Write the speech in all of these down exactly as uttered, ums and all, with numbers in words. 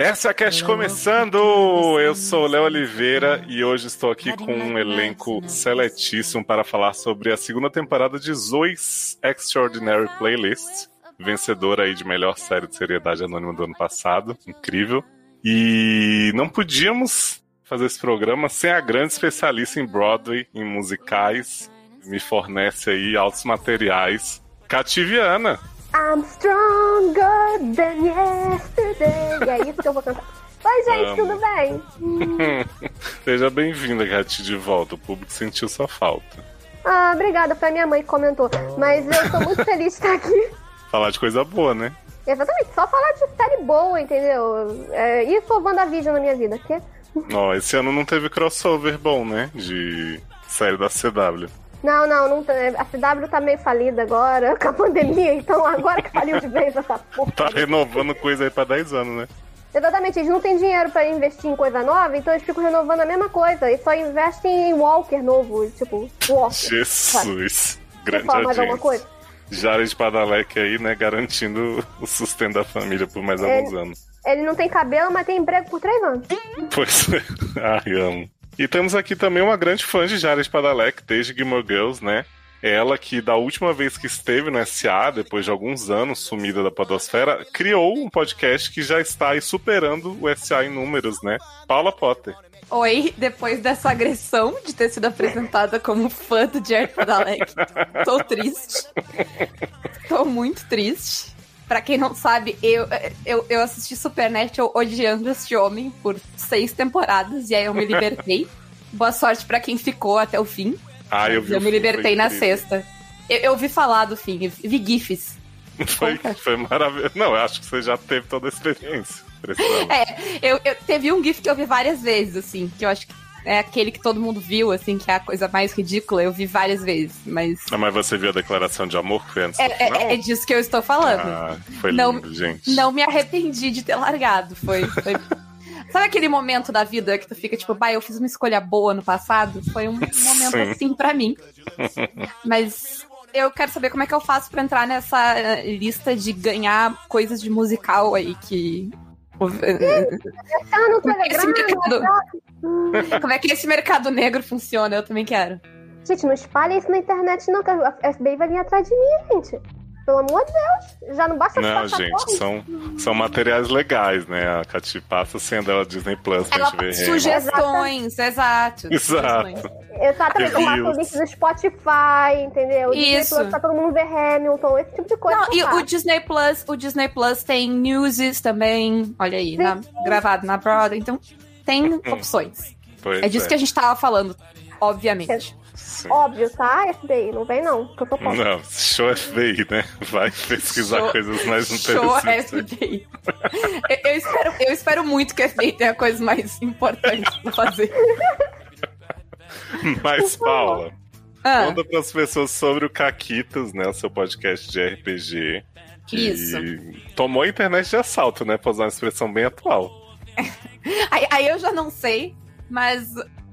Essa é a cast começando! Eu sou o Léo Oliveira e hoje estou aqui com um elenco seletíssimo para falar sobre a segunda temporada de Zoey's Extraordinary Playlist, vencedora aí de melhor série de seriedade anônima do ano passado, incrível. E não podíamos fazer esse programa sem a grande especialista em Broadway, em musicais, me fornece aí altos materiais, Kativiana. I'm stronger than yesterday. E é isso que eu vou cantar. Oi, gente, tudo bem? Seja bem-vinda, Gati, de volta. O público sentiu sua falta. Ah, obrigada. Foi a minha mãe que comentou. Mas eu tô muito feliz de estar aqui. Falar de coisa boa, né? Exatamente. Só falar de série boa, entendeu? É, isso ou WandaVision na minha vida. Que... oh, esse ano não teve crossover bom, né? De série da C W. Não, não, não, a C W tá meio falida agora, com a pandemia, então agora que faliu de vez essa porra. Tá renovando coisa aí pra dez anos, né? Exatamente, eles não têm dinheiro pra investir em coisa nova, então eles ficam renovando a mesma coisa, e só investem em Walker novo, tipo, Walker. Jesus, grande audiência. Jared Padalec aí, né, garantindo o sustento da família por mais ele, alguns anos. Ele não tem cabelo, mas tem emprego por três anos. Pois é, ai, amo. E temos aqui também uma grande fã de Jared Padalec, desde Gilmore Girls, né? Ela que, da última vez que esteve no S A, depois de alguns anos sumida da podosfera, criou um podcast que já está aí superando o S A em números, né? Paula Potter. Oi, depois dessa agressão de ter sido apresentada como fã do Jared Padalec, tô triste. Tô muito triste. Pra quem não sabe, eu, eu, eu assisti Supernatural odiando este homem por seis temporadas, e aí eu me libertei. Boa sorte pra quem ficou até o fim. Ah, eu vi. Eu me libertei na sexta. Eu, eu vi falar do fim, vi gifs. Foi, foi maravilhoso. Não, eu acho que você já teve toda a experiência. É, eu, eu, teve um gif que eu vi várias vezes, assim, que eu acho que é aquele que todo mundo viu, assim, que é a coisa mais ridícula. Eu vi várias vezes, mas... ah, mas você viu a declaração de amor que foi antes? É, é, é disso que eu estou falando. Ah, foi lindo, não, gente. Não me arrependi de ter largado. Foi... foi... Sabe aquele momento da vida que tu fica tipo, bah, eu fiz uma escolha boa no passado? Foi um momento sim, assim pra mim. Mas eu quero saber como é que eu faço pra entrar nessa lista de ganhar coisas de musical aí que... como é que esse mercado negro funciona? Eu também quero. Gente, não espalhe isso na internet não, que a F B I vai vir atrás de mim, gente. Pelo amor de Deus, já não basta... Não, gente, são, são materiais legais, né? A Cati passa sendo ela Disney Plus pra gente ver. Sugestões, exato. Exato. Exatamente, eu passo o link do Spotify, entendeu? O Disney Plus pra todo mundo ver Hamilton, esse tipo de coisa. Não, e o Disney Plus, o Disney Plus tem newses também, olha aí, na, gravado na Broadway, então tem opções. Pois é disso é. que a gente tava falando, obviamente. É. Sim. Óbvio, tá? F B I, não vem não, que eu tô contra. Não, show F B I, né? Vai pesquisar show, coisas mais interessantes. Show F B I. eu, eu, espero, eu espero muito que a F B I tenha coisas mais importantes pra fazer. Mas, Paula, ah. conta pras pessoas sobre o Caquitas, né? O seu podcast de R P G. Isso. E tomou a internet de assalto, né? Pra usar uma expressão bem atual. aí, aí eu já não sei, mas...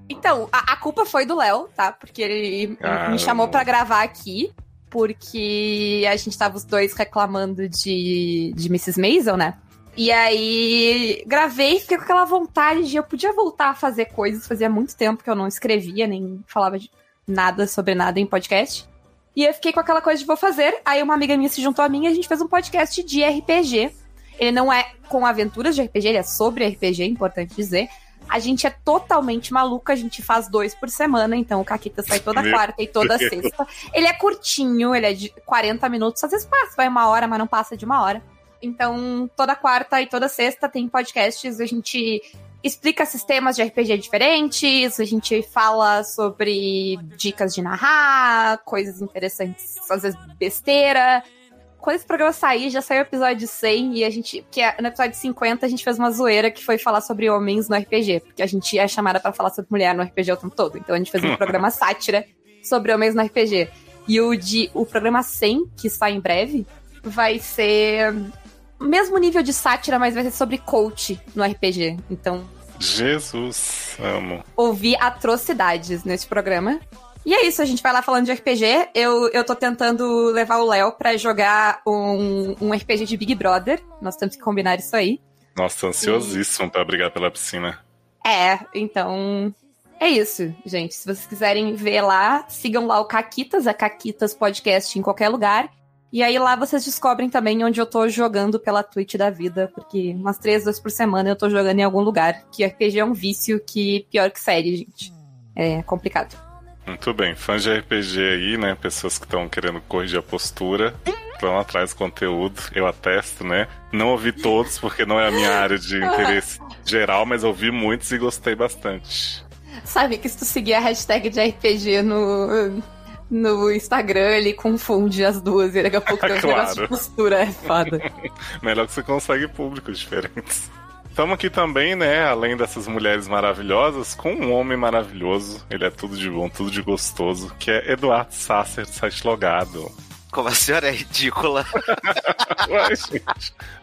então, a, a culpa foi do Léo, tá? Porque ele ah, me chamou pra gravar aqui, porque a gente tava os dois reclamando de, de missus Maisel, né? E aí, gravei, fiquei com aquela vontade de eu podia voltar a fazer coisas, fazia muito tempo que eu não escrevia, nem falava de nada sobre nada em podcast. E eu fiquei com aquela coisa de vou fazer, aí uma amiga minha se juntou a mim e a gente fez um podcast de R P G. Ele não é com aventuras de R P G, ele é sobre R P G, é importante dizer. A gente é totalmente maluca, a gente faz dois por semana, então o Caquita sai toda Meu quarta e toda Deus. sexta. Ele é curtinho, ele é de quarenta minutos, às vezes passa, vai uma hora, mas não passa de uma hora. Então, toda quarta e toda sexta tem podcasts, a gente explica sistemas de R P G diferentes, a gente fala sobre dicas de narrar, coisas interessantes, às vezes besteira... Quando esse programa sair, já saiu o episódio cem e a gente, que é, no episódio cinquenta a gente fez uma zoeira que foi falar sobre homens no R P G, porque a gente é chamada pra falar sobre mulher no R P G o tempo todo, então a gente fez um programa sátira sobre homens no R P G. E o, de, o programa cem, que sai em breve, vai ser o mesmo nível de sátira, mas vai ser sobre coach no R P G, então... Jesus, amo. Ouvi atrocidades nesse programa. E é isso, a gente vai lá falando de R P G. Eu, eu tô tentando levar o Léo pra jogar um, um R P G de Big Brother. Nós temos que combinar isso aí. Nossa, ansiosíssimo e... pra brigar pela piscina. É, então... É isso, gente. Se vocês quiserem ver lá, sigam lá o Caquitas, a Caquitas Podcast em qualquer lugar. E aí lá vocês descobrem também onde eu tô jogando pela Twitch da vida, porque umas três vezes por semana eu tô jogando em algum lugar, que R P G é um vício que pior que série, gente. É complicado. Muito bem. Fãs de R P G aí, né? Pessoas que estão querendo corrigir a postura, vão atrás do conteúdo. Eu atesto, né? Não ouvi todos, porque não é a minha área de interesse geral, mas ouvi muitos e gostei bastante. Sabe que se tu seguir a hashtag de R P G no, no Instagram, ele confunde as duas e daqui a pouco tem um claro. Negócio de postura, é foda. Melhor que você consegue públicos diferentes. Estamos aqui também, né, além dessas mulheres maravilhosas, com um homem maravilhoso. Ele é tudo de bom, tudo de gostoso, que é Eduardo Sasser, do site Logado. Como a senhora é ridícula. Ué, gente,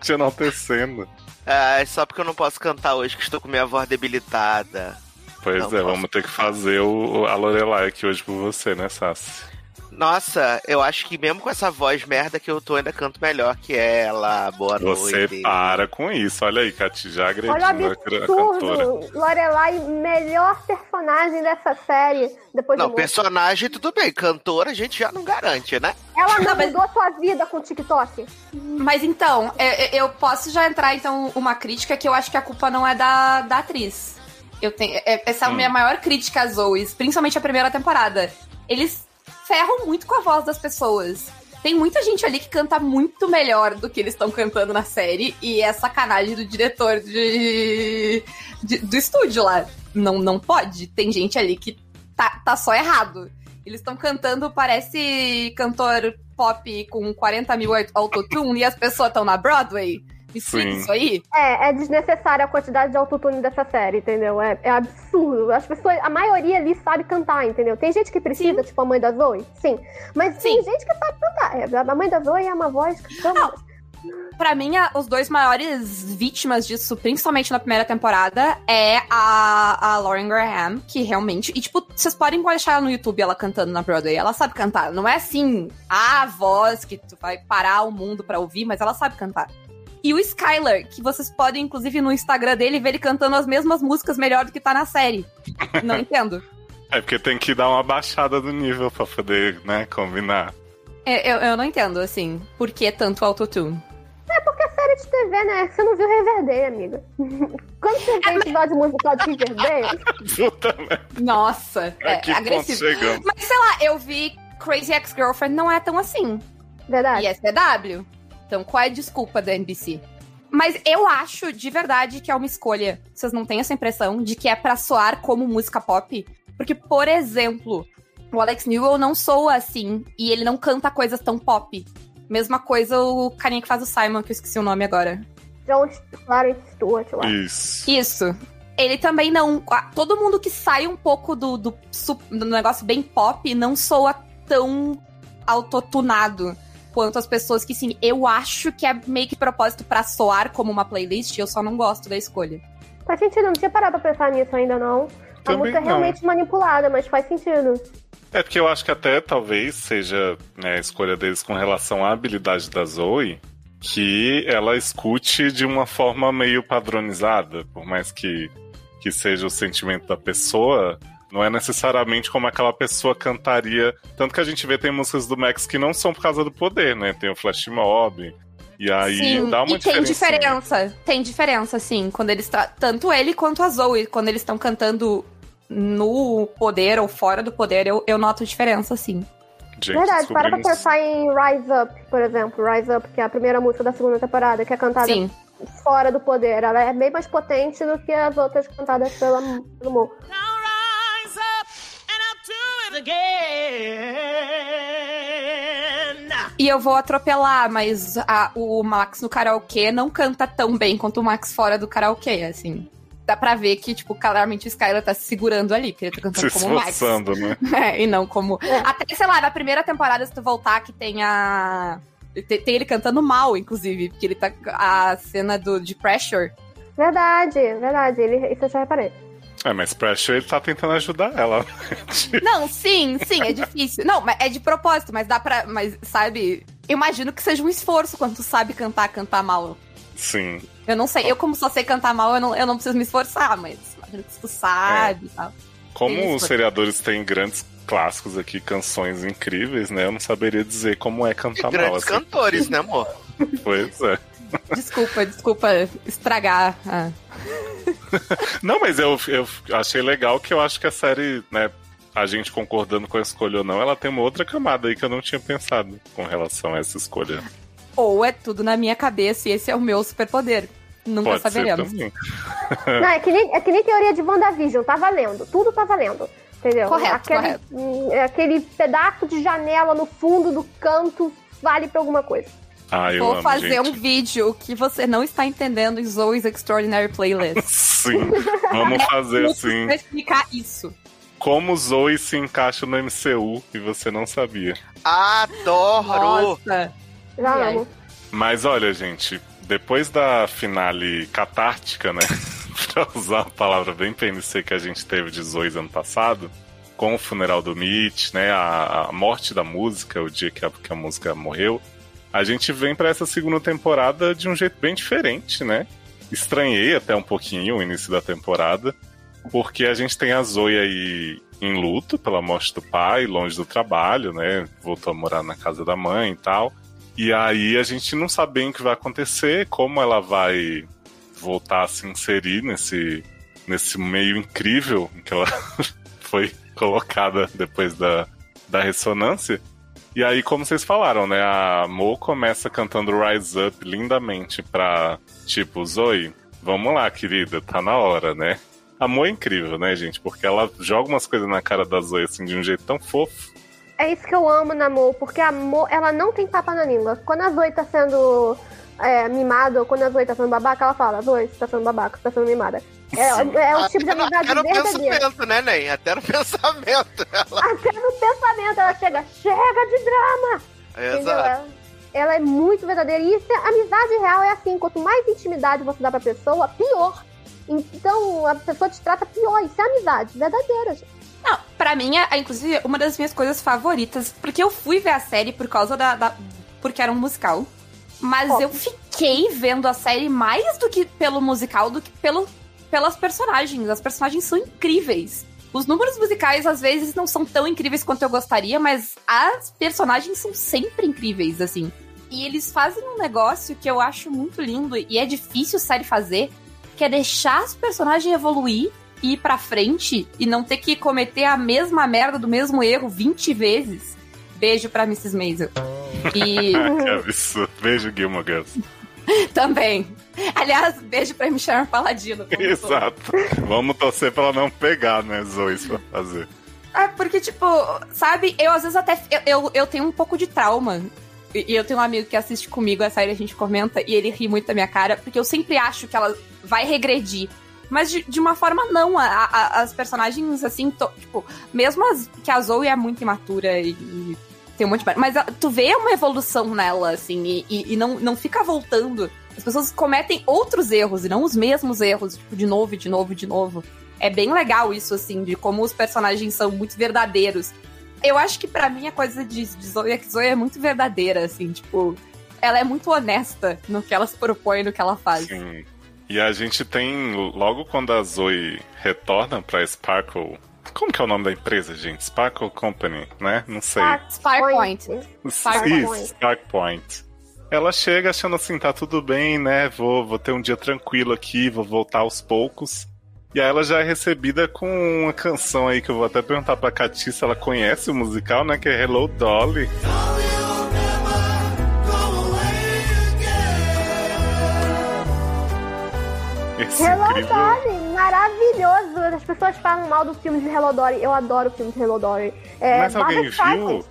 te enaltecendo. Ah, é só porque eu não posso cantar hoje, que estou com minha voz debilitada. Pois não é, vamos ter que fazer o, a Lorelai aqui hoje por você, né, Sassi? Nossa, eu acho que mesmo com essa voz merda que eu tô, ainda canto melhor que ela. Boa você noite. Você para com isso. Olha aí, Cati, já agredindo a cantora. Lorelai, melhor personagem dessa série. Depois não, de personagem tudo bem. Cantora a gente já não garante, né? Ela não mudou sua vida com o TikTok. Mas então, eu posso já entrar, então, uma crítica que eu acho que a culpa não é da, da atriz. Eu tenho, essa é a minha hum. maior crítica a Zoey's, principalmente a primeira temporada. Eles ferram muito com a voz das pessoas. Tem muita gente ali que canta muito melhor do que eles estão cantando na série, e é sacanagem do diretor de, de, do estúdio lá. Não, não pode. Tem gente ali que tá, tá só errado. Eles estão cantando, parece cantor pop com quarenta mil autotune e as pessoas estão na Broadway. Isso aí? É, é desnecessária a quantidade de autotune dessa série, entendeu? É, é absurdo. As pessoas, a maioria ali sabe cantar, entendeu? Tem gente que precisa, sim. Tipo a mãe da Zoey, sim. Mas sim. Tem gente que sabe cantar. A mãe da Zoey é uma voz que canta. Pra mim, os dois maiores vítimas disso, principalmente na primeira temporada, é a, a Lauren Graham, que realmente... E, tipo, vocês podem achar ela no YouTube, ela cantando na Broadway. Ela sabe cantar. Não é, assim, a voz que tu vai parar o mundo pra ouvir, mas ela sabe cantar. E o Skylar, que vocês podem, inclusive, no Instagram dele, ver ele cantando as mesmas músicas melhor do que tá na série. Não entendo. É porque tem que dar uma baixada do nível pra poder, né, combinar. É, eu, eu não entendo, assim, por que tanto autotune. É porque a série de T V, né? Você não viu Riverdale, amiga. Quando você vê episódio musical de Riverdale... Puta merda. Nossa, é, é agressivo. Mas, sei lá, eu vi Crazy Ex-Girlfriend, não é tão assim. Verdade. E S B W. Então, qual é a desculpa da N B C? Mas eu acho, de verdade, que é uma escolha. Vocês não têm essa impressão de que é pra soar como música pop? Porque, por exemplo, o Alex Newell não soa assim, e ele não canta coisas tão pop. Mesma coisa o carinha que faz o Simon, que eu esqueci o nome agora. John Stuart, lá. Isso. Isso. Ele também não... Todo mundo que sai um pouco do, do, do negócio bem pop não soa tão autotunado. Quanto às pessoas que, sim, eu acho que é meio que propósito pra soar como uma playlist, eu só não gosto da escolha. Faz sentido, não tinha parado pra pensar nisso ainda, não. Também a música não. É realmente manipulada, mas faz sentido. É porque eu acho que até talvez seja, né, a escolha deles com relação à habilidade da Zoey, que ela escute de uma forma meio padronizada, por mais que, que seja o sentimento da pessoa... Não é necessariamente como aquela pessoa cantaria. Tanto que a gente vê, tem músicas do Max que não são por causa do poder, né? Tem o Flash Mob. E aí sim, dá uma diferença. Tem diferença. Tem diferença, sim. Quando eles tra... Tanto ele quanto a Zoey, quando eles estão cantando no poder ou fora do poder, eu, eu noto diferença, sim. Gente, verdade, para pra pensar em Rise Up, por exemplo. Rise Up, que é a primeira música da segunda temporada, que é cantada. Sim. Fora do poder. Ela é bem mais potente do que as outras cantadas pela, pelo Mo. E eu vou atropelar, mas a, o Max no karaokê não canta tão bem quanto o Max fora do karaokê, assim. Dá pra ver que, tipo, claramente o Skylar tá se segurando ali, porque ele tá cantando se como o Max. Né? É, e não como... É. Até, sei lá, na primeira temporada, se tu voltar, que tem a... Tem ele cantando mal, inclusive, porque ele tá... A cena do, de Pressure. Verdade, verdade. Ele, isso eu já reparei. É, mas Pressure, ele tá tentando ajudar ela. Não, sim, sim, é difícil. Não, é de propósito, mas dá pra... Mas, sabe, eu imagino que seja um esforço quando tu sabe cantar, cantar mal. Sim. Eu não sei, eu como só sei cantar mal, eu não, eu não preciso me esforçar, mas imagino que tu sabe e é. tal. Como Eles os seriadores têm grandes clássicos aqui, canções incríveis, né? Eu não saberia dizer como é cantar e mal. Grandes assim. Cantores, né, amor? Pois é. Desculpa, desculpa estragar. Ah. Não, mas eu, eu achei legal que eu acho que a série, né, a gente concordando com a escolha ou não, ela tem uma outra camada aí que eu não tinha pensado com relação a essa escolha. Ou é tudo na minha cabeça e esse é o meu superpoder. Nunca Pode saberemos. Não, é que, nem, é que nem teoria de WandaVision, tá valendo. Tudo tá valendo. Entendeu? Correto, aquele, correto. Aquele pedaço de janela no fundo do canto vale pra alguma coisa. Ah, Vou amo, fazer gente. um vídeo que você não está entendendo em Zoey's Extraordinary Playlist. Sim, vamos fazer assim. Vou explicar isso. Como Zoey se encaixa no M C U e você não sabia. Adoro! Nossa! Já amo. Mas olha, gente, depois da finale catártica, né? Pra usar a palavra bem P N C que a gente teve de Zoey ano passado, com o funeral do Mitch, né? A, a morte da música, o dia que a, que a música morreu. A gente vem pra essa segunda temporada de um jeito bem diferente, né? Estranhei até um pouquinho o início da temporada, porque a gente tem a Zoey aí em luto pela morte do pai, longe do trabalho, né? Voltou a morar na casa da mãe e tal. E aí a gente não sabe bem o que vai acontecer, como ela vai voltar a se inserir nesse, nesse meio incrível que ela foi colocada depois da, da ressonância. E aí, como vocês falaram, né, a Mo começa cantando Rise Up lindamente pra, tipo, Zoey, vamos lá, querida, tá na hora, né? A Mo é incrível, né, gente? Porque ela joga umas coisas na cara da Zoey, assim, de um jeito tão fofo. É isso que eu amo na Mo, porque a Mo, ela não tem tapa na língua. Quando a Zoey tá sendo é, mimada, ou quando a Zoey tá sendo babaca, ela fala, Zoey, você tá sendo babaca, você tá sendo mimada. É, é um tipo de amizade verdadeira. Até no pensamento, né, Ney? Até no pensamento. Ela... Até no pensamento ela chega, chega de drama! É, exato. Ela, ela é muito verdadeira. E isso, a amizade real é assim, quanto mais intimidade você dá pra pessoa, pior. Então a pessoa te trata pior. Isso é amizade verdadeira, gente. Não, pra mim, é, inclusive, uma das minhas coisas favoritas, porque eu fui ver a série por causa da... da porque era um musical. Mas Óbvio. eu fiquei vendo a série mais do que pelo musical, do que pelo... pelas personagens. As personagens são incríveis. Os números musicais, às vezes, não são tão incríveis quanto eu gostaria, mas as personagens são sempre incríveis, assim. E eles fazem um negócio que eu acho muito lindo e é difícil série fazer, que é deixar as personagens evoluir e ir pra frente e não ter que cometer a mesma merda do mesmo erro vinte vezes. Beijo pra missus Maisel. E... Beijo, Gilmore Girls. Também. Aliás, beijo pra Amy Sherman Palladino. Exato. Vamos torcer pra ela não pegar, né, Zoey, pra fazer. É, porque, tipo, sabe, eu às vezes até... Eu, eu, eu tenho um pouco de trauma. E, e eu tenho um amigo que assiste comigo a série, a gente comenta, e ele ri muito da minha cara, porque eu sempre acho que ela vai regredir. Mas de, de uma forma não. A, a, as personagens, assim, to, tipo... Mesmo as, que a Zoey é muito imatura e... e tem um monte de... Mas tu vê uma evolução nela, assim, e, e, e não, não fica voltando. As pessoas cometem outros erros, e não os mesmos erros, tipo, de novo, de novo, de novo. É bem legal isso, assim, de como os personagens são muito verdadeiros. Eu acho que, pra mim, a coisa de, de Zoey é que Zoey é muito verdadeira, assim, tipo... Ela é muito honesta no que ela se propõe, no que ela faz. Sim. E a gente tem, logo quando a Zoey retorna pra Sparkle... Como que é o nome da empresa, gente? Sparkle Company, né? Não sei. Sparkle Point. Isso, Sparkle Point. Ela chega achando assim, tá tudo bem, né? Vou, vou ter um dia tranquilo aqui, vou voltar aos poucos. E aí ela já é recebida com uma canção aí que eu vou até perguntar pra Cati se ela conhece o musical, né? Que é Hello Dolly. Esse Hello incrível... Dolly, maravilhoso. As pessoas falam mal do filme de Hello Dolly. Eu adoro o filme de Hello Dolly. É, mas alguém viu?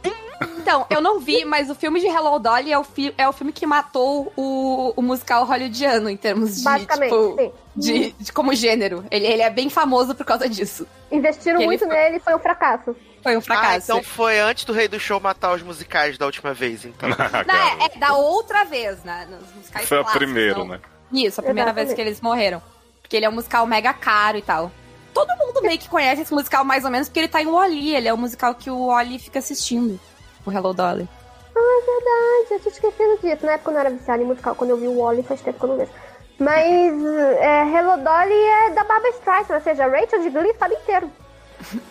Então, eu não vi, mas o filme de Hello Dolly é o, fi- é o filme que matou o, o musical hollywoodiano em termos de, Basicamente, tipo, sim. De, de como gênero. Ele, ele é bem famoso por causa disso. Investiram que muito ele foi... nele e foi um fracasso. Foi um fracasso. Ah, então foi antes do Rei do Show matar os musicais da última vez, então. Não, é, é da outra vez, né? Nos musicais foi o primeiro, né? Isso, a primeira Exatamente. vez que eles morreram. Porque ele é um musical mega caro e tal. Todo mundo meio que conhece esse musical mais ou menos, porque ele tá em Wall-E. Ele é o musical que o Wall-E fica assistindo. O Hello Dolly. Ah, verdade, eu tinha esquecido disso. Na época eu não era viciada em musical, quando eu vi o Wall-E faz tempo que eu não vejo. Mas é, Hello Dolly é da Barbra Streisand, ou seja, Rachel de Glee sabe inteiro.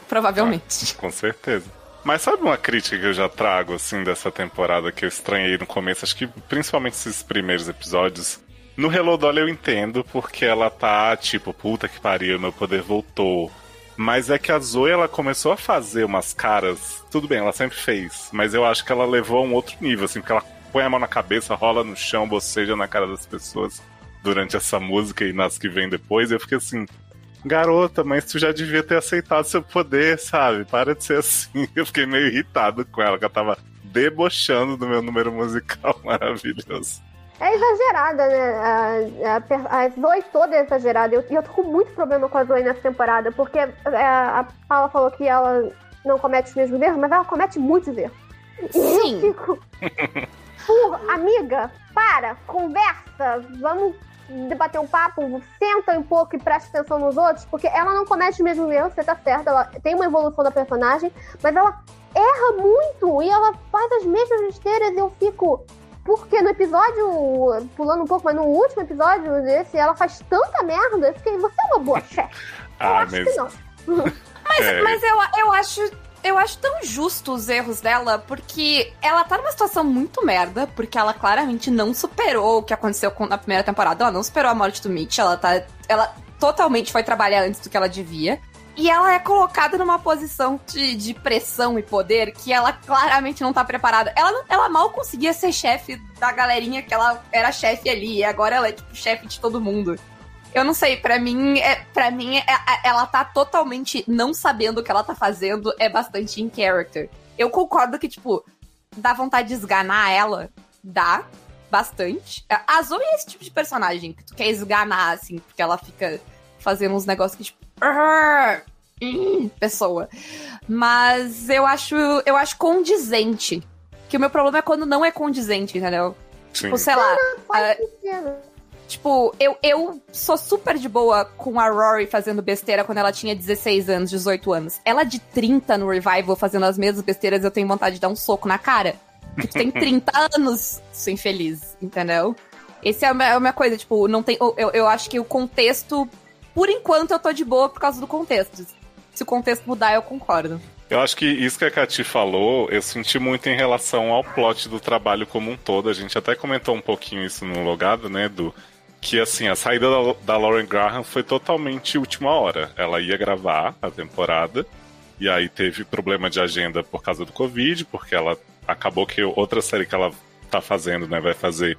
Provavelmente. Ah, com certeza. Mas sabe uma crítica que eu já trago, assim, dessa temporada que eu estranhei no começo? Acho que principalmente esses primeiros episódios. No Hello Dolly eu entendo, porque ela tá tipo, puta que pariu, meu poder voltou. Mas é que a Zoe, ela começou a fazer umas caras... Tudo bem, ela sempre fez. Mas eu acho que ela levou a um outro nível, assim. Porque ela põe a mão na cabeça, rola no chão, boceja na cara das pessoas durante essa música e nas que vem depois. E eu fiquei assim... Garota, mas tu já devia ter aceitado seu poder, sabe? Para de ser assim. Eu fiquei meio irritado com ela, que ela tava debochando do meu número musical maravilhoso. É exagerada, né? A, a, a Zoe toda é exagerada. E eu, eu tô com muito problema com a Zoe nessa temporada, porque a, a Paula falou que ela não comete os mesmos erros, mas ela comete muitos erros. E sim. Eu fico... Por, amiga, para, conversa, vamos debater um papo, senta um pouco e presta atenção nos outros, porque ela não comete os mesmos erros, você tá certa, ela tem uma evolução da personagem, mas ela erra muito e ela faz as mesmas besteiras e eu fico... Porque no episódio, pulando um pouco, mas no último episódio desse, ela faz tanta merda que você é uma boa chefe. Ah, eu mesmo. Acho que não. mas é. mas eu, eu, acho, eu acho tão justo os erros dela, porque ela tá numa situação muito merda, porque ela claramente não superou o que aconteceu na primeira temporada. Ela não superou a morte do Mitch, ela, tá, ela totalmente foi trabalhar antes do que ela devia. E ela é colocada numa posição de, de pressão e poder que ela claramente não tá preparada. Ela, não, ela mal conseguia ser chefe da galerinha que ela era chefe ali. E agora ela é, tipo, chefe de todo mundo. Eu não sei, pra mim, é, pra mim é, ela tá totalmente não sabendo o que ela tá fazendo. É bastante in character. Eu concordo que, tipo, dá vontade de esganar ela. Dá, bastante. A Zoe é esse tipo de personagem que tu quer esganar, assim, porque ela fica fazendo uns negócios que, tipo... pessoa. Mas eu acho, eu acho condizente. Que o meu problema é quando não é condizente, entendeu? Sim. Tipo, sei lá. Não, a, tipo, eu, eu sou super de boa com a Rory fazendo besteira quando ela tinha dezesseis anos, dezoito anos. Ela de trinta no Revival fazendo as mesmas besteiras, eu tenho vontade de dar um soco na cara. Tipo, tem trinta anos, sou infeliz, entendeu? Essa é a minha coisa, tipo, não tem. Eu, eu acho que o contexto. Por enquanto, eu tô de boa por causa do contexto. Se o contexto mudar, eu concordo. Eu acho que isso que a Kati falou, eu senti muito em relação ao plot do trabalho como um todo. A gente até comentou um pouquinho isso no logado, né, Edu? Que, assim, a saída da, da Lauren Graham foi totalmente última hora. Ela ia gravar a temporada, e aí teve problema de agenda por causa do Covid, porque ela acabou que outra série que ela tá fazendo, né, vai fazer,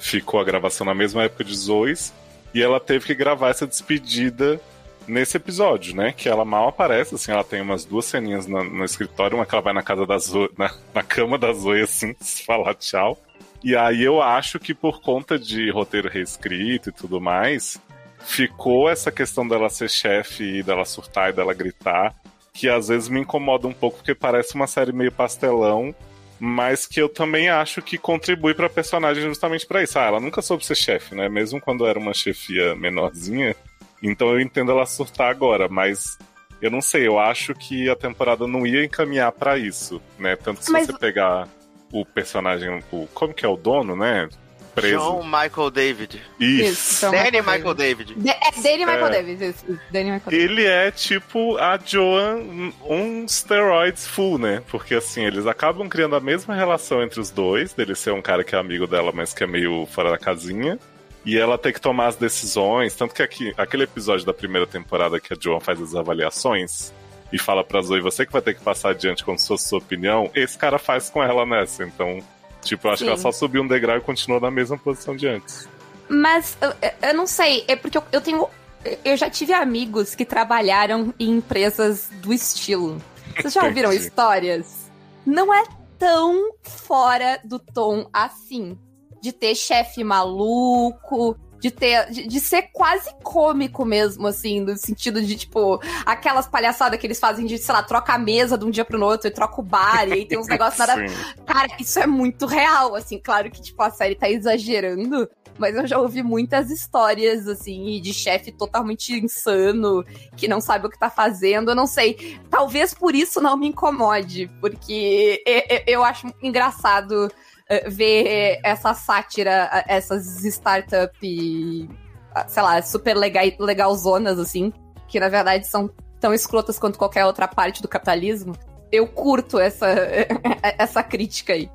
ficou a gravação na mesma época de Zoey's. E ela teve que gravar essa despedida nesse episódio, né? Que ela mal aparece, assim, ela tem umas duas ceninhas no, no escritório, uma que ela vai na casa da Zoe, na, na cama da Zoe, assim, falar tchau. E aí eu acho que por conta de roteiro reescrito e tudo mais, ficou essa questão dela ser chefe, dela surtar e dela gritar, que às vezes me incomoda um pouco, porque parece uma série meio pastelão, mas que eu também acho que contribui pra personagem justamente pra isso. Ah, ela nunca soube ser chefe, né? Mesmo quando era uma chefia menorzinha. Então eu entendo ela surtar agora, mas eu não sei, eu acho que a temporada não ia encaminhar pra isso, né? Tanto se mas... você pegar o personagem, o, como que é o dono, né? Preso. John Michael David. Isso. Isso. Danny Michael David. David. É, Danny Michael é. David. Danny Michael Ele David. É tipo a Joan, um steroids full, né? Porque assim, eles acabam criando a mesma relação entre os dois, dele ser um cara que é amigo dela, mas que é meio fora da casinha, e ela ter que tomar as decisões, tanto que aqui, aquele episódio da primeira temporada que a Joan faz as avaliações e fala pra Zoe, você que vai ter que passar adiante como se fosse sua opinião, esse cara faz com ela nessa, então... Tipo, eu acho Sim. que ela só subiu um degrau e continuou na mesma posição de antes. Mas, eu, eu não sei, é porque eu, eu tenho... Eu já tive amigos que trabalharam em empresas do estilo. Vocês já ouviram histórias? Não é tão fora do tom assim. De ter chefe maluco, de ter... De, de ser quase cômico mesmo, assim, no sentido de, tipo... Aquelas palhaçadas que eles fazem de, sei lá, troca a mesa de um dia pro outro e troca o bar, e aí tem uns negócios nada... Cara, isso é muito real, assim. Claro que, tipo, a série tá exagerando, mas eu já ouvi muitas histórias, assim, de chefe totalmente insano, que não sabe o que tá fazendo, eu não sei. Talvez por isso não me incomode, porque eu acho engraçado... ver essa sátira, essas startup, sei lá, super legal, legalzonas, assim, que na verdade são tão escrotas quanto qualquer outra parte do capitalismo. Eu curto essa, essa crítica aí.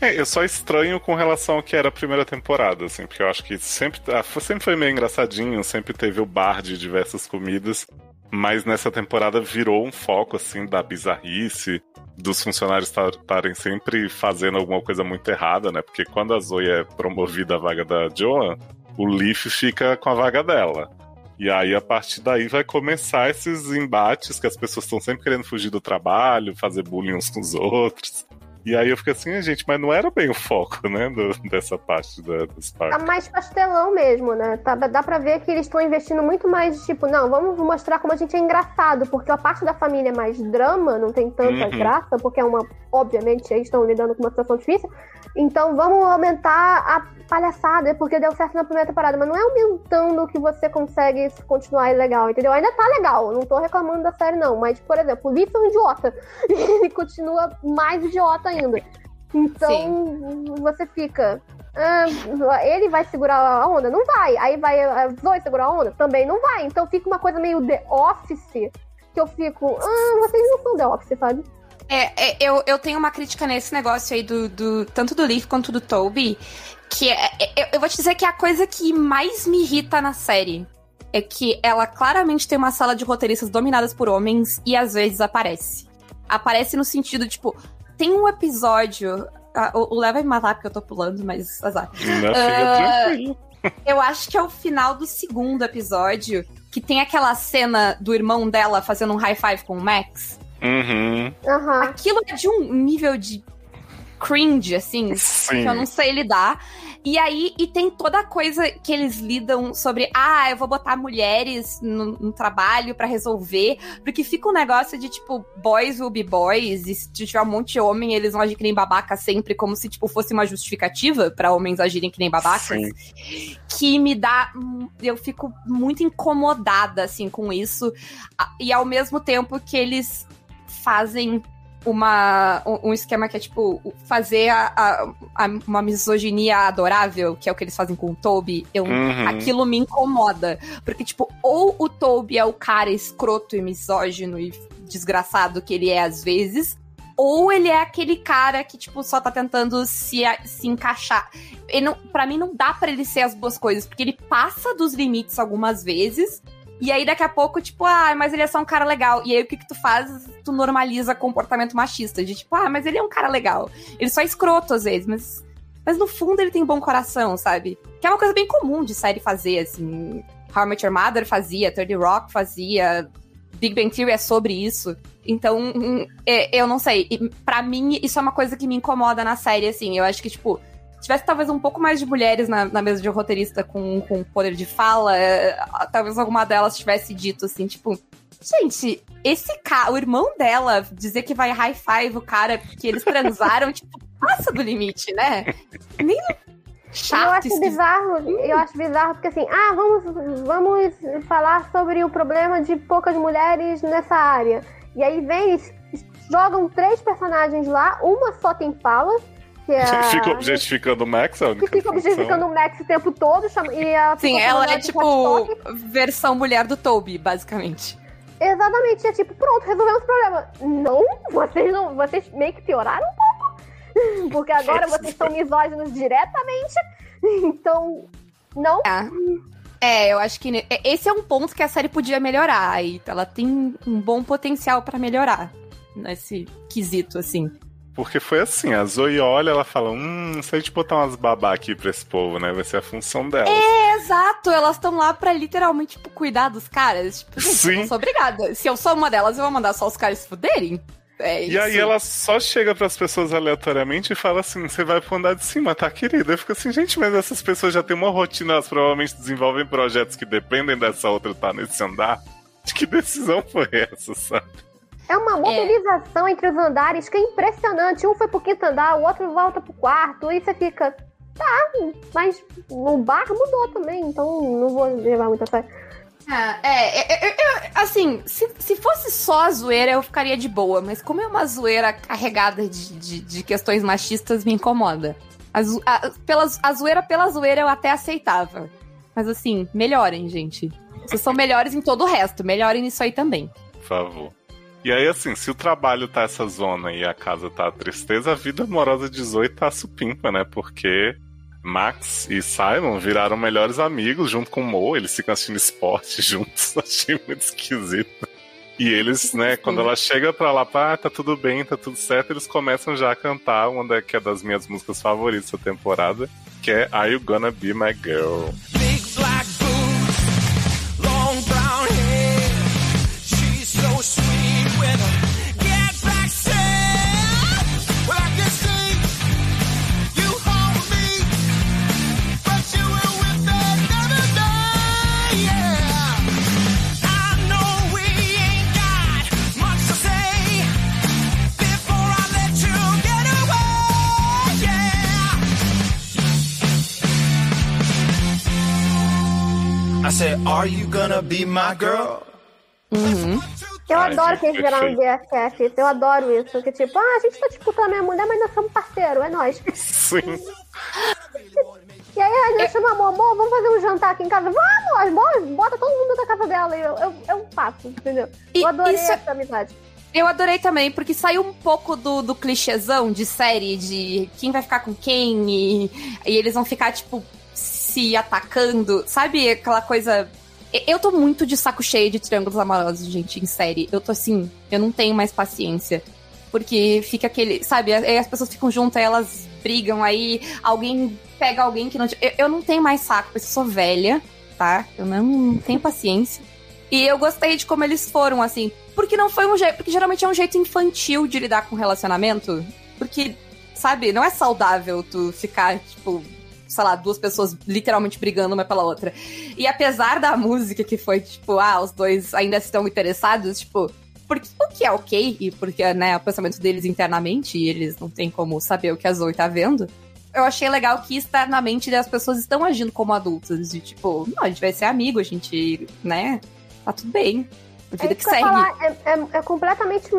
É, eu só estranho com relação ao que era a primeira temporada, assim, porque eu acho que sempre, sempre foi meio engraçadinho, sempre teve o bar de diversas comidas, mas nessa temporada virou um foco, assim, da bizarrice, dos funcionários estarem sempre fazendo alguma coisa muito errada, né? Porque quando a Zoey é promovida à vaga da Joan, o Leaf fica com a vaga dela. E aí, a partir daí, vai começar esses embates que as pessoas estão sempre querendo fugir do trabalho, fazer bullying uns com os outros. E aí eu fico assim, gente, mas não era bem o foco, né, do, dessa parte da, dos parques. Tá mais pastelão mesmo, né? Tá, dá pra ver que eles estão investindo muito mais, tipo, não, vamos mostrar como a gente é engraçado, porque a parte da família é mais drama, não tem tanta uhum. graça, porque é uma, obviamente, eles estão lidando com uma situação difícil, então vamos aumentar a palhaçada, porque deu certo na primeira temporada, mas não é aumentando que você consegue continuar legal, entendeu? Ainda tá legal, não tô reclamando da série não, mas, por exemplo, o Leaf é um idiota, ele continua mais idiota ainda. Então, sim, você fica... Ah, ele vai segurar a onda? Não vai. Aí vai a Zoey segurar a onda? Também não vai. Então fica uma coisa meio The Office, que eu fico... Ah, vocês não são The Office, sabe? É, é, eu, eu tenho uma crítica nesse negócio aí, do, do, tanto do Leaf quanto do Toby, que é, é, eu vou te dizer que é a coisa que mais me irrita na série. É que ela claramente tem uma sala de roteiristas dominadas por homens e às vezes aparece. Aparece no sentido, tipo... Tem um episódio... Ah, o Léo vai me matar porque eu tô pulando, mas azar. Não, uh, eu acho que é o final do segundo episódio, que tem aquela cena do irmão dela fazendo um high five com o Max. Uhum. Uhum. Aquilo é de um nível de cringe, assim, sim, que eu não sei lidar. E aí, e tem toda a coisa que eles lidam sobre, ah, eu vou botar mulheres no, no trabalho pra resolver, porque fica um negócio de, tipo, boys will be boys, e se tiver um monte de homem, eles vão agir que nem babaca sempre, como se, tipo, fosse uma justificativa pra homens agirem que nem babacas. Sim. Que me dá... Eu fico muito incomodada, assim, com isso. E ao mesmo tempo que eles fazem... Uma, um esquema que é, tipo, fazer a, a, a, uma misoginia adorável, que é o que eles fazem com o Toby, eu, uhum. aquilo me incomoda. Porque, tipo, ou o Toby é o cara escroto e misógino e desgraçado que ele é às vezes, ou ele é aquele cara que, tipo, só tá tentando se, se encaixar. Ele não, pra mim, não dá pra ele ser as duas coisas, porque ele passa dos limites algumas vezes... E aí, daqui a pouco, tipo, ah, mas ele é só um cara legal. E aí, o que que tu faz? Tu normaliza comportamento machista. De tipo, ah, mas ele é um cara legal. Ele só é escroto, às vezes. Mas, mas no fundo, ele tem bom coração, sabe? Que é uma coisa bem comum de série fazer, assim. How I Met Your Mother fazia, thirty Rock fazia. Big Bang Theory é sobre isso. Então, eu não sei. Pra mim, isso é uma coisa que me incomoda na série, assim. Eu acho que, tipo... tivesse talvez um pouco mais de mulheres na, na mesa de roteirista com, com poder de fala, é, talvez alguma delas tivesse dito assim, tipo, gente, esse cara, o irmão dela dizer que vai high five o cara porque eles transaram, tipo, passa do limite, né? Nem chato. Eu acho bizarro, eu acho bizarro porque assim, ah, vamos, vamos falar sobre o problema de poucas mulheres nessa área. E aí vem, jogam três personagens lá, uma só tem fala. A... Fica objetificando o Max, é que fica função. Objetificando o Max o tempo todo. Chama... E a sim, ela é tipo versão mulher do Toby, basicamente. Exatamente, é tipo, pronto, resolvemos o problema. Não, vocês não, vocês meio que pioraram um pouco. Porque agora vocês são misóginos diretamente. Então, não. É. é, eu acho que esse é um ponto que a série podia melhorar. E ela tem um bom potencial pra melhorar nesse quesito, assim. Porque foi assim, a Zoey olha, ela fala, hum, se a gente botar umas babá aqui pra esse povo, né, vai ser a função dela. É, exato, elas estão lá pra literalmente, tipo, cuidar dos caras, tipo, gente, sim, eu não sou obrigada, se eu sou uma delas, eu vou mandar só os caras se fuderem, é isso. E aí ela só chega pras pessoas aleatoriamente e fala assim, você vai pro andar de cima, tá, querida? Eu fico assim, gente, mas essas pessoas já têm uma rotina, elas provavelmente desenvolvem projetos que dependem dessa outra estar nesse andar, de que decisão foi essa, sabe? É uma mobilização é. entre os andares que é impressionante. Um foi pro quinto andar, o outro volta pro quarto. E você fica... Tá, mas o bar mudou também. Então não vou levar muito a sério. Ah, é, é, é, é, assim, se, se fosse só a zoeira, eu ficaria de boa. Mas como é uma zoeira carregada de, de, de questões machistas, me incomoda. A, a, pela, a zoeira pela zoeira eu até aceitava. Mas assim, melhorem, gente. Vocês são melhores em todo o resto. Melhorem nisso aí também. Por favor. E aí, assim, se o trabalho tá essa zona e a casa tá a tristeza, a vida amorosa de Zoey tá supimpa, né? Porque Max e Simon viraram melhores amigos junto com o Mo. Eles ficam assistindo esporte juntos. Achei muito esquisito. E eles, né, quando ela chega pra lá, ah, tá tudo bem, tá tudo certo, eles começam já a cantar uma da, que é das minhas músicas favoritas da temporada, que é Are You Gonna Be My Girl? Big black boots, long brown hair, she's so sweet with a get back set. Well, I can see you hold me, but you were with me another day, yeah. I know we ain't got much to say before I let you get away, yeah. I said, are you gonna be my girl? Uhum. Eu Ai, adoro gente, que eles viraram B F Fs. Eu adoro isso, que tipo, ah, a gente tá disputando a mulher, mas nós somos parceiros, é nós. Sim. E aí a gente chama a Momô, vamos fazer um jantar aqui em casa. Vamos, vamos, bota todo mundo da casa dela. Eu, eu, eu faço, entendeu? E, eu adorei isso... essa amizade. Eu adorei também, porque saiu um pouco do, do clichêzão de série, de quem vai ficar com quem, e, e eles vão ficar, tipo, se atacando. Sabe aquela coisa... Eu tô muito de saco cheio de triângulos amorosos, gente, em série. Eu tô assim, eu não tenho mais paciência. Porque fica aquele, sabe, as pessoas ficam juntas, elas brigam, aí alguém pega alguém que não... Eu, eu não tenho mais saco, eu sou velha, tá? Eu não, não tenho paciência. E eu gostei de como eles foram, assim. Porque não foi um jeito... Porque geralmente é um jeito infantil de lidar com relacionamento. Porque, sabe, não é saudável tu ficar, tipo... sei lá, duas pessoas literalmente brigando uma pela outra. E apesar da música que foi, tipo, ah, os dois ainda estão interessados, tipo, porque o que é ok, e porque, né, é o pensamento deles internamente, e eles não tem como saber o que a Zoey tá vendo, eu achei legal que externamente as pessoas estão agindo como adultas, de tipo, não, a gente vai ser amigo, a gente, né, tá tudo bem. Vida é que segue. Falar, é, é, é completamente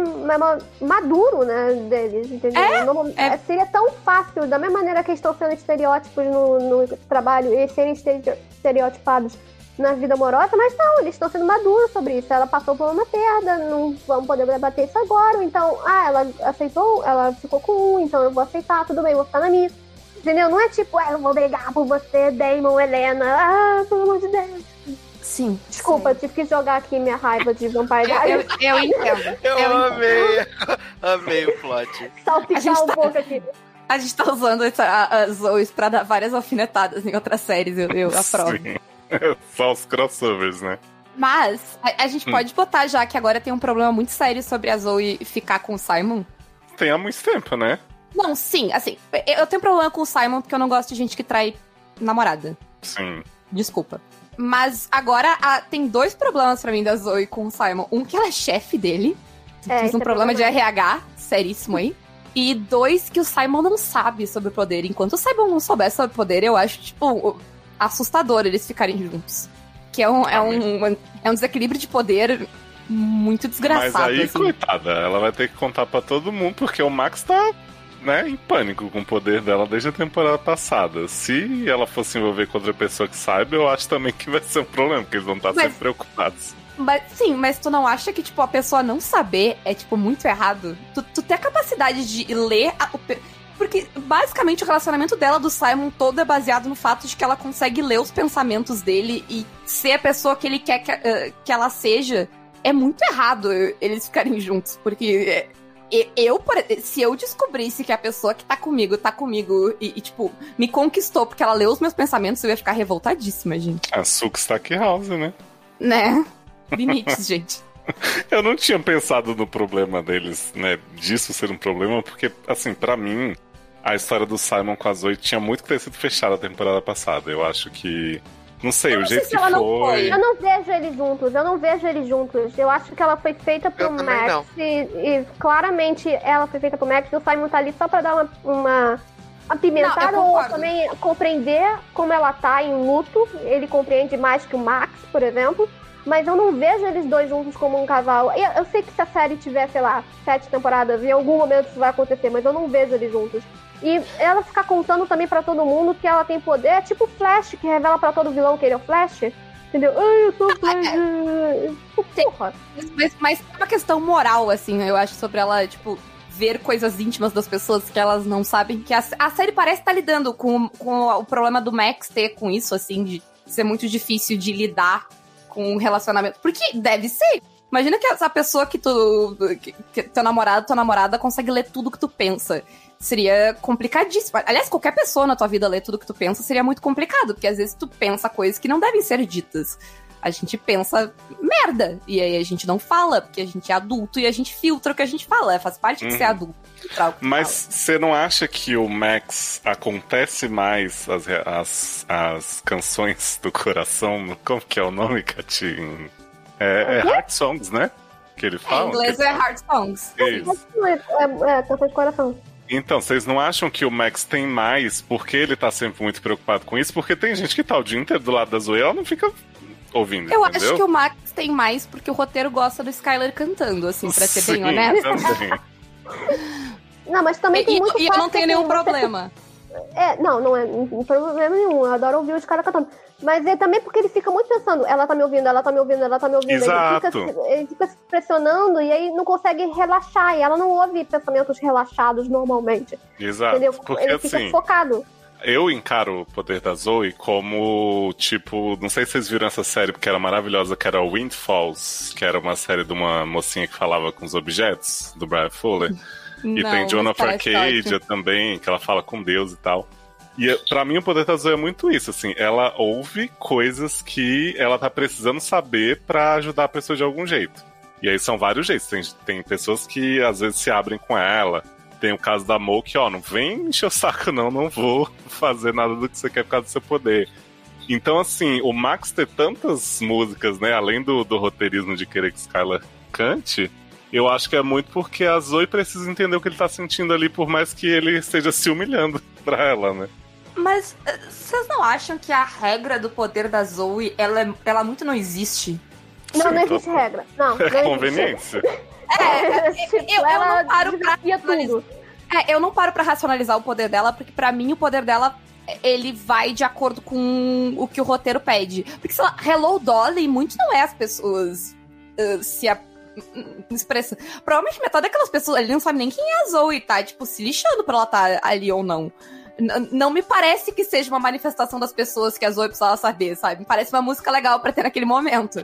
maduro, né, deles, entendeu? É, não, é. Seria tão fácil, da mesma maneira que eles estão sendo estereótipos no, no trabalho e serem estereotipados na vida amorosa, mas não, eles estão sendo maduros sobre isso. Ela passou por uma perda, não vamos poder debater isso agora, então, ah, ela aceitou, ela ficou com um, então eu vou aceitar, tudo bem, vou ficar na minha. Entendeu? Não é tipo, ah, eu vou brigar por você, Damon, Helena, ah, pelo amor de Deus. Sim. Desculpa, sim. Eu tive que jogar aqui minha raiva de Vampire Diaries. Eu, eu, eu entendo. Eu, eu amei. Entendo. Amei o plot. Salpicar um tá, pouco aqui. A gente tá usando essa, a, a Zoey pra dar várias alfinetadas em outras séries, eu, eu aprovo. Sim. Só os crossovers, né? Mas, a, a gente hum. pode botar já que agora tem um problema muito sério sobre a Zoey ficar com o Simon. Tem há muito tempo, né? Não, sim, assim, eu tenho problema com o Simon porque eu não gosto de gente que trai namorada. Sim. Desculpa. Mas agora a, tem dois problemas pra mim da Zoey com o Simon. Um, que ela é chefe dele. É, tem um problema de R H, seríssimo aí. E dois, que o Simon não sabe sobre o poder. Enquanto o Simon não souber sobre o poder, eu acho, tipo, assustador eles ficarem juntos. Que é um, é um, é um desequilíbrio de poder muito desgraçado. Mas aí, assim, coitada, ela vai ter que contar pra todo mundo, porque o Max tá... né, em pânico com o poder dela desde a temporada passada. Se ela for se envolver com outra pessoa que saiba, eu acho também que vai ser um problema, porque eles vão estar mas, sempre preocupados. Mas, sim, mas tu não acha que, tipo, a pessoa não saber é, tipo, muito errado? Tu, tu tem a capacidade de ler... A, o, porque, basicamente, o relacionamento dela do Simon todo é baseado no fato de que ela consegue ler os pensamentos dele e ser a pessoa que ele quer que, uh, que ela seja. É muito errado eles ficarem juntos, porque... É, Eu, se eu descobrisse que a pessoa que tá comigo, tá comigo e, e, tipo, me conquistou porque ela leu os meus pensamentos, eu ia ficar revoltadíssima, gente. A Suki Stackhouse, né? Né? Limites, gente. Eu não tinha pensado no problema deles, né? Disso ser um problema, porque, assim, pra mim, a história do Simon com a Zoey tinha muito que ter sido fechada a temporada passada. Eu acho que... Não sei, eu o jeito sei se que foi... foi... Eu não vejo eles juntos, eu não vejo eles juntos. Eu acho que ela foi feita pro eu Max e, e claramente ela foi feita pro Max e o Simon tá ali só pra dar uma, uma apimentada ou também compreender como ela tá em luto. Ele compreende mais que o Max, por exemplo, mas eu não vejo eles dois juntos como um casal. Eu, eu sei que se a série tiver, sei lá, sete temporadas, em algum momento isso vai acontecer, mas eu não vejo eles juntos. E ela ficar contando também pra todo mundo que ela tem poder, é tipo o Flash, que revela pra todo vilão que ele é o Flash. Entendeu? Ai, eu sou Flash. Porra. Mas, mas é uma questão moral, assim, eu acho, sobre ela, tipo, ver coisas íntimas das pessoas que elas não sabem. Que a, a série parece estar lidando com, com o problema do Max ter com isso, assim, de ser muito difícil de lidar com um relacionamento. Porque deve ser. Imagina que essa pessoa que tu... Que, que teu namorado, tua namorada consegue ler tudo que tu pensa. Seria complicadíssimo. Aliás, qualquer pessoa na tua vida ler tudo que tu pensa seria muito complicado. Porque às vezes tu pensa coisas que não devem ser ditas. A gente pensa merda. E aí a gente não fala, porque a gente é adulto e a gente filtra o que a gente fala. Faz parte uhum. de ser adulto. Filtrar o que Mas você não acha que o Max acontece mais as, as, as canções do coração? Como que é o nome, Katinho? É, é Heart Songs, né? Que ele fala. Em inglês ele... é Heart Songs. Isso. É canção de coração. Então, vocês não acham que o Max tem mais porque ele tá sempre muito preocupado com isso? Porque tem gente que tá o dia inteiro do lado da Zoey, ela não fica ouvindo, Eu entendeu? acho que o Max tem mais porque o roteiro gosta do Skylar cantando, assim, pra ser Sim, bem honesto. Não, mas também e, tem muito... E eu não tenho nenhum problema. É, não, não é um problema nenhum. Eu adoro ouvir os caras cantando. Mas é também porque ele fica muito pensando, ela tá me ouvindo, ela tá me ouvindo, ela tá me ouvindo. Exato. Ele fica, ele fica se pressionando e aí não consegue relaxar. E ela não ouve pensamentos relaxados normalmente. Exato. Entendeu? Porque, ele fica assim, focado. Eu encaro o poder da Zoey como, tipo, não sei se vocês viram essa série porque era maravilhosa, que era Windfalls, que era uma série de uma mocinha que falava com os objetos, do Brian Fuller. E não, tem Jonah Arcadia também, que ela fala com Deus e tal. E pra mim o poder da Zoey é muito isso, assim. Ela ouve coisas que ela tá precisando saber pra ajudar a pessoa de algum jeito. E aí são vários jeitos. Tem, tem pessoas que às vezes se abrem com ela. Tem o caso da Mo que, ó, não vem encher o saco não, não vou fazer nada do que você quer por causa do seu poder. Então, assim, o Max ter tantas músicas, né, além do, do roteirismo de querer que Skylar cante... Eu acho que é muito porque a Zoey precisa entender o que ele tá sentindo ali, por mais que ele esteja se humilhando pra ela, né? Mas vocês não acham que a regra do poder da Zoey, ela, ela muito não existe? Não, Sim, não existe tô... regra. Não, é não conveniência. É, eu, eu não paro pra racionalizar. É, eu não paro pra racionalizar o poder dela, porque pra mim o poder dela... ele vai de acordo com o que o roteiro pede. Porque, sei lá, Hello Dolly, muito não é as pessoas uh, se a expressa. Provavelmente metade daquelas pessoas ali não sabe nem quem é a Zoey, tá? Tipo, se lixando pra ela estar ali ou não. N- não me parece que seja uma manifestação das pessoas que a Zoey precisava saber, sabe? Me parece uma música legal pra ter naquele momento.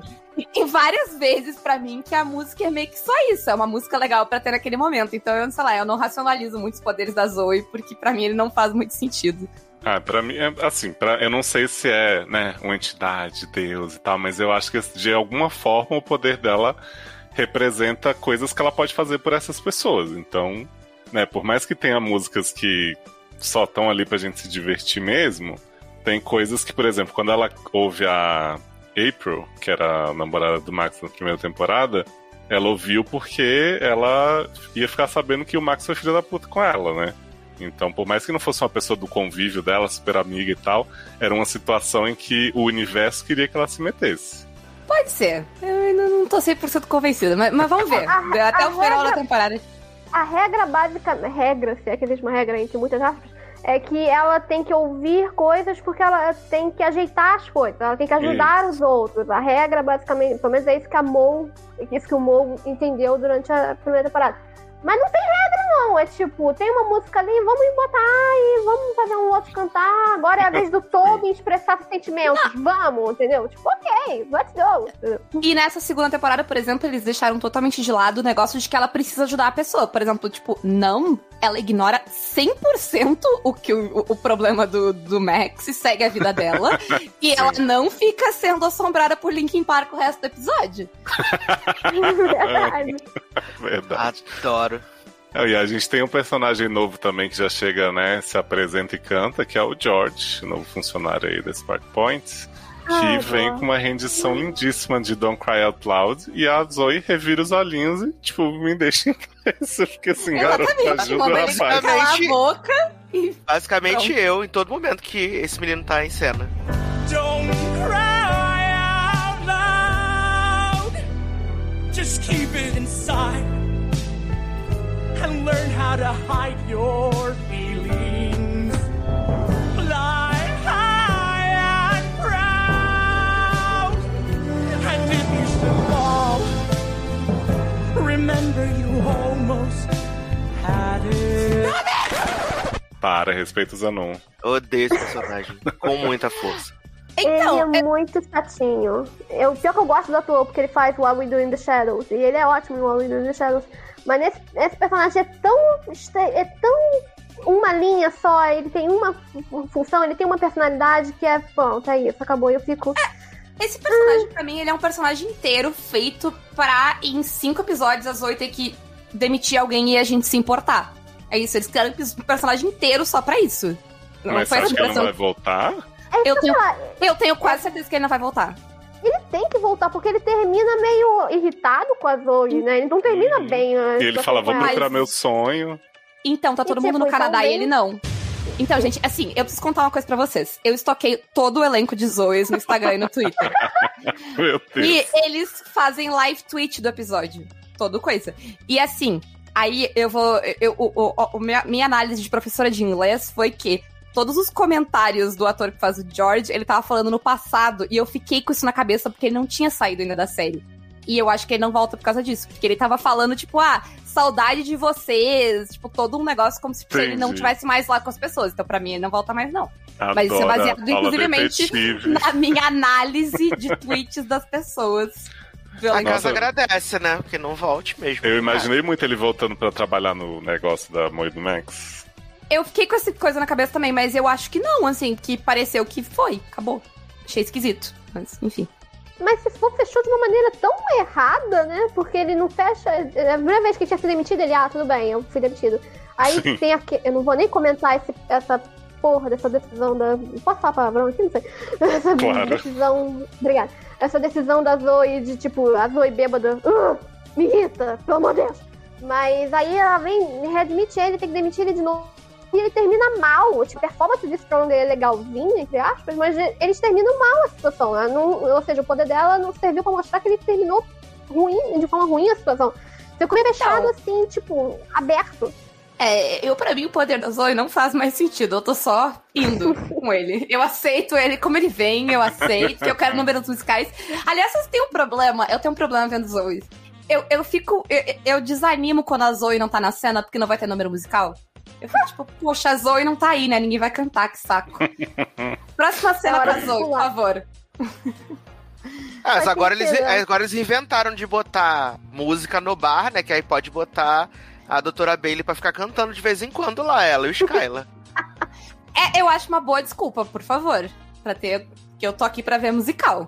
E várias vezes pra mim que a música é meio que só isso, é uma música legal pra ter naquele momento. Então, eu, sei lá, eu não racionalizo muitos poderes da Zoey, porque pra mim ele não faz muito sentido. Ah, pra mim, é, assim, pra, eu não sei se é, né, uma entidade, Deus e tal, mas eu acho que de alguma forma o poder dela representa coisas que ela pode fazer por essas pessoas. Então, né, por mais que tenha músicas que só estão ali pra gente se divertir mesmo, tem coisas que, por exemplo, quando ela ouve a April, que era a namorada do Max na primeira temporada, ela ouviu porque ela ia ficar sabendo que o Max foi filho da puta com ela, né? Então, por mais que não fosse uma pessoa do convívio dela, super amiga e tal, era uma situação em que o universo queria que ela se metesse. Pode ser. Eu ainda não tô cem por cento convencida, mas, mas vamos ver. A, a, Até a o final regra, da temporada. A regra básica, regra, se é que existe uma regra entre muitas aspas, é que ela tem que ouvir coisas porque ela tem que ajeitar as coisas, ela tem que ajudar isso. os outros. A regra, basicamente, pelo menos é isso que a Mo, isso que o Mo entendeu durante a primeira temporada. Mas não tem regra, não. É tipo, tem uma música ali, vamos botar e vamos fazer um outro cantar. Agora é a vez do Toby expressar sentimentos. Não. Vamos, entendeu? Tipo, ok, let's go. E nessa segunda temporada, por exemplo, eles deixaram totalmente de lado o negócio de que ela precisa ajudar a pessoa. Por exemplo, tipo, não, ela ignora cem por cento o, que o, o problema do, do Max e segue a vida dela. E ela não fica sendo assombrada por Linkin Park o resto do episódio. Verdade. Verdade. Adoro. E a gente tem um personagem novo também que já chega, né, se apresenta e canta, que é o George, novo funcionário aí da Sparkle Point, que ah, vem não. com uma rendição não. lindíssima de Don't Cry Out Loud, e a Zoey revira os olhinhos e, tipo, me deixa em paz, porque assim, garoto, ajuda a basicamente, a boca e... basicamente eu, em todo momento que esse menino tá em cena. Don't cry out loud, just keep it inside. And learn how to hide your feelings. Para, respeita o Zanon. Eu odeio esse personagem com muita força. Então, ele é, é muito chatinho. Eu, pior que eu gosto do ator, porque ele faz What We Do in the Shadows. E ele é ótimo em What We Do in the Shadows. Mas nesse, esse personagem é tão... É tão... Uma linha só, ele tem uma função, ele tem uma personalidade que é... Bom, tá isso, acabou, eu fico... É, esse personagem, hum. pra mim, ele é um personagem inteiro feito pra, em cinco episódios, às oito, ter que demitir alguém e a gente se importar. É isso, eles criaram um personagem inteiro só pra isso. Não, mas você acha que ele não vai voltar? É eu, tenho, eu tenho quase certeza que ele não vai voltar. Ele tem que voltar, porque ele termina meio irritado com a Zoey, né? Ele não termina hum. bem. Né? E ele fala, vou procurar meu sonho... Então, tá todo mundo no Canadá também. E ele não. Então, gente, assim, eu preciso contar uma coisa pra vocês. Eu estoquei todo o elenco de Zoey's no Instagram e no Twitter. Meu Deus. E eles fazem live tweet do episódio. Toda coisa. E assim, aí eu vou... Eu, o, o, o, minha, minha análise de professora de inglês foi que todos os comentários do ator que faz o George, ele tava falando no passado. E eu fiquei com isso na cabeça porque ele não tinha saído ainda da série. E eu acho que ele não volta por causa disso. Porque ele tava falando, tipo, ah, saudade de vocês. Tipo, todo um negócio como se Entendi. Ele não estivesse mais lá com as pessoas. Então, pra mim, ele não volta mais, não. Adoro. Mas isso é baseado, inclusive, na minha análise de tweets das pessoas. A casa agradece, né? Porque não volte mesmo. Eu imaginei muito ele voltando pra trabalhar no negócio da Moe do Max. Eu fiquei com essa coisa na cabeça também, mas eu acho que não, assim. Que pareceu que foi, acabou. Achei esquisito, mas enfim. Mas se for, fechou de uma maneira tão errada, né? Porque ele não fecha... A primeira vez que ele tinha sido demitido, ele... Ah, tudo bem, eu fui demitido. Aí Sim. tem aqui... Eu não vou nem comentar esse, essa porra dessa decisão da... Posso falar palavrão aqui? Não sei. Essa claro. decisão... Obrigada. Essa decisão da Zoey de, tipo... A Zoey bêbada... Uh, me irrita, pelo amor de Deus. Mas aí ela vem, readmite ele, tem que demitir ele de novo. E ele termina mal. Tipo, a performance de Strong é legalzinha, entre aspas, mas eles terminam mal a situação. Não, ou seja, o poder dela não serviu pra mostrar que ele terminou ruim, de forma ruim a situação. Ficou meio fechado, assim, tipo, aberto. É, eu, pra mim, o poder da Zoey não faz mais sentido. Eu tô só indo com ele. Eu aceito ele como ele vem, eu aceito, que eu quero números musicais. Aliás, vocês têm um problema. Eu tenho um problema vendo Zoey. Eu, eu fico... Eu, eu desanimo quando a Zoey não tá na cena, porque não vai ter número musical. Eu falei, tipo, poxa, a Zoey não tá aí, né? Ninguém vai cantar, que saco. Próxima cena pra Zoey, por favor. Ah, mas agora eles, agora eles inventaram de botar música no bar, né? Que aí pode botar a doutora Bailey pra ficar cantando de vez em quando lá, ela e o Skylar. É, eu acho uma boa desculpa, por favor. Pra ter... Que eu tô aqui pra ver musical.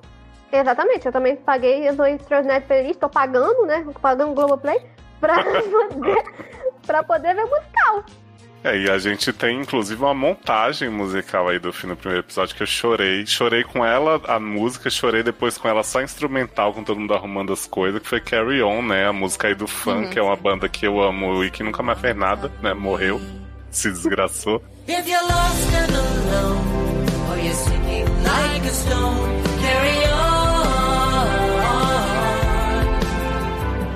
Exatamente, eu também paguei a Zoey's Extraordinary Playlist, tô pagando, né? Pagando Globoplay pra poder, pra poder ver musical. É, e a gente tem, inclusive, uma montagem musical aí do fim do primeiro episódio que eu chorei. Chorei com ela, a música, chorei depois com ela só instrumental, com todo mundo arrumando as coisas, que foi Carry On, né? A música aí do Fun, uhum. que é uma banda que eu amo e que nunca mais fez nada, né? Morreu, se desgraçou. If you're lost and alone, or you're sinking like a stone, carry on.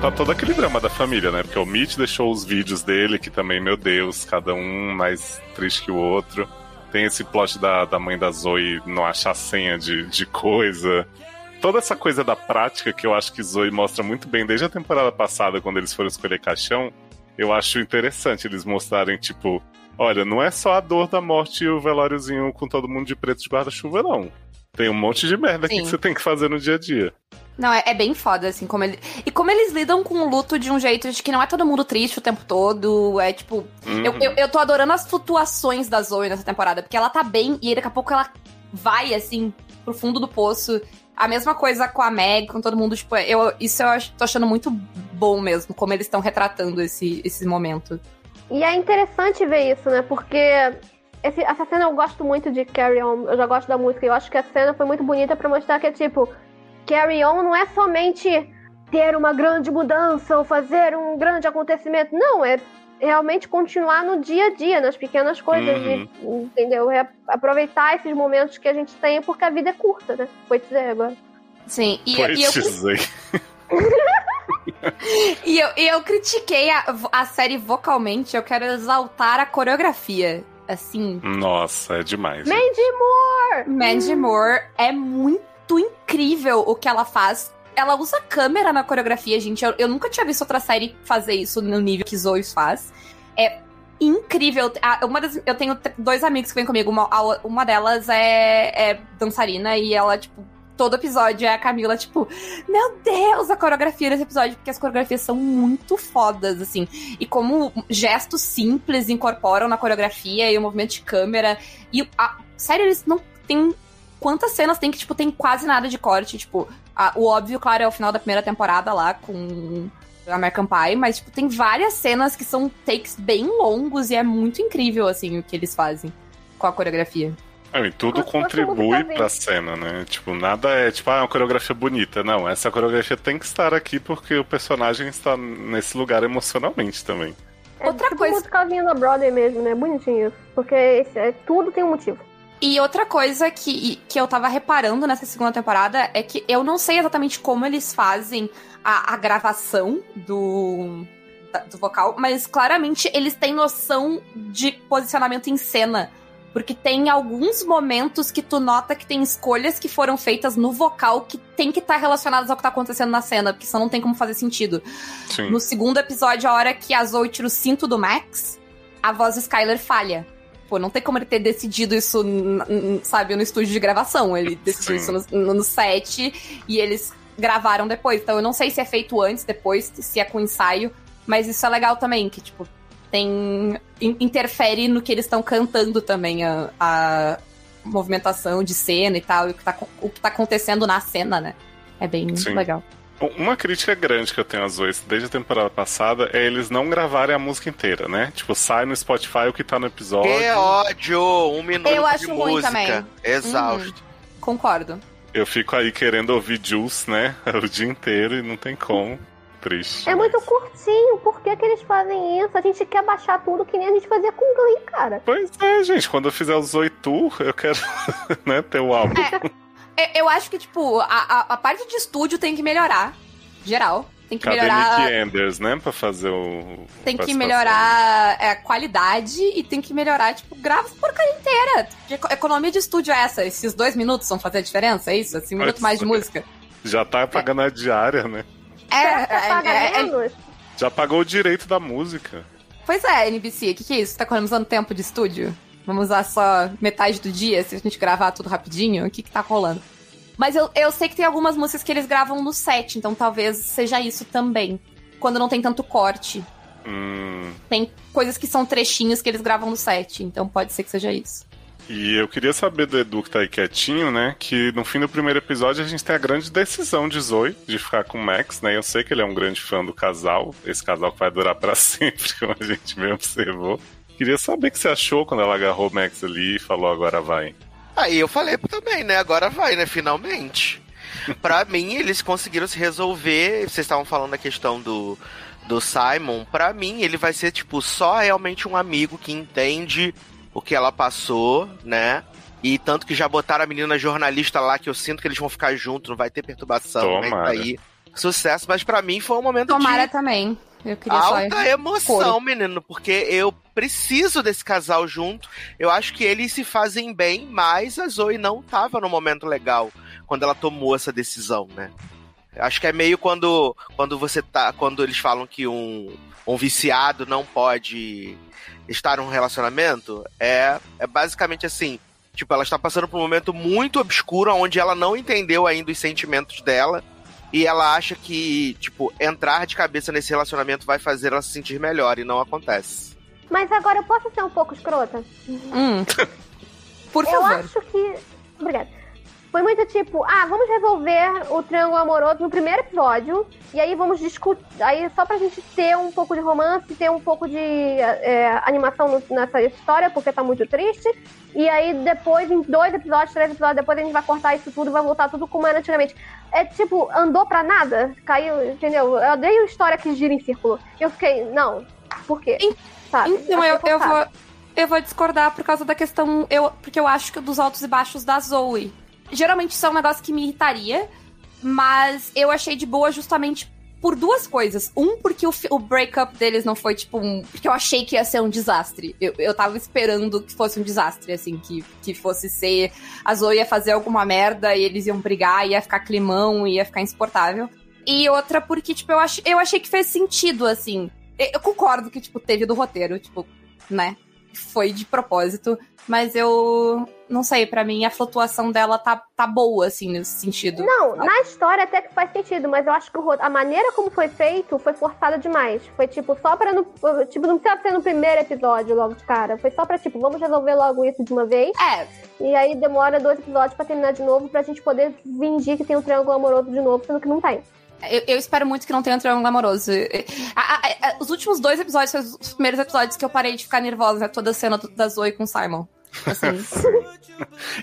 Tá todo aquele drama da família, né? Porque o Mitch deixou os vídeos dele, que também, meu Deus, cada um mais triste que o outro. Tem esse plot da, da mãe da Zoey não achar senha de, de coisa. Toda essa coisa da prática que eu acho que Zoey mostra muito bem desde a temporada passada, quando eles foram escolher caixão, eu acho interessante eles mostrarem, tipo, olha, não é só a dor da morte e o velóriozinho com todo mundo de preto de guarda-chuva, não. Tem um monte de merda aqui que você tem que fazer no dia a dia. Não, é, é bem foda, assim, como ele... E como eles lidam com o luto de um jeito de que não é todo mundo triste o tempo todo, é tipo... Uhum. Eu, eu, eu tô adorando as flutuações da Zoey nessa temporada, porque ela tá bem e daqui a pouco ela vai, assim, pro fundo do poço. A mesma coisa com a Meg, com todo mundo, tipo, eu, isso eu acho, tô achando muito bom mesmo, como eles estão retratando esse, esse momento. E é interessante ver isso, né, porque... Esse, essa cena eu gosto muito de Carry On, eu já gosto da música, eu acho que a cena foi muito bonita pra mostrar que é tipo... Carry On não é somente ter uma grande mudança ou fazer um grande acontecimento. Não, é realmente continuar no dia a dia, nas pequenas coisas. Uhum. De, entendeu? É aproveitar esses momentos que a gente tem, porque a vida é curta, né? Foi dizer agora. Sim, e, Foi e eu... dizer. e eu, eu critiquei a, a série vocalmente, eu quero exaltar a coreografia. Assim... Nossa, é demais. Mandy Moore! Mandy hum. Moore é muito incrível o que ela faz. Ela usa câmera na coreografia, gente. Eu, eu nunca tinha visto outra série fazer isso no nível que Zoey faz. É incrível. incrível. Uma das, eu tenho dois amigos que vêm comigo. Uma, uma delas é, é dançarina e ela, tipo, todo episódio é a Camila, tipo, meu Deus, a coreografia desse episódio, porque as coreografias são muito fodas, assim. E como gestos simples incorporam na coreografia e o movimento de câmera. E, a, sério, eles não têm... Quantas cenas tem que, tipo, tem quase nada de corte, tipo... A, o óbvio, claro, é o final da primeira temporada lá com American Pie, mas, tipo, tem várias cenas que são takes bem longos e é muito incrível, assim, o que eles fazem com a coreografia. E tudo contribui pra cena, né? Tipo, nada é, tipo, ah, é uma coreografia bonita. Não, essa coreografia tem que estar aqui porque o personagem está nesse lugar emocionalmente também. É outra tipo coisa... musicalzinho da Broadway mesmo, né? Bonitinho. Porque esse, é, tudo tem um motivo. E outra coisa que, que eu tava reparando nessa segunda temporada é que eu não sei exatamente como eles fazem a, a gravação do... do vocal, mas claramente eles têm noção de posicionamento em cena. Porque tem alguns momentos que tu nota que tem escolhas que foram feitas no vocal que tem que estar tá relacionadas ao que tá acontecendo na cena, porque senão não tem como fazer sentido. Sim. No segundo episódio, a hora que a Zoe tira o cinto do Max, a voz do Skylar falha. Pô, não tem como ele ter decidido isso, sabe, no estúdio de gravação. Ele decidiu Sim. isso no, no set e eles gravaram depois. Então eu não sei se é feito antes, depois, se é com ensaio, mas isso é legal também, que tipo... Tem, interfere no que eles estão cantando também, a, a movimentação de cena e tal, e o que tá, o que tá acontecendo na cena, né? É bem Sim. legal. Uma crítica grande que eu tenho às vezes, desde a temporada passada, é eles não gravarem a música inteira, né? Tipo, sai no Spotify o que tá no episódio. Que ódio! Um minuto eu acho de ruim música. Também. Exausto. Hum, concordo. Eu fico aí querendo ouvir Juice, né? O dia inteiro e não tem como. Triste, é mas... muito curtinho, por que que eles fazem isso? A gente quer baixar tudo que nem a gente fazia com Glee, cara. Pois é, gente, quando eu fizer os oito tour, eu quero né, ter o álbum. É, eu acho que, tipo, a, a, a parte de estúdio tem que melhorar, geral. Tem que Cadê melhorar... Nick Anders, né, pra fazer o... Tem que melhorar a qualidade e tem que melhorar, tipo, grava a porcaria inteira. Economia de estúdio é essa, esses dois minutos vão fazer a diferença, é isso? Assim, um Pode minuto mais ser. De música. Já tá pagando é. a diária, né? É, tá é, é, é, já pagou o direito da música. Pois é, N B C, o que, que é isso? Tá economizando tempo de estúdio? Vamos usar só metade do dia, se a gente gravar tudo rapidinho? O que que tá rolando? Mas eu, eu sei que tem algumas músicas que eles gravam no set, então talvez seja isso também. Quando não tem tanto corte. Hum. Tem coisas que são trechinhos que eles gravam no set, então pode ser que seja isso. E eu queria saber do Edu, que tá aí quietinho, né, que no fim do primeiro episódio a gente tem a grande decisão de Zoe de ficar com o Max, né, eu sei que ele é um grande fã do casal, esse casal que vai durar pra sempre, como a gente bem observou. Queria saber o que você achou quando ela agarrou o Max ali e falou, agora vai. Aí eu falei também, né, agora vai, né, finalmente. Pra mim, eles conseguiram se resolver, vocês estavam falando da questão do... do Simon, pra mim ele vai ser, tipo, só realmente um amigo que entende... o que ela passou, né? E tanto que já botaram a menina jornalista lá, que eu sinto que eles vão ficar juntos, não vai ter perturbação. Tomara. Aí, sucesso, mas pra mim foi um momento Tomara de... também. Eu queria alta só... emoção, Coro. Menino, porque eu preciso desse casal junto. Eu acho que eles se fazem bem, mas a Zoe não tava num momento legal quando ela tomou essa decisão, né? Acho que é meio quando, quando você tá, quando eles falam que um, um viciado não pode estar num relacionamento, é, é basicamente assim, tipo, ela está passando por um momento muito obscuro, onde ela não entendeu ainda os sentimentos dela, e ela acha que, tipo, entrar de cabeça nesse relacionamento vai fazer ela se sentir melhor, e não acontece. Mas agora eu posso ser um pouco escrota? Hum. Por favor. Eu acho que... Obrigada. Foi muito tipo, ah, vamos resolver o triângulo amoroso no primeiro episódio, e aí vamos discutir, aí só pra gente ter um pouco de romance, ter um pouco de é, animação nessa história, porque tá muito triste, e aí depois, em dois episódios, três episódios, depois a gente vai cortar isso tudo, vai voltar tudo como era antigamente. É tipo, andou pra nada, caiu, entendeu? Eu odeio história que gira em círculo. Eu fiquei, não, por quê? Sabe? Então, eu, eu, vou, eu vou discordar por causa da questão, eu, porque eu acho que dos altos e baixos da Zoe... Geralmente isso é um negócio que me irritaria, mas eu achei de boa justamente por duas coisas. Um, porque o, o breakup deles não foi, tipo, um... Porque eu achei que ia ser um desastre. Eu, eu tava esperando que fosse um desastre, assim, que, que fosse ser... A Zoe ia fazer alguma merda e eles iam brigar, ia ficar climão, ia ficar insuportável. E outra, porque, tipo, eu, ach, eu achei que fez sentido, assim. Eu concordo que, tipo, teve do roteiro, tipo... né? Foi de propósito, mas eu não sei, pra mim a flutuação dela tá, tá boa, assim, nesse sentido. Não, na história até que faz sentido, mas eu acho que o, a maneira como foi feito foi forçada demais. Foi tipo, só pra no, tipo, não precisa ser no primeiro episódio logo de cara. Foi só pra tipo, vamos resolver logo isso de uma vez. É. E aí demora dois episódios pra terminar de novo, pra gente poder fingir que tem um triângulo amoroso de novo, sendo que não tem. Eu, eu espero muito que não tenha um triângulo amoroso. A, a, a, os últimos dois episódios foram os primeiros episódios que eu parei de ficar nervosa, né? Toda a cena da Zoey com o Simon. Assim.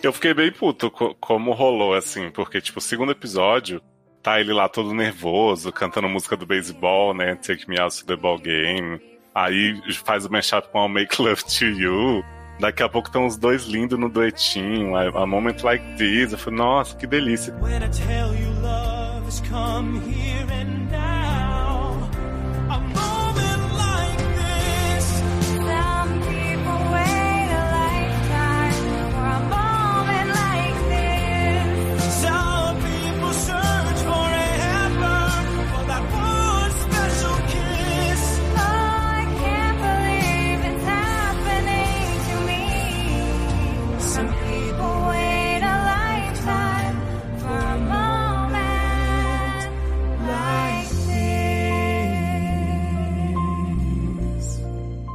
Eu fiquei bem puto co- como rolou, assim, porque, tipo, o segundo episódio, tá ele lá todo nervoso, cantando música do beisebol, né? Take Me Out to the Ball Game. Aí faz o mashup com I'll Make Love to You. Daqui a pouco estão os dois lindos no duetinho. A, a Moment Like This. Eu falei, nossa, que delícia. When I tell you love, come here and now, a moment like this. Some people wait a lifetime for a moment like this. Some people search forever for that one special kiss. Oh, I can't believe it's happening to me. Some people wait a lifetime for a moment.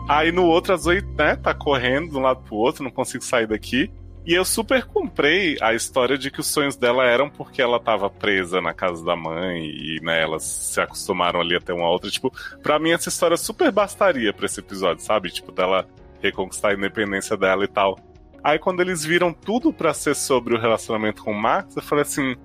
Aí no outro a Zoey, né, tá correndo de um lado pro outro, não consigo sair daqui. E eu super comprei a história de que os sonhos dela eram porque ela tava presa na casa da mãe e, né, elas se acostumaram ali até uma outra. Tipo, pra mim essa história super bastaria pra esse episódio, sabe? Tipo, dela reconquistar a independência dela e tal. Aí quando eles viram tudo pra ser sobre o relacionamento com o Max, eu falei assim...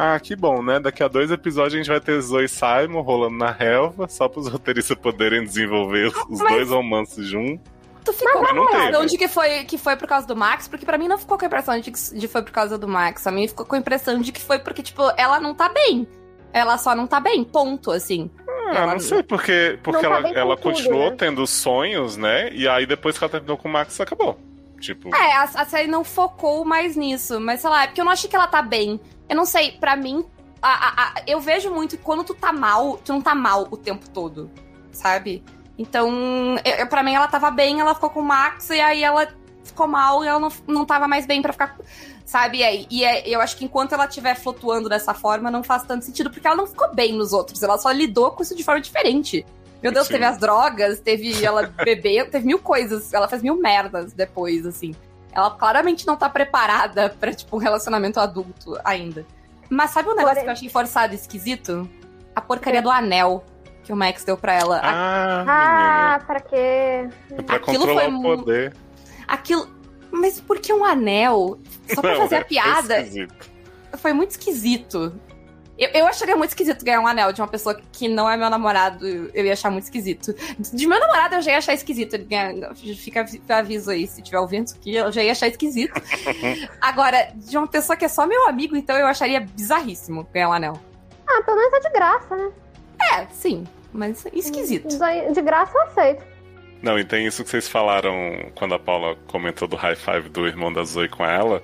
Ah, que bom, né? Daqui a dois episódios a gente vai ter Zoey e Simon rolando na relva, só para os roteiristas poderem desenvolver os, os mas... dois romances juntos. Tu ficou com a impressão de que foi, que foi por causa do Max? Porque pra mim não ficou com a impressão de que foi por causa do Max. A mim ficou com a impressão de que foi porque, tipo, ela não tá bem. Ela só não tá bem, ponto, assim. Ah, ela... não sei, porque, porque não ela, tá ela tudo, continuou, né, tendo sonhos, né? E aí depois que ela terminou com o Max, acabou. Tipo... É, a, a série não focou mais nisso. Mas, sei lá, é porque eu não achei que ela tá bem. Eu não sei, pra mim, a, a, a, eu vejo muito que quando tu tá mal, tu não tá mal o tempo todo, sabe? Então, eu, pra mim, ela tava bem, ela ficou com o Max, e aí ela ficou mal e ela não, não tava mais bem pra ficar... Sabe? E, e é, eu acho que enquanto ela estiver flutuando dessa forma, não faz tanto sentido, porque ela não ficou bem nos outros, ela só lidou com isso de forma diferente. Meu Deus, sim, teve as drogas, teve ela bebendo, teve mil coisas, ela fez mil merdas depois, assim... Ela claramente não tá preparada pra, tipo, um relacionamento adulto ainda. Mas sabe um negócio Porém. que eu achei forçado e esquisito? A porcaria é. do anel que o Max deu pra ela. Ah, a... ah pra quê? É pra Aquilo controlar foi... o poder. Aquilo... Mas por que um anel? Só pra não, fazer é a piada? Esquisito. Foi muito esquisito. Eu, eu acharia muito esquisito ganhar um anel de uma pessoa que não é meu namorado. Eu ia achar muito esquisito. De meu namorado eu já ia achar esquisito. Ele ganha, fica aviso aí, se tiver ouvindo que eu já ia achar esquisito. Agora, de uma pessoa que é só meu amigo, então eu acharia bizarríssimo ganhar um anel. Ah, pelo menos é de graça, né? É, sim. Mas esquisito. De graça eu aceito. Não, e tem isso que vocês falaram quando a Paula comentou do high five do irmão da Zoey com ela.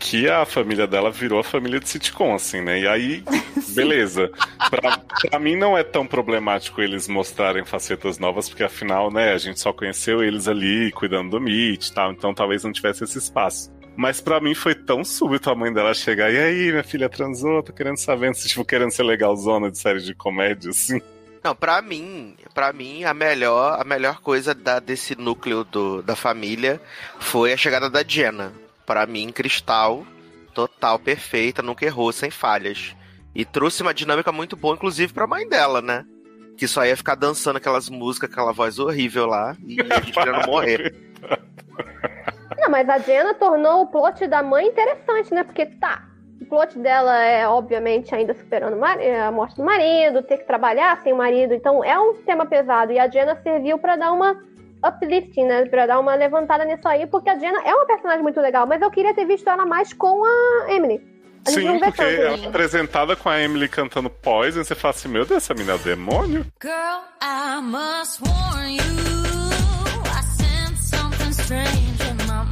Que a família dela virou a família de sitcom, assim, né? E aí, beleza. Pra, pra mim não é tão problemático eles mostrarem facetas novas, porque afinal, né, a gente só conheceu eles ali, cuidando do Mitch e tal, então talvez não tivesse esse espaço. Mas pra mim foi tão súbito a mãe dela chegar, e aí, minha filha transou, tô querendo saber, tipo, querendo ser legalzona de série de comédia, assim. Não, pra mim, pra mim a, melhor, a melhor coisa da, desse núcleo do, da família foi a chegada da Jenna. Pra mim, Cristal, total, perfeita, nunca errou, sem falhas. E trouxe uma dinâmica muito boa, inclusive, pra mãe dela, né? Que só ia ficar dançando aquelas músicas, aquela voz horrível lá, e a gente querendo morrer. Não, mas a Jenna tornou o plot da mãe interessante, né? Porque, tá, o plot dela é, obviamente, ainda superando a morte do marido, ter que trabalhar sem o marido, então é um tema pesado. E a Jenna serviu pra dar uma... uplifting, né, pra dar uma levantada nisso aí, porque a Jenna é uma personagem muito legal, mas eu queria ter visto ela mais com a Emily. A gente Sim, não vê porque ela é apresentada com a Emily cantando Poison, você fala assim, meu Deus, essa menina é o demônio. Girl, I must warn you, I sense something strange in my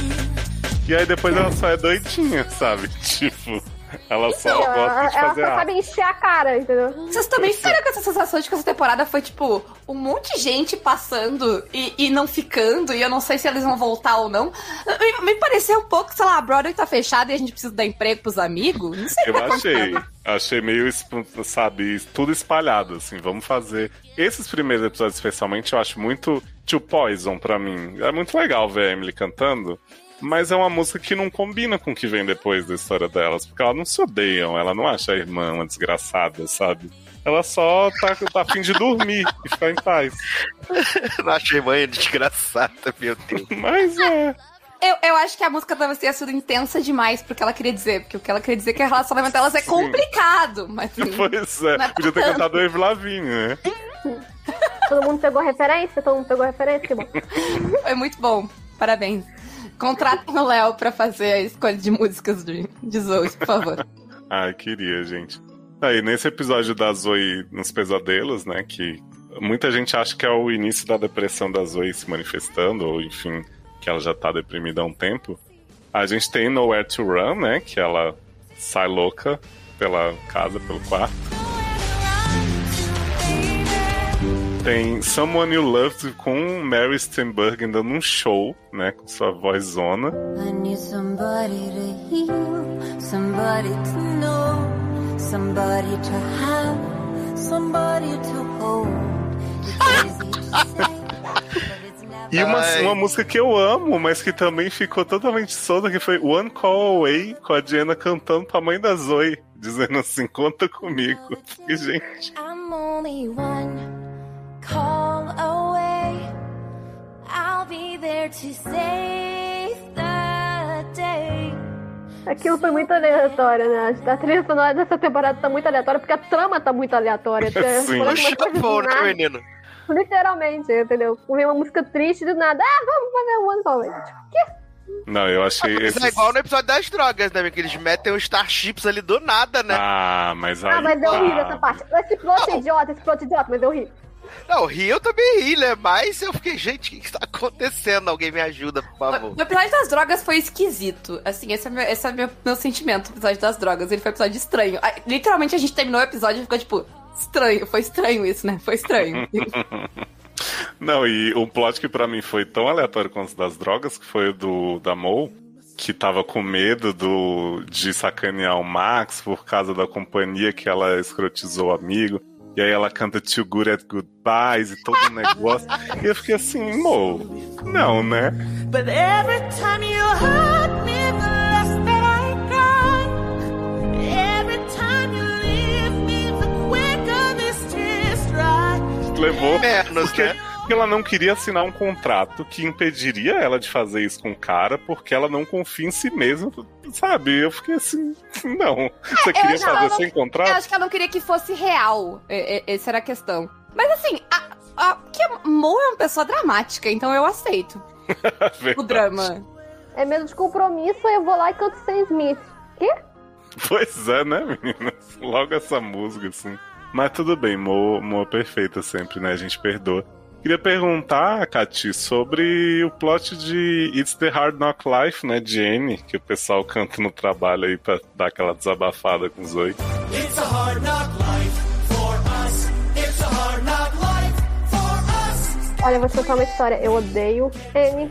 mind. E aí depois ela só é doidinha, sabe? Tipo, Ela isso, só ela, gosta de ela fazer. Ela só sabe encher a cara, entendeu? Vocês também ficaram com essa sensação de que essa temporada foi, tipo, um monte de gente passando e, e não ficando, e eu não sei se eles vão voltar ou não. Me, me pareceu um pouco, sei lá, a Broadway tá fechada e a gente precisa dar emprego pros amigos. Não sei. Eu tá achei. Contando. Achei meio, sabe, tudo espalhado, assim, vamos fazer. Esses primeiros episódios, especialmente, eu acho muito Tio Poison pra mim. É muito legal ver a Emily cantando. Mas é uma música que não combina com o que vem depois da história delas. Porque elas não se odeiam, ela não acha a irmã uma desgraçada, sabe? Ela só tá, tá a fim de dormir e ficar em paz. Não acha a irmã desgraçada, meu Deus. Mas é... Eu, eu acho que a música talvez tenha sido intensa demais pro que ela queria dizer. Porque o que ela queria dizer é que o relacionamento delas é complicado. Mas, assim, pois é, é podia ter cantado o Avril Lavigne, né? Todo mundo pegou a referência, todo mundo pegou a referência, que bom. Foi muito bom, parabéns. Contratem o Léo pra fazer a escolha de músicas de, de Zoey, por favor. Ai, queria, gente. Aí, nesse episódio da Zoey nos pesadelos, né, que muita gente acha que é o início da depressão da Zoey se manifestando, ou enfim, que ela já tá deprimida há um tempo. A gente tem Nowhere to Run, né, que ela sai louca pela casa, pelo quarto. Tem Someone You Loved com Mary Steenburgen dando um show, né, com sua voz zona. I need somebody to heal, somebody to know, somebody to have, somebody to hold. E uma, uma música que eu amo, mas que também ficou totalmente solta, que foi One Call Away, com a Diana cantando pra mãe da Zoey, dizendo assim, conta comigo. E, gente... I'm only one call away, I'll be there to save the day. Aquilo foi muito aleatório, né? A trilha sonora dessa temporada tá muito aleatória, porque a trama tá muito aleatória. Sim, né, menino? Literalmente, entendeu? Ouvi uma música triste do nada. Ah, vamos fazer um One Call Away. Tipo, quê? Não, eu achei... Mas esses... é igual no episódio das drogas, né? Que eles metem os Starships ali do nada, né? Ah, mas aí... Ah, mas eu ri dessa parte. Esse plot é idiota, esse plot é idiota, mas eu ri. Não, ri eu também ri, né? Mas eu fiquei, gente, o que está acontecendo? Alguém me ajuda, por favor. O, o episódio das drogas foi esquisito. Assim, esse é, meu, esse é meu, meu sentimento, o episódio das drogas. Ele foi um episódio estranho. A, literalmente, a gente terminou o episódio e ficou, tipo, estranho. Foi estranho isso, né? Foi estranho. Não, e um plot que pra mim foi tão aleatório quanto das drogas, que foi o do, da Mo, que tava com medo do, de sacanear o Max por causa da companhia que ela escrotizou o amigo. E aí ela canta Too Good at Goodbyes e todo o negócio. E eu fiquei assim, mo, não, né? But every time you hurt me, the less that I cry. Every time you leave me, the quicker this tears dry. Levou menos, porque, né? Porque ela não queria assinar um contrato que impediria ela de fazer isso com o cara, porque ela não confia em si mesma. Sabe, eu fiquei assim, não. Você é, queria fazer não, sem contrato? Eu acho que ela não queria que fosse real. É, é, essa era a questão. Mas assim, a, a, que a Mo é uma pessoa dramática, então eu aceito o drama. É medo de compromisso, eu vou lá e canto Sam Smith. Quê? Pois é, né, meninas? Logo essa música, assim. Mas tudo bem, Mo, Mo é perfeita sempre, né? A gente perdoa. Queria perguntar, Cati, sobre o plot de It's the Hard Knock Life, né, de Annie, que o pessoal canta no trabalho aí pra dar aquela desabafada com os oito. It's a hard knock life for us. It's a hard knock life for us. Olha, vou te contar uma história. Eu odeio Annie.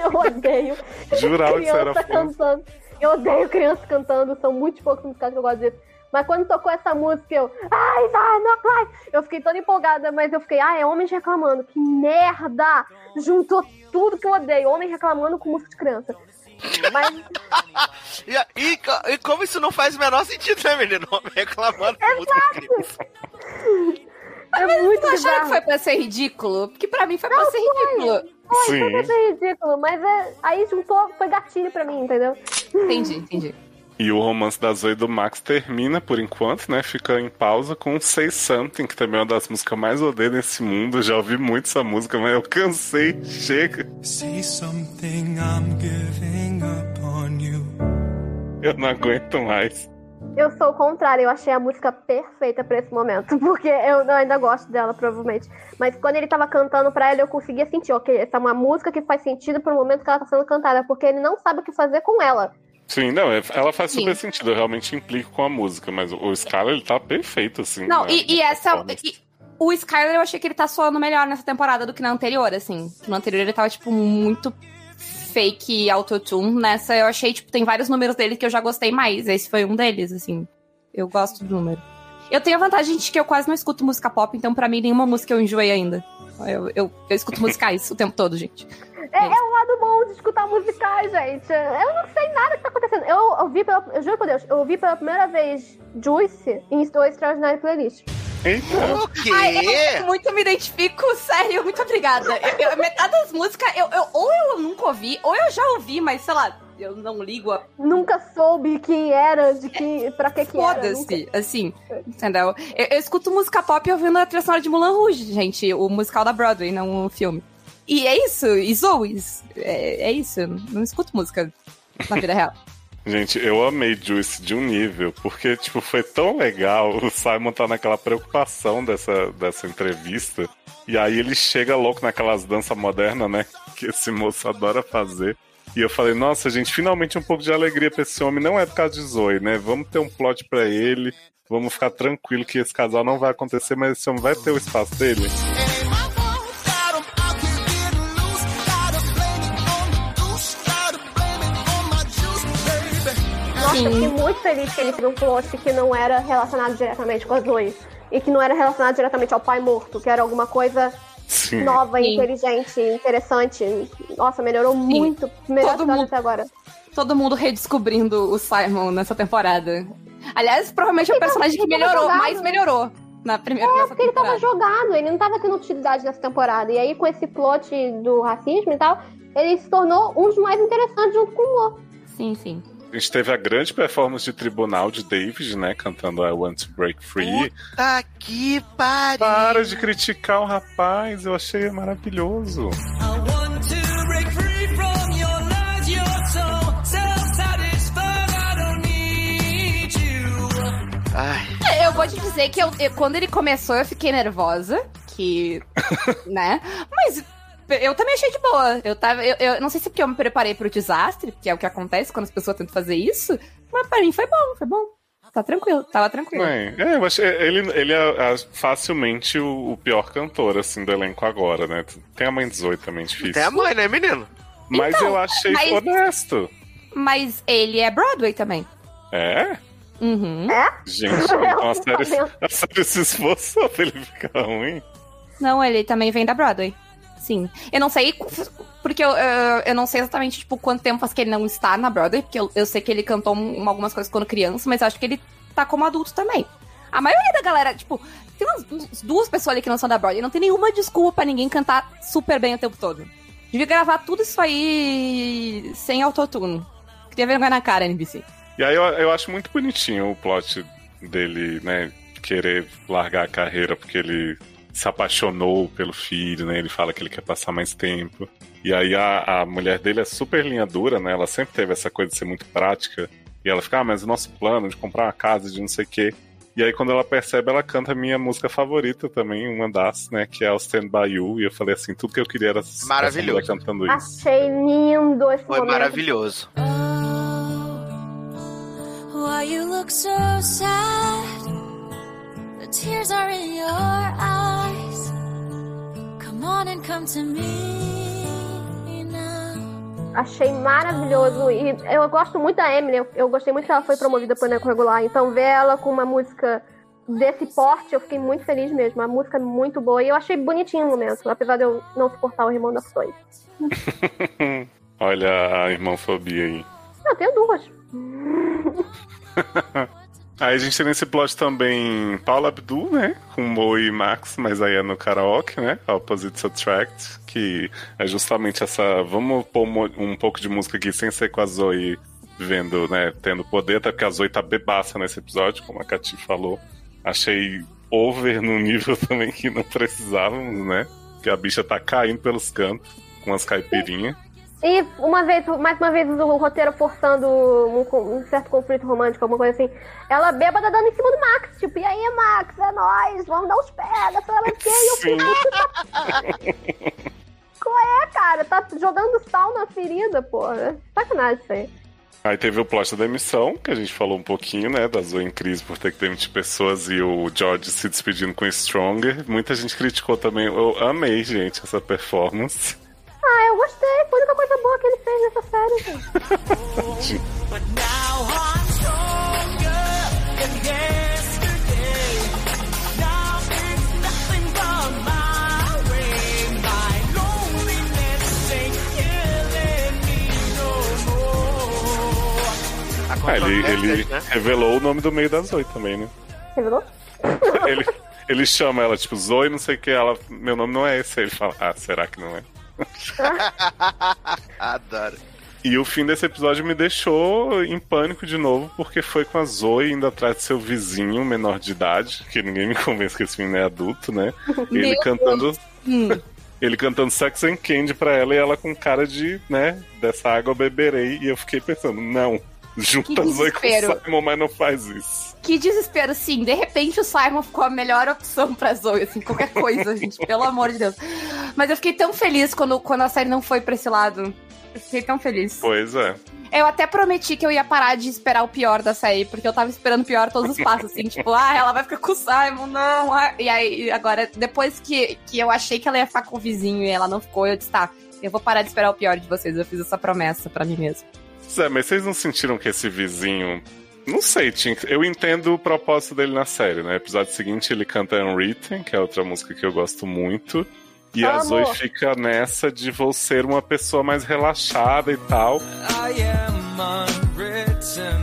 Eu odeio. Jurava que você era fã. Eu odeio criança cantando. São muito poucos musicados que eu gosto disso. Mas quando tocou essa música, eu... Ai, tá, não, ai. Eu fiquei toda empolgada, mas eu fiquei... Ah, é homens reclamando. Que merda! Juntou tudo que eu odeio. Homem reclamando com música de criança. Mas... e, e, e como isso não faz o menor sentido, né, menino? Homem reclamando com música de criança. É mas muito vocês acharam que foi pra ser ridículo? Porque pra mim foi não, pra ser foi. ridículo. Foi, Sim. foi pra ser ridículo. Mas é, aí juntou, foi gatilho pra mim, entendeu? Entendi, entendi. E o romance da Zoey e do Max termina, por enquanto, né? Fica em pausa com Say Something, que também é uma das músicas mais odeio nesse mundo. Já ouvi muito essa música, mas eu cansei. Chega. Say something, I'm giving up on you. Eu não aguento mais. Eu sou o contrário, eu achei a música perfeita pra esse momento, porque eu não, ainda gosto dela, provavelmente. Mas quando ele tava cantando pra ela, eu conseguia sentir, ok, essa é uma música que faz sentido pro momento que ela tá sendo cantada, porque ele não sabe o que fazer com ela. Sim, não, ela faz super Sim. sentido, eu realmente implico com a música, mas o Skylar, ele tá perfeito, assim. Não, né? e, e essa... E, o Skylar, eu achei que ele tá soando melhor nessa temporada do que na anterior, assim. Na anterior ele tava, tipo, muito fake autotune. Nessa eu achei, tipo, tem vários números dele que eu já gostei mais. Esse foi um deles, assim. Eu gosto do número. Eu tenho a vantagem de que eu quase não escuto música pop, então pra mim nenhuma música eu enjoei ainda. Eu, eu, eu escuto musicais o tempo todo, gente. É, é um lado bom de escutar musicais, gente. Eu não sei nada que tá acontecendo. Eu ouvi pela... Eu juro por Deus, eu ouvi pela primeira vez Juicy em Zoey's Extraordinary Playlist. Eita. O quê? Ai, eu muito me identifico, sério, muito obrigada. Eu, eu, metade das músicas, eu, eu, ou eu nunca ouvi, ou eu já ouvi, mas sei lá, eu não ligo a... Nunca soube quem era, de que, pra que que era. Foda-se, assim, entendeu? Eu, eu escuto música pop ouvindo a trilha sonora de Moulin Rouge, gente, o musical da Broadway, não o filme. E é isso, e Zoey's, é, é isso, eu não escuto música na vida real. Gente, eu amei Juice de um nível, porque, tipo, foi tão legal. O Simon tá naquela preocupação dessa, dessa entrevista. E aí ele chega louco naquelas danças modernas, né? Que esse moço adora fazer. E eu falei, nossa, gente, finalmente um pouco de alegria pra esse homem. Não é por causa de Zoey, né? Vamos ter um plot pra ele. Vamos ficar tranquilo que esse casal não vai acontecer, mas esse homem vai ter o espaço dele. Eu fiquei muito feliz que ele fez um plot que não era relacionado diretamente com a Zoey. E que não era relacionado diretamente ao pai morto, que era alguma coisa Sim. nova, Sim. inteligente, interessante. Nossa, melhorou Sim. muito. Melhor mundo, até agora. Todo mundo redescobrindo o Simon nessa temporada. Aliás, provavelmente é o personagem que melhorou, mais melhorou. Na primeira, é, porque temporada. Ele tava jogado, ele não tava tendo utilidade nessa temporada. E aí, com esse plot do racismo e tal, ele se tornou um dos mais interessantes junto com o Lô. Sim, sim. A gente teve a grande performance de tribunal de David, né? Cantando I Want to Break Free. Puta que pariu! Para de criticar o rapaz, eu achei maravilhoso. Eu vou te dizer que eu, eu, quando ele começou eu fiquei nervosa, que... né? Mas... eu também achei de boa. Eu tava. Eu, eu não sei se porque eu me preparei pro desastre, que é o que acontece quando as pessoas tentam fazer isso, mas pra mim foi bom, foi bom. Tá tranquilo, tava tranquilo. É, eu achei, ele, ele é, é facilmente o, o pior cantor, assim, do elenco agora, né? Tem a mãe de Zoey também, difícil. Tem a mãe, né, menino? Mas então, eu achei mas, honesto. Mas ele é Broadway também. É? Uhum. É? Gente, a série, a série se esforçou pra ele ficar ruim. Não, ele também vem da Broadway. Sim. Eu não sei, porque eu, eu, eu não sei exatamente, tipo, quanto tempo faz que ele não está na Broadway, porque eu, eu sei que ele cantou um, algumas coisas quando criança, mas eu acho que ele tá como adulto também. A maioria da galera, tipo, tem umas, umas duas pessoas ali que não são da Broadway, não tem nenhuma desculpa pra ninguém cantar super bem o tempo todo. Devia gravar tudo isso aí sem autotune. Queria vergonha na cara, N B C. E aí eu, eu acho muito bonitinho o plot dele, né, querer largar a carreira, porque ele... se apaixonou pelo filho, né? Ele fala que ele quer passar mais tempo. E aí a, a mulher dele é super linha dura, né? Ela sempre teve essa coisa de ser muito prática. E ela fica, ah, mas o nosso plano de comprar uma casa, de não sei o quê. E aí quando ela percebe, ela canta a minha música favorita também, uma das, né? Que é o Stand By You. E eu falei assim, tudo que eu queria era essa mulher cantando isso. Achei lindo esse Foi momento. Maravilhoso. Oh, why you look so sad? The tears are in your eyes. Come on and come to me now. Achei maravilhoso. E eu gosto muito da Emily. Eu, eu gostei muito que ela foi promovida para o elenco regular. Então ver ela com uma música desse porte, eu fiquei muito feliz mesmo. A música é muito boa. E eu achei bonitinho o momento, apesar de eu não suportar o irmão da Zoey. Olha a irmãofobia aí. Eu tenho duas. Aí a gente tem nesse plot também Paula Abdul, né? Com Mo e Max, mas aí é no karaoke, né? Opposites Attract, que é justamente essa... Vamos pôr um pouco de música aqui sem ser com a Zoey vendo, né? Tendo poder, até porque a Zoey tá bebaça nesse episódio, como a Kati falou. Achei over num nível também que não precisávamos, né? Que a bicha tá caindo pelos cantos com as caipirinhas. E uma vez, mais uma vez, o roteiro forçando um, um certo conflito romântico, alguma coisa assim. Ela bêbada dando em cima do Max, tipo, e aí, Max, é nóis, vamos dar uns pega pra ela que eu fico. Qual é, cara? Tá jogando sal na ferida, porra. Sacanagem isso aí. Aí teve o plot da demissão, que a gente falou um pouquinho, né? Da Zoey em crise por ter que demitir pessoas e o George se despedindo com Stronger. Muita gente criticou também. Eu amei, gente, essa performance. Ah, eu gostei. Foi a única coisa boa que ele fez nessa série, gente. Ah, ele ele né? revelou o nome do meio da Zoey também, né? Revelou? Ele, ele chama ela, tipo, Zoey, não sei o que, ela, meu nome não é esse. Aí ele fala, ah, será que não é? Adoro. E o fim desse episódio me deixou em pânico de novo, porque foi com a Zoey indo atrás de seu vizinho menor de idade, que ninguém me convence que esse menino é adulto, né? Ele meu cantando... Ele cantando Sex and Candy pra ela e ela com cara de, né, dessa água eu beberei. E eu fiquei pensando, não, junta a Zoey com o Simon, mas não faz isso. Que desespero, sim. De repente o Simon ficou a melhor opção pra Zoey, assim, qualquer coisa, gente, pelo amor de Deus. Mas eu fiquei tão feliz quando, quando a série não foi pra esse lado. Eu fiquei tão feliz. Pois é. Eu até prometi que eu ia parar de esperar o pior da série, porque eu tava esperando o pior todos os passos, assim, tipo, ah, ela vai ficar com o Simon, não, ah. E aí, agora, depois que, que eu achei que ela ia ficar com o vizinho e ela não ficou, eu disse, tá, eu vou parar de esperar o pior de vocês, eu fiz essa promessa pra mim mesmo. Zé, mas vocês não sentiram que esse vizinho... Não sei, eu entendo o propósito dele na série, né? No episódio seguinte ele canta Unwritten, que é outra música que eu gosto muito. E Amor. A Zoey fica nessa de vou ser uma pessoa mais relaxada e tal. I am unwritten,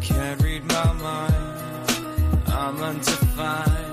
can't read my mind, I'm undefined.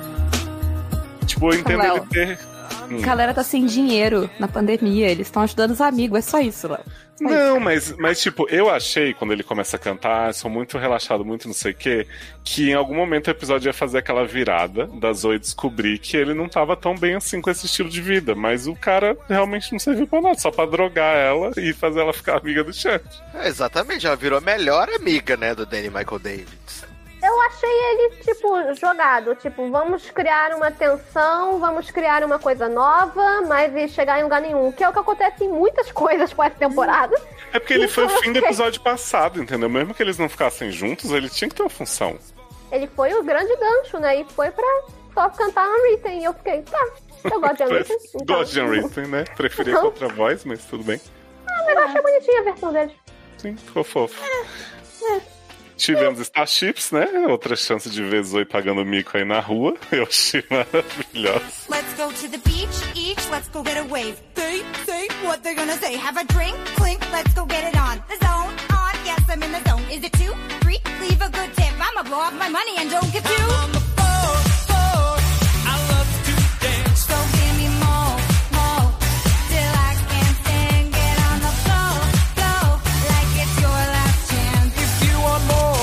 Tipo, eu entendo Léo. Ele ter... A galera tá sem dinheiro na pandemia, eles estão ajudando os amigos, é só isso, Léo. Não, mas, mas tipo, eu achei, quando ele começa a cantar, sou muito relaxado, muito não sei o quê, que em algum momento o episódio ia fazer aquela virada da Zoey descobrir que ele não tava tão bem assim com esse estilo de vida, mas o cara realmente não serviu pra nada, só pra drogar ela e fazer ela ficar amiga do Chad. É, exatamente, ela virou a melhor amiga, né, do Danny Michael Davis. Eu achei ele, tipo, jogado. Tipo, vamos criar uma tensão, vamos criar uma coisa nova, mas chegar em lugar nenhum. Que é o que acontece em muitas coisas com essa temporada. É porque ele então, foi o fim do episódio passado, entendeu? Mesmo que eles não ficassem juntos, ele tinha que ter uma função. Ele foi o grande gancho, né? E foi pra só cantar Unwritten. E eu fiquei, tá, eu gosto de Unwritten. Então. Gosto de Unwritten, né? Preferia então... contra a voz, mas tudo bem. Ah, mas eu achei bonitinha a versão dele. Sim, ficou fofo. É, é. Tivemos Starships, né? Outra chance de ver Zoey pagando mico aí na rua. Eu achei maravilhosa. Let's go to the beach, each, let's go get a wave. They say what they're gonna say. Have a drink, clink, let's go get it on. The zone, on, yes, I'm in the zone. Is it two, three? Leave a good tip. I'ma blow off my money and don't give two. I'm on the floor, floor. I love to dance. So give me more, more. Till I can't stand. Get on the floor, floor. Like it's your last chance. If you want more.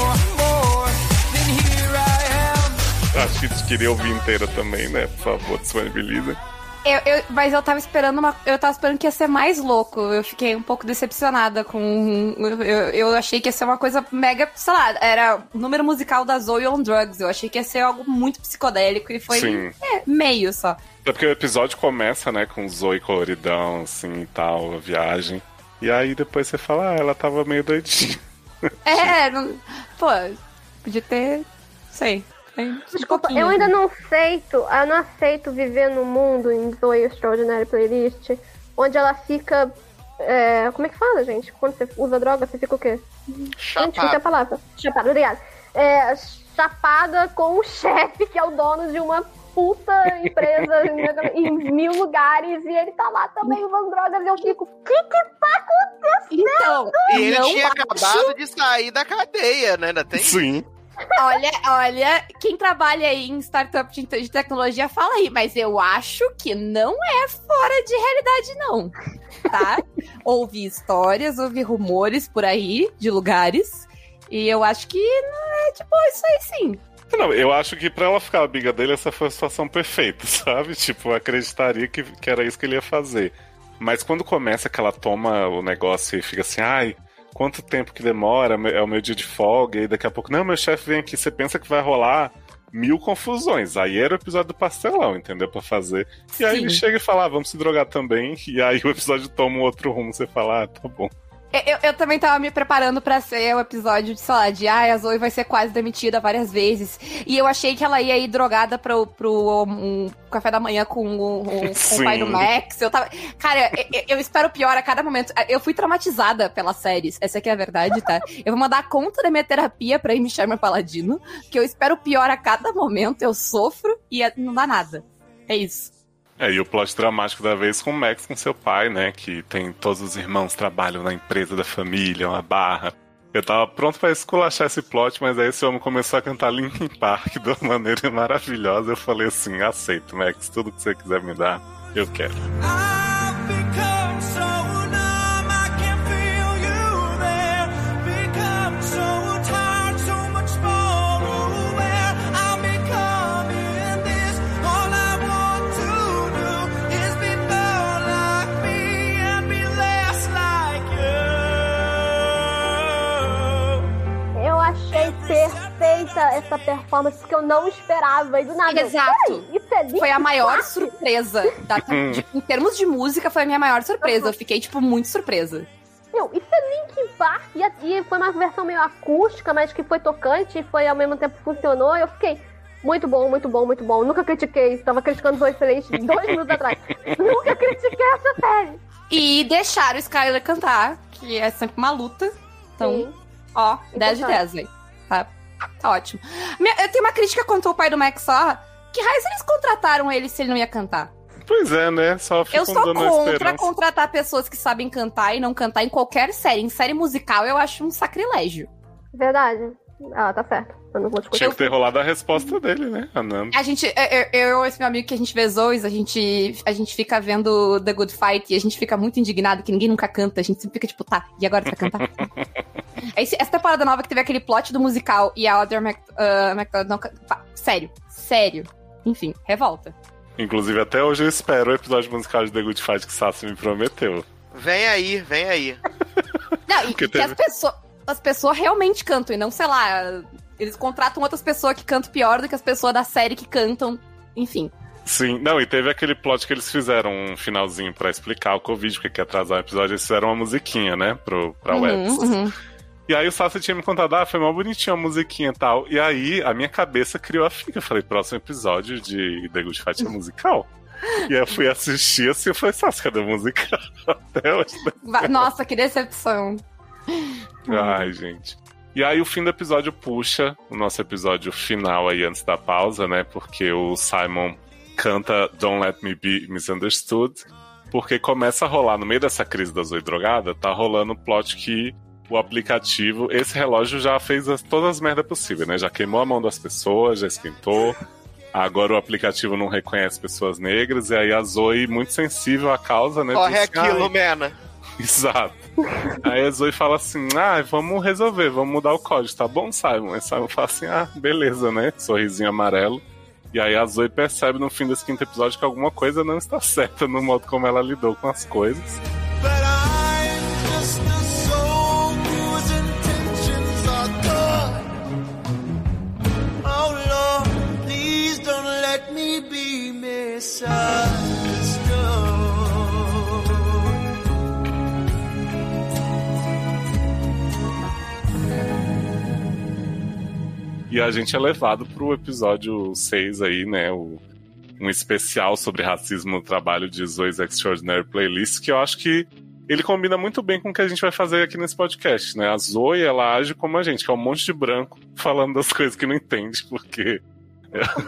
Acho que eles queriam ouvir inteira também, né? Por favor, disponibiliza. Eu, eu, mas eu tava esperando uma, eu tava esperando que ia ser mais louco. Eu fiquei um pouco decepcionada com... Eu, eu achei que ia ser uma coisa mega... Sei lá, era o número musical da Zoey on Drugs. Eu achei que ia ser algo muito psicodélico e foi é, meio só. É porque o episódio começa, né? Com Zoey coloridão, assim, e tal, a viagem. E aí depois você fala, ah, ela tava meio doidinha. É, não, pô, podia ter... Sei. Desculpa, um eu ainda não aceito, eu não aceito viver num mundo em Zoey's Extraordinary Playlist, onde ela fica. É, como é que fala, gente? Quando você usa droga, você fica o quê? Chapada. Gente, não tem a palavra. Chapada, obrigada. É, chapada com o chefe, que é o dono de uma puta empresa em, em mil lugares, e ele tá lá também usando drogas, e eu fico, o que que tá acontecendo? Então, ele não tinha baixo. Acabado de sair da cadeia, né? Ainda tem? Sim. Olha, olha, quem trabalha aí em startup de tecnologia fala aí, mas eu acho que não é fora de realidade, não, tá? Ouvi histórias, ouvi rumores por aí, de lugares, e eu acho que não é de boa isso aí, sim. Não, eu acho que pra ela ficar amiga dele, essa foi a situação perfeita, sabe? Tipo, eu acreditaria que, que era isso que ele ia fazer. Mas quando começa que ela toma o negócio e fica assim, ai... Quanto tempo que demora, é o meu dia de folga, e daqui a pouco, não, meu chefe vem aqui, você pensa que vai rolar mil confusões. Aí era o episódio do pastelão, entendeu? Pra fazer. E Sim. Aí ele chega e fala, ah, vamos se drogar também. E aí o episódio toma um outro rumo, você fala, ah, tá bom. Eu, eu também tava me preparando pra ser o um episódio de, sei lá, de ah, a Zoey vai ser quase demitida várias vezes. E eu achei que ela ia ir drogada pro, pro um, um, café da manhã com, um, um, com o pai do Max. Eu tava... Cara, eu, eu espero pior a cada momento. Eu fui traumatizada pelas séries. Essa aqui é a verdade, tá? Eu vou mandar a conta da minha terapia pra Amy Sherman Palladino, que eu espero pior a cada momento. Eu sofro e não dá nada. É isso. É, e o plot dramático da vez com o Max, com seu pai, né? Que tem todos os irmãos trabalham na empresa da família, uma barra. Eu tava pronto pra esculachar esse plot, mas aí esse homem começou a cantar Linkin Park de uma maneira maravilhosa. Eu falei assim, aceito, Max, tudo que você quiser me dar, eu quero. Perfeita essa performance que eu não esperava e do nada. Exato. Isso é lindo. Foi a maior surpresa da, de, em termos de música, foi a minha maior surpresa. Eu fiquei, tipo, muito surpresa. Meu, isso é Linkin Park e, e foi uma versão meio acústica, mas que foi tocante e foi ao mesmo tempo funcionou. Eu fiquei muito bom, muito bom, muito bom. Nunca critiquei. Estava criticando Zoey Excelente dois minutos atrás. Nunca critiquei essa série. E deixaram o Skylar cantar, que é sempre uma luta. Então, sim. Ó, e dez de dez, né? Tá, tá ótimo. Eu tenho uma crítica quanto ao pai do Max só. Que raios eles contrataram ele se ele não ia cantar? Pois é, né? Só eu sou contra contratar pessoas que sabem cantar e não cantar em qualquer série. Em série musical eu acho um sacrilégio. Verdade. Ah, tá certo. Eu não vou te Tinha que ter rolado a resposta dele, né? A, a gente, eu e esse meu amigo que a gente vê Zoey's, a gente, a gente fica vendo The Good Fight e a gente fica muito indignado que ninguém nunca canta. A gente sempre fica tipo, tá, e agora você vai cantar? Esse, essa temporada nova que teve aquele plot do musical e a Audrey McDonald... Uh, sério, sério. Enfim, revolta. Inclusive, até hoje eu espero o episódio musical de The Good Fight que Sassi me prometeu. Vem aí, vem aí. Não, e que teve... as pessoas... as pessoas realmente cantam, e não, sei lá, eles contratam outras pessoas que cantam pior do que as pessoas da série que cantam, enfim. Sim, não, e teve aquele plot que eles fizeram um finalzinho pra explicar o Covid, porque ia atrasar o episódio, eles fizeram uma musiquinha, né, pro, pra uhum, webs. Uhum. E aí o Sassi tinha me contado, ah, foi mó bonitinha a musiquinha e tal, e aí a minha cabeça criou a fica, eu falei, próximo episódio de The Good Fight é musical? E aí eu fui assistir, assim, eu falei, Sassi, cadê o musical? Até hoje. Nossa, que decepção. Ai, gente. E aí o fim do episódio puxa o nosso episódio final aí antes da pausa, né? Porque o Simon canta Don't Let Me Be Misunderstood, porque começa a rolar, no meio dessa crise da Zoey drogada, tá rolando o plot que o aplicativo, esse relógio já fez as, todas as merdas possíveis, né? Já queimou a mão das pessoas, já esquentou. Agora o aplicativo não reconhece pessoas negras, e aí a Zoey, muito sensível à causa, né? Corre aquilo, mena. Exato. Aí a Zoey fala assim, ah, vamos resolver, vamos mudar o código, tá bom, Simon? Aí Simon fala assim, ah, beleza, né? Sorrisinho amarelo. E aí a Zoey percebe no fim desse quinto episódio que alguma coisa não está certa no modo como ela lidou com as coisas. E a gente é levado pro episódio seis aí, né, o, um especial sobre racismo no trabalho de Zoey's Extraordinary Playlist, que eu acho que ele combina muito bem com o que a gente vai fazer aqui nesse podcast, né? A Zoey, ela age como a gente, que é um monte de branco falando das coisas que não entende, porque...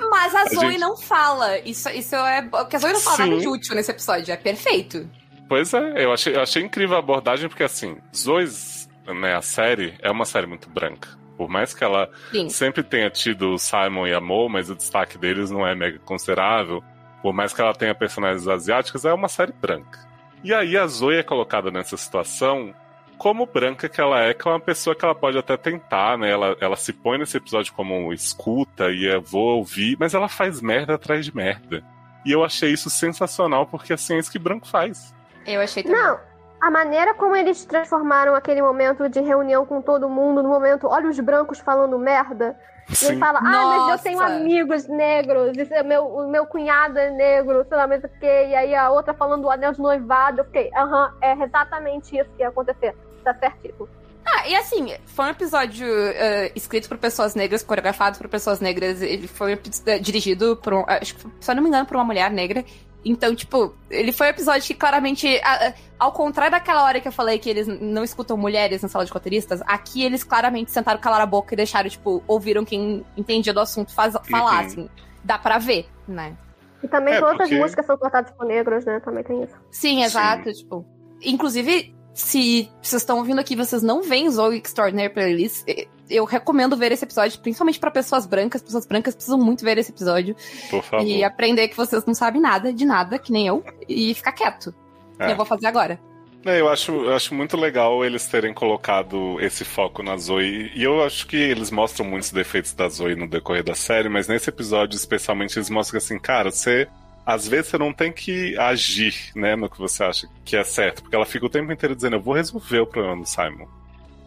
Mas a, a Zoey gente... não fala, isso, isso é... Porque a Zoey não fala Sim. nada de útil nesse episódio, é perfeito. Pois é, eu achei, eu achei incrível a abordagem, porque assim, Zoey's, né, a série, é uma série muito branca. Por mais que ela Sim. sempre tenha tido o Simon e a Mo, mas o destaque deles não é mega considerável. Por mais que ela tenha personagens asiáticas, é uma série branca. E aí a Zoey é colocada nessa situação como branca que ela é, que é uma pessoa que ela pode até tentar, né? Ela, ela se põe nesse episódio como escuta e eu vou ouvir, mas ela faz merda atrás de merda. E eu achei isso sensacional, porque assim, é isso que branco faz. Eu achei também. Não. A maneira como eles transformaram aquele momento de reunião com todo mundo, no momento, olha os brancos falando merda. Sim. E ele fala, ah, Nossa. mas eu tenho amigos negros, é meu, o meu cunhado é negro, sei lá, mas o quê? E aí a outra falando do anel de noivado, eu fiquei, aham, é exatamente isso que ia acontecer. tá certíssimo. Ah, e assim, foi um episódio uh, escrito por pessoas negras, coreografado por pessoas negras, ele foi uh, dirigido por um, acho que, se eu não me engano, por uma mulher negra. Então, tipo, ele foi um episódio que claramente, a, a, ao contrário daquela hora que eu falei que eles não escutam mulheres na sala de roteiristas, aqui eles claramente sentaram, calaram a boca e deixaram, tipo, ouviram quem entendia do assunto faz, falar, assim. Dá pra ver, né? E também é, todas porque... as músicas são cortadas por negros, né? Também tem isso. Sim, exato, sim. Tipo... Inclusive... Se vocês estão ouvindo aqui e vocês não veem Zoey's Extraordinary Playlist, eu recomendo ver esse episódio, principalmente para pessoas brancas. Pessoas brancas precisam muito ver esse episódio. Por favor. E aprender que vocês não sabem nada de nada, que nem eu, e ficar quieto. É. E eu vou fazer agora. É, eu, acho, eu acho muito legal eles terem colocado esse foco na Zoey. E eu acho que eles mostram muitos defeitos da Zoey no decorrer da série, mas nesse episódio, especialmente, eles mostram que assim, cara, você... Às vezes você não tem que agir, né, no que você acha que é certo. Porque ela fica o tempo inteiro dizendo, eu vou resolver o problema do Simon.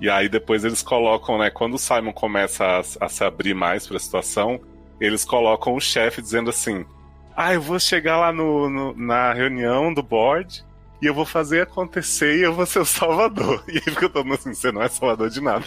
E aí depois eles colocam, né, quando o Simon começa a, a se abrir mais pra situação, eles colocam o chefe dizendo assim, ah, eu vou chegar lá no, no, na reunião do board e eu vou fazer acontecer e eu vou ser o salvador. E aí fica todo mundo assim, você não é salvador de nada.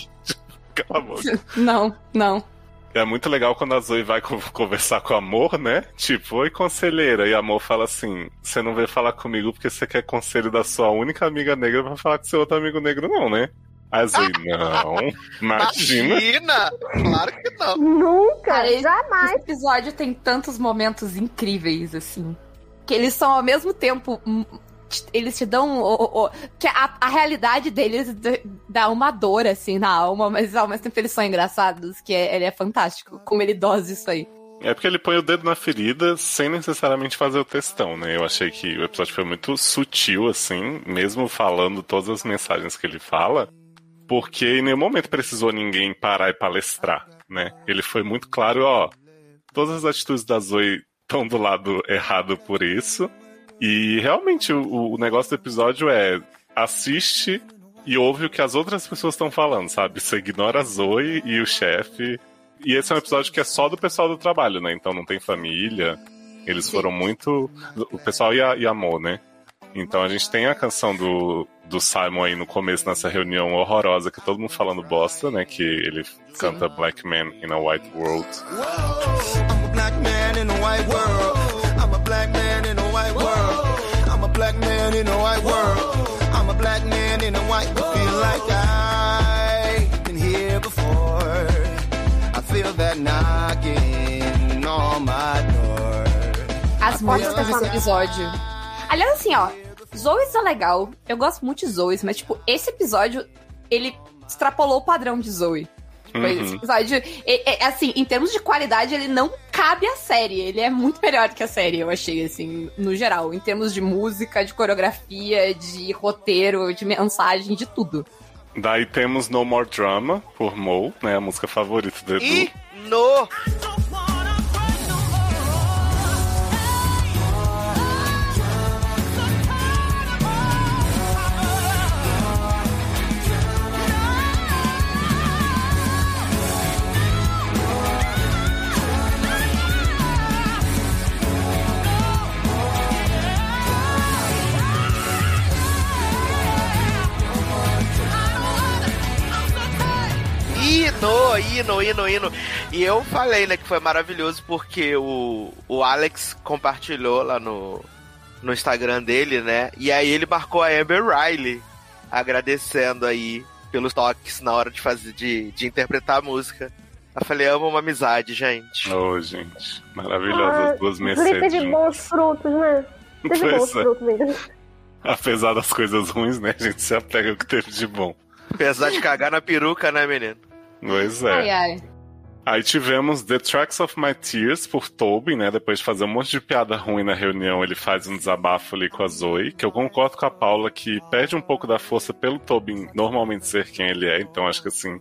Cala a boca. Não, não. É muito legal quando a Zoey vai conversar com o Amor, né? Tipo, oi, conselheira. E o Amor fala assim, você não veio falar comigo porque você quer conselho da sua única amiga negra pra falar com seu outro amigo negro, não, né? A Zoey, não. Imagina. Imagina! Claro que não. Nunca, cara, jamais. Esse episódio tem tantos momentos incríveis, assim. Que eles são, ao mesmo tempo... Eles te dão... O, o, o, que a, a realidade deles dá uma dor, assim, na alma. Mas ao mesmo tempo eles são engraçados. Que é, ele é fantástico. Como ele dose isso aí. É porque ele põe o dedo na ferida sem necessariamente fazer o textão, né? Eu achei que o episódio foi muito sutil, assim. Mesmo falando todas as mensagens que ele fala. Porque em nenhum momento precisou ninguém parar e palestrar, né? Ele foi muito claro, ó... Todas as atitudes da Zoey estão do lado errado por isso... E realmente o, o negócio do episódio é assiste e ouve o que as outras pessoas estão falando, sabe? Você ignora a Zoey e o chefe. E esse é um episódio que é só do pessoal do trabalho, né? Então não tem família. Eles foram muito... O pessoal e, a, e amor, né? Então a gente tem a canção do, do Simon aí no começo, nessa reunião horrorosa, que todo mundo falando bosta, né? Que ele canta Sim. Black Man in a White World. Whoa, I'm a black man in a white world. I'm a black man in a white world. Black man in a white world. I'm a black man in a white world. Feel like I've been here before. I feel that knocking on my door. As músicas desse episódio. Aliás, assim, ó, Zoey's é legal. Eu gosto muito de Zoey's, mas, tipo, esse episódio, ele extrapolou o padrão de Zoey. Uhum. Esse episódio, é, é, assim, em termos de qualidade, ele não cabe à série. Ele é muito melhor que a série, eu achei, assim, no geral. Em termos de música, de coreografia, de roteiro, de mensagem, de tudo. Daí temos No More Drama, por Mo, né? A música favorita do Edu. E no... Hino, hino, hino. E eu falei, né, que foi maravilhoso porque o, o Alex compartilhou lá no, no Instagram dele, né? E aí ele marcou a Amber Riley, agradecendo aí pelos toques na hora de fazer de, de interpretar a música. Eu falei, amo uma amizade, gente. Ô, oh, gente, maravilhosas ah, as duas Mercedes. Teve bons frutos, né? Teve bons é. frutos mesmo. Apesar das coisas ruins, né? A gente se apega o que teve de bom. Apesar de cagar na peruca, né, menino? Pois é. Ai, ai. Aí tivemos The Tracks of My Tears por Tobin, né? Depois de fazer um monte de piada ruim na reunião, ele faz um desabafo ali com a Zoey, que eu concordo com a Paula que perde um pouco da força pelo Tobin normalmente ser quem ele é. Então acho que assim,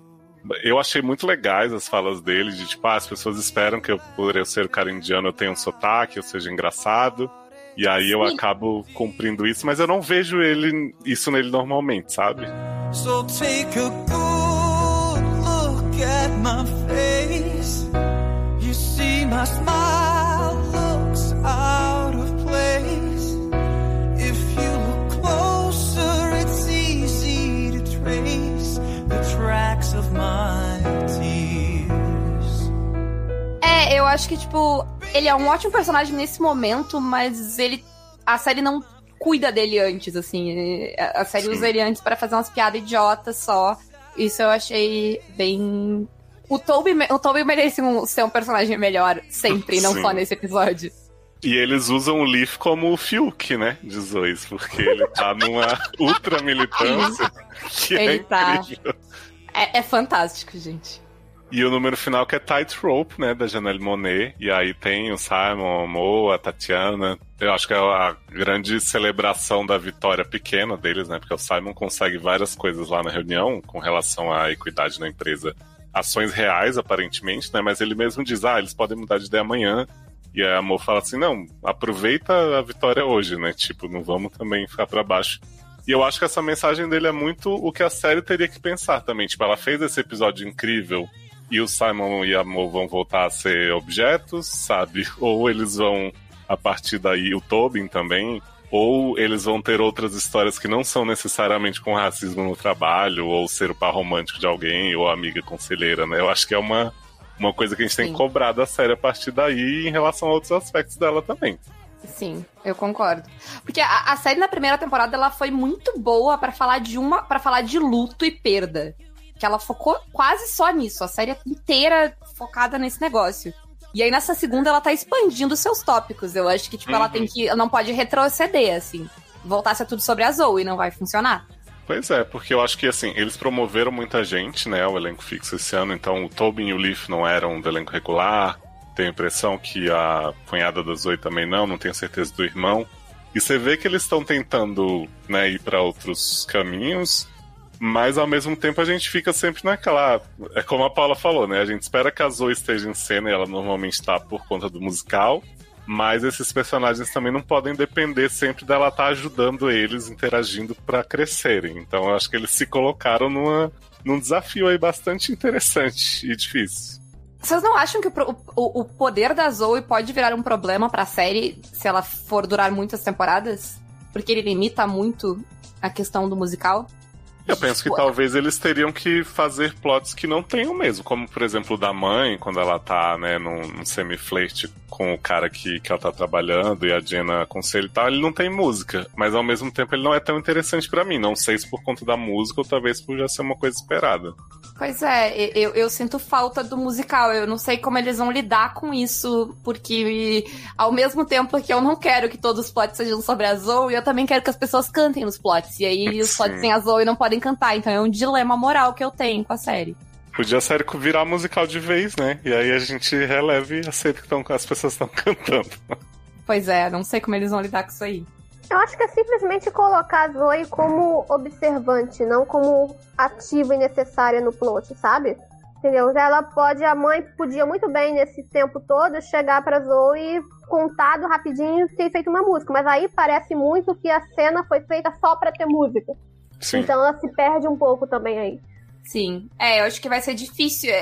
eu achei muito legais as falas dele, de tipo, ah, as pessoas esperam que eu, por eu ser o cara indiano, eu tenha um sotaque, eu seja engraçado. E aí Sim. eu acabo cumprindo isso, mas eu não vejo ele isso nele normalmente, sabe? So take a at my face, you see my smile looks out of place. If you look closer, it's easy to trace. acho que, tipo, ele é um ótimo personagem nesse momento, mas ele... A série não cuida dele antes, assim. A série Sim. usa ele antes pra fazer umas piadas idiotas só. Isso eu achei bem... O Toby, o Toby merece um, ser um personagem melhor sempre, não Sim. só nesse episódio. E eles usam o Leaf como o Fiuk, né, de Zoey's, porque ele tá numa ultra militância que ele é tá... incrível. É, é fantástico, gente. E o número final que é Tightrope, né, da Janelle Monáe. E aí tem o Simon, a Moa, a Tatiana. Eu acho que é a grande celebração da vitória pequena deles, né, porque o Simon consegue várias coisas lá na reunião com relação à equidade na empresa. Ações reais, aparentemente, né, mas ele mesmo diz, ah, eles podem mudar de ideia amanhã. E a Moa fala assim, não, aproveita a vitória hoje, né, tipo, não vamos também ficar pra baixo. E eu acho que essa mensagem dele é muito o que a série teria que pensar também. Tipo, ela fez esse episódio incrível e o Simon e a Mo vão voltar a ser objetos, sabe? Ou eles vão, a partir daí, o Tobin também, ou eles vão ter outras histórias que não são necessariamente com racismo no trabalho, ou ser o par romântico de alguém, ou a amiga conselheira, né? Eu acho que é uma, uma coisa que a gente tem Sim. cobrado a série a partir daí em relação a outros aspectos dela também. Sim, eu concordo. Porque a, a série na primeira temporada, ela foi muito boa pra falar de uma, pra falar de luto e perda. Que ela focou quase só nisso, a série inteira focada nesse negócio. E aí nessa segunda ela tá expandindo seus tópicos. Eu acho que tipo, uhum. ela tem que, não pode retroceder, assim. Voltar a ser tudo sobre a Zoey, não vai funcionar. Pois é, porque eu acho que, assim, eles promoveram muita gente, né, o elenco fixo esse ano. Então o Tobin e o Leaf não eram do elenco regular. Tenho a impressão que a cunhada da Zoey também não, não tenho certeza do irmão. E você vê que eles estão tentando, né, ir pra outros caminhos, mas ao mesmo tempo a gente fica sempre naquela... É como a Paula falou, né? A gente espera que a Zoey esteja em cena e ela normalmente tá por conta do musical, mas esses personagens também não podem depender sempre dela estar tá ajudando eles, interagindo pra crescerem. Então eu acho que eles se colocaram numa, num desafio aí bastante interessante e difícil. Vocês não acham que o, o, o poder da Zoey pode virar um problema pra série se ela for durar muitas temporadas? Porque ele limita muito a questão do musical? Eu penso que talvez eles teriam que fazer plots que não tenham mesmo, como por exemplo o da mãe, quando ela tá, né, num, num semi-flerte com o cara que, que ela tá trabalhando e a Jenna aconselha e tal, ele não tem música, mas ao mesmo tempo ele não é tão interessante pra mim, não sei se por conta da música ou talvez por já ser uma coisa esperada. Pois é, eu, eu sinto falta do musical, eu não sei como eles vão lidar com isso, porque ao mesmo tempo que eu não quero que todos os plots sejam sobre a Zoey, eu também quero que as pessoas cantem nos plots, e aí os Sim. plots sem a Zoey não podem cantar, então é um dilema moral que eu tenho com a série. Podia a série virar musical de vez, né? E aí a gente releve e aceita que tão, as pessoas estão cantando. Pois é, não sei como eles vão lidar com isso aí. Eu acho que é simplesmente colocar a Zoey como observante, não como ativa e necessária no plot, sabe? Entendeu? Ela pode, a mãe podia muito bem nesse tempo todo chegar pra Zoey e contado rapidinho ter feito uma música, mas aí parece muito que a cena foi feita só pra ter música. Sim. Então ela se perde um pouco também aí. Sim, é, eu acho que vai ser difícil.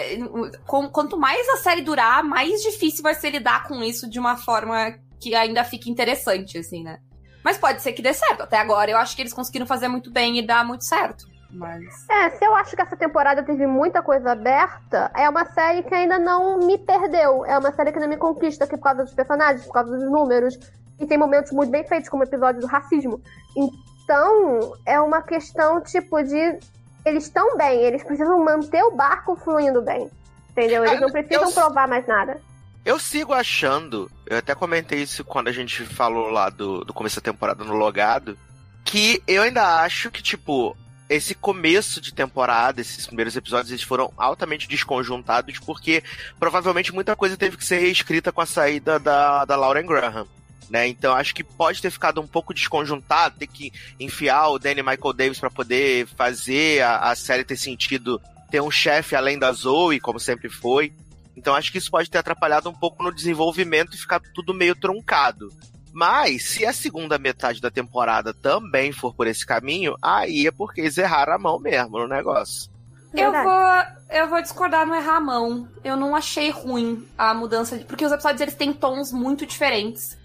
Quanto mais a série durar, mais difícil vai ser lidar com isso de uma forma que ainda fique interessante, assim, né? Mas pode ser que dê certo. Até agora eu acho que eles conseguiram fazer muito bem e dá muito certo. Mas... É, se eu acho que essa temporada teve muita coisa aberta, é uma série que ainda não me perdeu. É uma série que não me conquista aqui por causa dos personagens, por causa dos números. E tem momentos muito bem feitos, como o episódio do racismo. Então, é uma questão tipo de... Eles estão bem, eles precisam manter o barco fluindo bem. Entendeu? Eles não precisam eu... provar mais nada. Eu sigo achando, eu até comentei isso quando a gente falou lá do, do começo da temporada no Logado, que eu ainda acho que, tipo, esse começo de temporada, esses primeiros episódios, eles foram altamente desconjuntados, porque provavelmente muita coisa teve que ser reescrita com a saída da, da Lauren Graham, né? Então acho que pode ter ficado um pouco desconjuntado, ter que enfiar o Danny Michael Davis pra poder fazer a, a série ter sentido, ter um chefe além da Zoey, como sempre foi. Então acho que isso pode ter atrapalhado um pouco no desenvolvimento e ficar tudo meio truncado. Mas se a segunda metade da temporada também for por esse caminho, aí é porque eles erraram a mão mesmo no negócio. Eu vou, eu vou discordar no errar a mão. Eu não achei ruim a mudança, de, porque os episódios eles têm tons muito diferentes.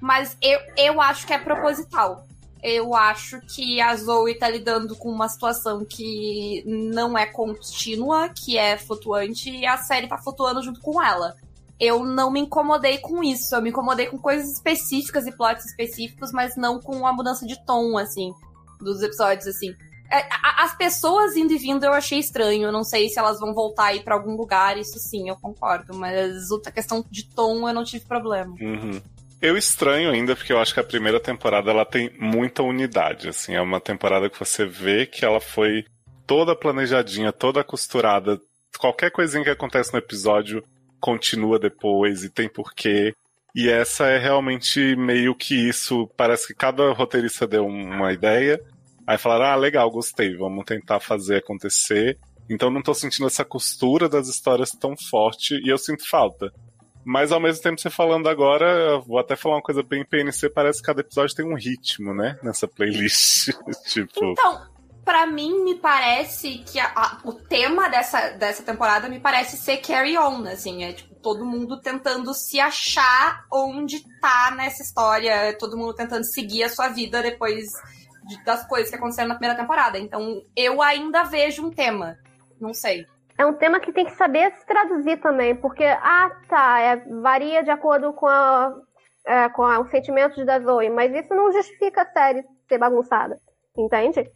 Mas eu, eu acho que é proposital. Eu acho que a Zoey tá lidando com uma situação que não é contínua, que é flutuante, e a série tá flutuando junto com ela. eu não me incomodei com isso. Eu me incomodei com coisas específicas e plots específicos, mas não com a mudança de tom, assim, dos episódios, assim. As pessoas indo e vindo eu achei estranho. Eu não sei se elas vão voltar aí pra algum lugar, isso sim, eu concordo. Mas outra questão de tom eu não tive problema. Uhum. Eu estranho ainda, porque eu acho que a primeira temporada ela tem muita unidade, assim. É uma temporada que você vê que ela foi toda planejadinha, toda costurada. Qualquer coisinha que acontece no episódio continua depois e tem porquê. E essa é realmente meio que isso. Parece que cada roteirista deu uma ideia. Aí falaram, ah, legal, gostei, vamos tentar fazer acontecer. Então não tô sentindo essa costura das histórias tão forte, e eu sinto falta. Mas ao mesmo tempo, você falando agora, eu vou até falar uma coisa bem P N C, parece que cada episódio tem um ritmo, né? Nessa playlist. Tipo... Então, pra mim, me parece que a, a, o tema dessa, dessa temporada me parece ser carry on, assim. É tipo, todo mundo tentando se achar onde tá nessa história, todo mundo tentando seguir a sua vida depois... das coisas que aconteceram na primeira temporada. Então, eu ainda vejo um tema. Não sei. É um tema que tem que saber se traduzir também, porque, ah, tá, é, varia de acordo com, a, é, com a, os sentimentos da Zoey, mas isso não justifica a série ser bagunçada. Entende?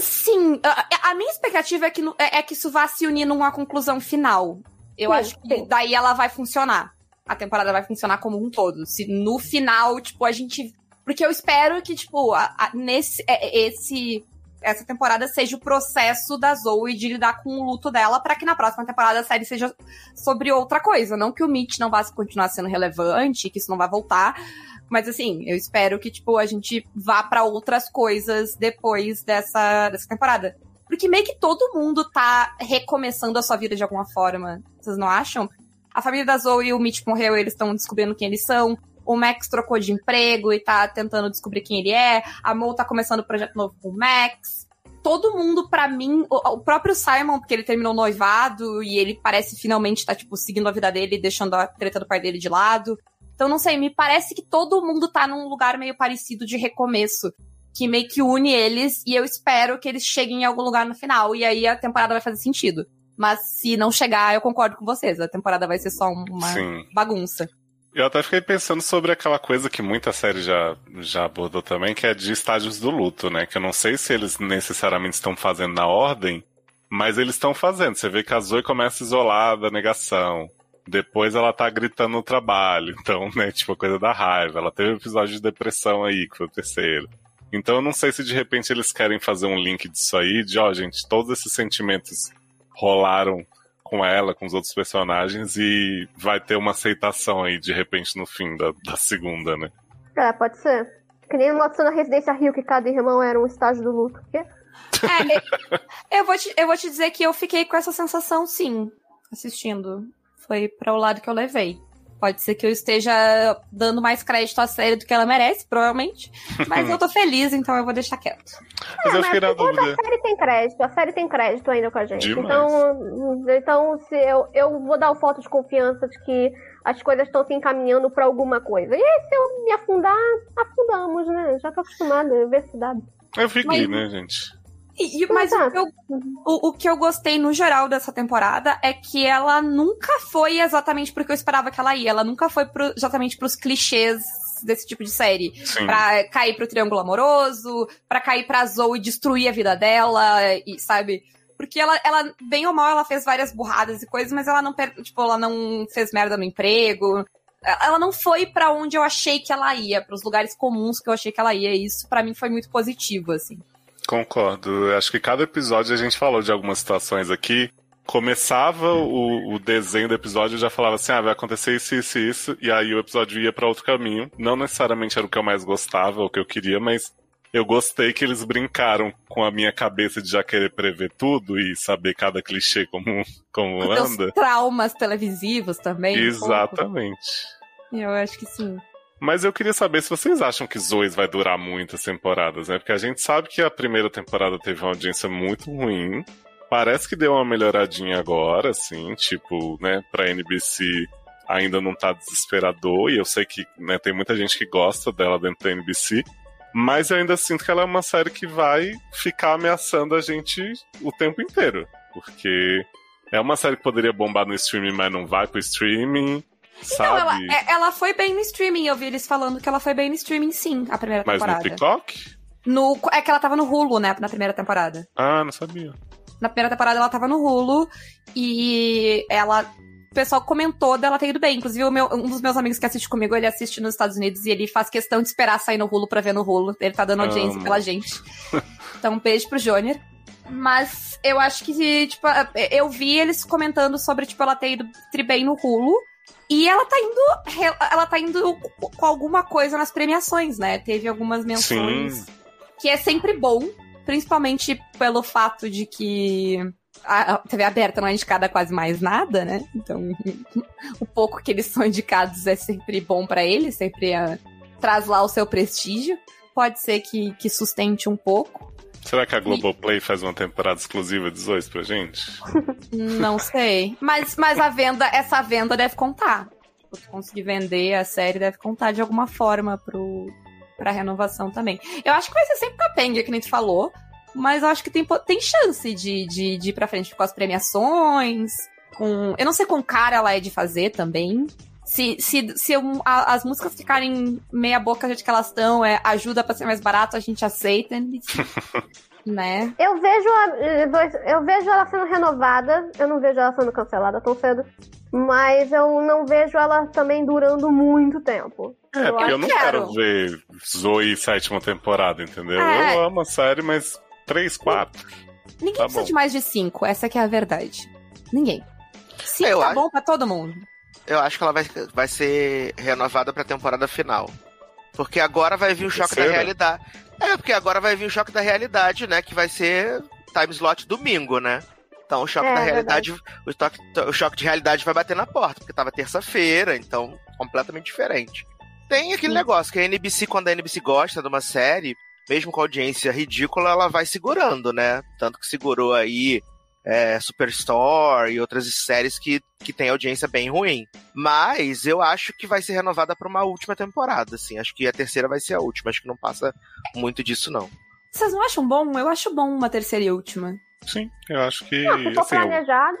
Sim. A, a minha expectativa é que, é, é que isso vá se unir numa conclusão final. Eu sim, acho que sim. Daí ela vai funcionar. A temporada vai funcionar como um todo. Se no final, tipo, a gente... Porque eu espero que, tipo, a, a, nesse, esse, essa temporada seja o processo da Zoey de lidar com o luto dela, pra que na próxima temporada a série seja sobre outra coisa. Não que o Mitch não vá continuar sendo relevante, que isso não vai voltar. Mas, assim, eu espero que, tipo, a gente vá pra outras coisas depois dessa, dessa temporada. Porque meio que todo mundo tá recomeçando a sua vida de alguma forma. Vocês não acham? A família da Zoey e o Mitch morreu, eles estão descobrindo quem eles são. O Max trocou de emprego e tá tentando descobrir quem ele é. A Mo tá começando um projeto novo com o Max. Todo mundo, pra mim... O, o próprio Simon, porque ele terminou noivado e ele parece finalmente tá, tipo, seguindo a vida dele e deixando a treta do pai dele de lado. Então, não sei, me parece que todo mundo tá num lugar meio parecido de recomeço, que meio que une eles, e eu espero que eles cheguem em algum lugar no final. E aí a temporada vai fazer sentido. Mas se não chegar, eu concordo com vocês. A temporada vai ser só uma Sim. bagunça. Eu até fiquei pensando sobre aquela coisa que muita série já, já abordou também, que é de estágios do luto, né? Que eu não sei se eles necessariamente estão fazendo na ordem, mas eles estão fazendo. Você vê que a Zoey começa isolada, negação. Depois ela tá gritando no trabalho. Então, né? Tipo, a coisa da raiva. Ela teve um episódio de depressão aí, que foi o terceiro. Então eu não sei se de repente eles querem fazer um link disso aí, de ó, gente, todos esses sentimentos rolaram com ela, com os outros personagens, e vai ter uma aceitação aí, de repente, no fim da, da segunda, né? É, pode ser. Que nem nossa na Residência Rio, que cada irmão era um estágio do luto. Porque... É, eu, vou te, eu vou te dizer que eu fiquei com essa sensação, sim, assistindo. Foi pra o lado que eu levei. Pode ser que eu esteja dando mais crédito à série do que ela merece, provavelmente. Mas eu tô feliz, então eu vou deixar quieto. Mas é, eu fiquei na dúvida. A série tem crédito, a série tem crédito ainda com a gente. Demais. Então, então se eu, eu vou dar o voto de confiança de que as coisas estão se encaminhando pra alguma coisa. E aí, se eu me afundar, afundamos, né? Já tô acostumada, eu ver se dá. Eu fiquei, mas... né, gente? E, e, mas o que, eu, o, o que eu gostei no geral dessa temporada é que ela nunca foi exatamente pro que eu esperava que ela ia. Ela nunca foi pro, exatamente pros clichês desse tipo de série. Sim. Pra cair pro triângulo amoroso, pra cair pra Zoey e destruir a vida dela, e, sabe? Porque ela, ela, bem ou mal, ela fez várias burradas e coisas, mas ela não, tipo, ela não fez merda no emprego. Ela não foi pra onde eu achei que ela ia, pros lugares comuns que eu achei que ela ia. E isso pra mim foi muito positivo, assim. Concordo. Acho que cada episódio a gente falou de algumas situações aqui. Começava o, o desenho do episódio e já falava assim, ah, vai acontecer isso, isso e isso. E aí o episódio ia pra outro caminho. Não necessariamente era o que eu mais gostava, o que eu queria, mas eu gostei que eles brincaram com a minha cabeça de já querer prever tudo e saber cada clichê como, como anda. Os traumas televisivos também. Exatamente. Um eu acho que sim. Mas eu queria saber se vocês acham que Zoey vai durar muitas temporadas, né? Porque a gente sabe que a primeira temporada teve uma audiência muito ruim. Parece que deu uma melhoradinha agora, assim, tipo, né? Pra N B C ainda não tá desesperador. E eu sei que, né, tem muita gente que gosta dela dentro da N B C. Mas eu ainda sinto que ela é uma série que vai ficar ameaçando a gente o tempo inteiro. Porque é uma série que poderia bombar no streaming, mas não vai pro streaming. Então, ela, ela foi bem no streaming. Eu vi eles falando que ela foi bem no streaming, sim, a primeira temporada. Mas no TikTok? No, é que ela tava no Hulu, né, na primeira temporada. Ah, não sabia. Na primeira temporada ela tava no Hulu e ela... o pessoal comentou dela ter ido bem. Inclusive, o meu, um dos meus amigos que assiste comigo, ele assiste nos Estados Unidos e ele faz questão de esperar sair no Hulu pra ver no Hulu. Ele tá dando audiência ah, pela gente. Então, um beijo pro Jônior. Mas eu acho que, tipo, eu vi eles comentando sobre, tipo, ela ter ido tri bem no Hulu. E ela tá indo, ela tá indo com alguma coisa nas premiações, né? Teve algumas menções... Sim. Que é sempre bom, principalmente pelo fato de que a T V aberta não é indicada quase mais nada, né? Então, o pouco que eles são indicados é sempre bom pra eles, sempre uh, traz lá o seu prestígio. Pode ser que, que sustente um pouco. Será que a Globoplay e... faz uma temporada exclusiva de Zoey pra gente? Não sei. Mas, mas a venda, essa venda deve contar. Se conseguir vender a série, deve contar de alguma forma pro... pra renovação também. Eu acho que vai ser sempre capenga, que nem tu falou, mas eu acho que tem, tem chance de, de, de ir pra frente com as premiações, com... eu não sei quão cara ela é de fazer também. Se, se, se eu, a, as músicas ficarem meia boca de que elas estão, é, ajuda pra ser mais barato, a gente aceita, né? Eu vejo, a, eu vejo ela sendo renovada, eu não vejo ela sendo cancelada tão cedo, mas eu não vejo ela também durando muito tempo. É, porque eu não quero, quero ver Zoey sétima temporada, entendeu? É. Eu amo a série, mas três, quatro. Ninguém tá precisa bom. de mais de cinco, essa que é a verdade. Ninguém. Cinco eu tá acho... bom pra todo mundo. Eu acho que ela vai, vai ser renovada pra temporada final. Porque agora vai vir o choque Terceira? da realidade. É, porque agora vai vir o choque da realidade, né? Que vai ser time slot domingo, né? Então o choque é, da realidade, o, toque, o choque de realidade vai bater na porta, porque tava terça-feira, então completamente diferente. Tem aquele Sim. negócio que a N B C, quando a N B C gosta de uma série, mesmo com audiência ridícula, ela vai segurando, né? Tanto que segurou aí é, Superstore e outras séries que, que tem audiência bem ruim. Mas eu acho que vai ser renovada para uma última temporada, assim. Acho que a terceira vai ser a última, acho que não passa muito disso, não. Vocês não acham bom? Eu acho bom uma terceira e última. Sim, eu acho que... Não, eu tô assim, planejado.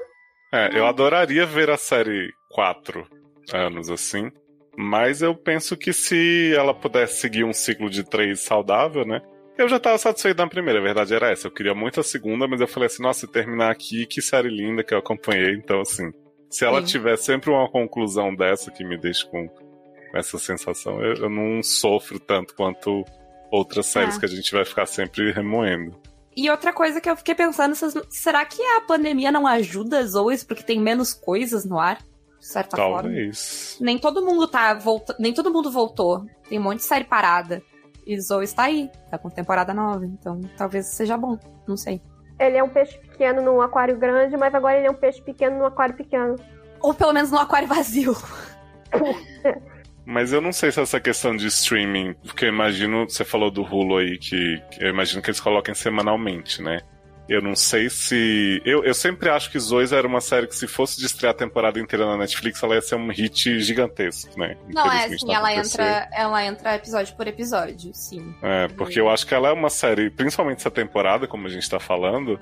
Eu, é, eu adoraria ver a série quatro anos, assim. Mas eu penso que se ela pudesse seguir um ciclo de três saudável, né? Eu já tava satisfeito na primeira, a verdade era essa. Eu queria muito a segunda, mas eu falei assim, nossa, terminar aqui, que série linda que eu acompanhei. Então, assim, se ela Sim. tiver sempre uma conclusão dessa que me deixe com essa sensação, eu, eu não sofro tanto quanto outras séries é. que a gente vai ficar sempre remoendo. E outra coisa que eu fiquei pensando, será que a pandemia não ajuda as Zoeys porque tem menos coisas no ar? De certa Talvez. forma. Nem todo mundo tá volta... Nem todo mundo voltou. Tem um monte de série parada. E Zoey está aí. Tá com temporada nova. Então talvez seja bom. Não sei. Ele é um peixe pequeno num aquário grande, mas agora ele é um peixe pequeno num aquário pequeno. Ou pelo menos num aquário vazio. Mas eu não sei se essa questão de streaming, porque eu imagino, você falou do Hulu aí, que eu imagino que eles coloquem semanalmente, né? Eu não sei se... Eu, eu sempre acho que Zoey era uma série que, se fosse de estrear a temporada inteira na Netflix, ela ia ser um hit gigantesco, né? Não, é assim, ela entra, ela entra episódio por episódio, sim. É, porque eu acho que ela é uma série, principalmente essa temporada, como a gente tá falando,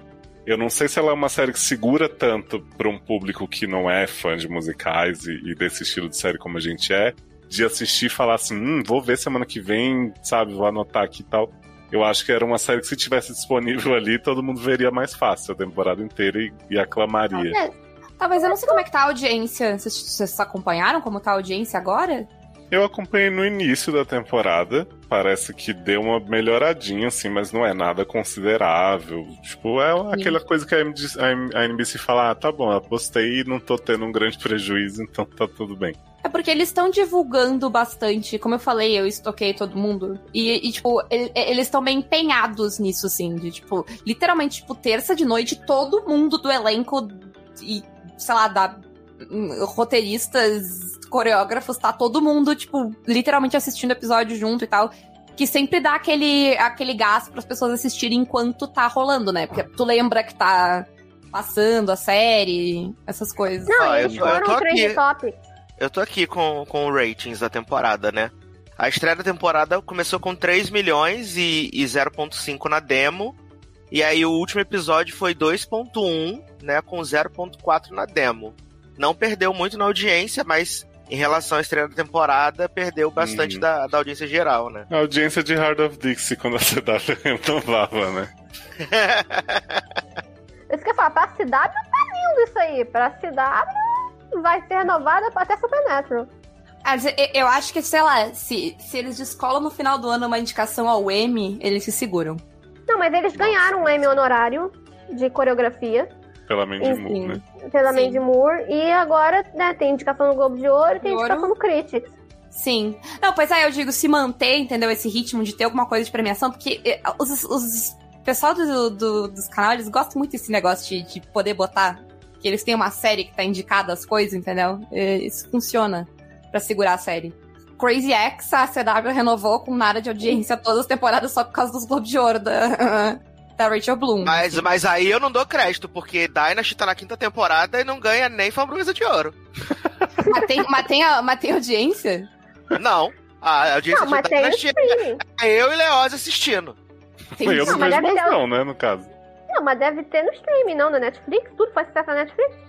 eu não sei se ela é uma série que segura tanto pra um público que não é fã de musicais e, e desse estilo de série como a gente é, de assistir e falar assim, hum, vou ver semana que vem, sabe, vou anotar aqui e tal... Eu acho que era uma série que, se tivesse disponível ali, todo mundo veria mais fácil a temporada inteira e, e aclamaria. Talvez. Talvez, eu não sei como é que tá a audiência. Vocês, vocês acompanharam como tá a audiência agora? Eu acompanhei no início da temporada. Parece que deu uma melhoradinha, assim, mas não é nada considerável. Tipo, é Sim. aquela coisa que a N B C fala, ah, tá bom, eu apostei e não tô tendo um grande prejuízo, então tá tudo bem. É porque eles estão divulgando bastante. Como eu falei, eu estoquei todo mundo. E, e tipo, ele, eles estão bem empenhados nisso, assim. De, tipo, literalmente, tipo, terça de noite, todo mundo do elenco e, sei lá, da roteiristas, coreógrafos, tá todo mundo, tipo, literalmente assistindo episódio junto e tal. Que sempre dá aquele, aquele gás pras pessoas assistirem enquanto tá rolando, né? Porque tu lembra que tá passando a série, essas coisas. Não, ah, eles foram três topics. Eu tô aqui com, com o ratings da temporada, né? A estreia da temporada começou com três milhões e, e zero vírgula cinco na demo. E aí o último episódio foi dois vírgula um, né? Com zero vírgula quatro na demo. Não perdeu muito na audiência, mas em relação à estreia da temporada, perdeu bastante hum. da, da audiência geral, né? A audiência de Heart of Dixie, quando a C W renovava, né? Isso que eu falo, pra C W tá lindo isso aí. Pra C W vai ser renovada até Supernatural. Eu acho que, sei lá, se, se eles descolam no final do ano uma indicação ao Emmy, eles se seguram. Não, mas eles ganharam um Emmy honorário de coreografia. Pela Mandy Enfim, Moore, né? Pela Sim. Mandy Moore. E agora, né, tem indicação no Globo de Ouro e tem indicação Ouro. no Critics. Sim. Não, pois aí eu digo, se manter, entendeu, esse ritmo de ter alguma coisa de premiação, porque os, os pessoal do, do, dos canais gostam muito desse negócio de, de poder botar, que eles têm uma série que tá indicada as coisas, entendeu? Isso funciona pra segurar a série. Crazy Ex, a C W renovou com nada de audiência todas as temporadas só por causa dos Globos de Ouro da... da Rachel Bloom. Mas, mas aí eu não dou crédito, porque Dynasty tá na quinta temporada e não ganha nem Framboesa de Ouro. Mas tem, mas tem, mas tem audiência? Não. A audiência não, de Dynasty é eu e Leoz assistindo. Tem eu não, não vejo mais ter... não, né, no caso. Não, mas deve ter no streaming, não, na Netflix. Tudo pode estar na Netflix.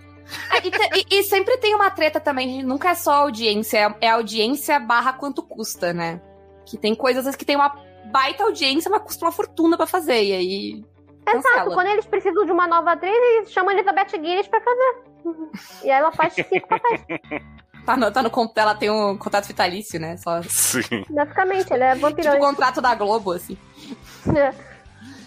Ah, e, te, e, e sempre tem uma treta também, nunca é só audiência, é audiência barra quanto custa, né? Que tem coisas que tem uma baita audiência, mas custa uma fortuna pra fazer, e aí... Cancela. Exato, quando eles precisam de uma nova atriz, eles chamam a Elizabeth Guinness pra fazer. E aí ela faz cinco papéis. Tá no, tá no, ela tem um contrato vitalício, né? Só... Sim. Basicamente, ela é vampirante. Tipo o contrato da Globo, assim. É.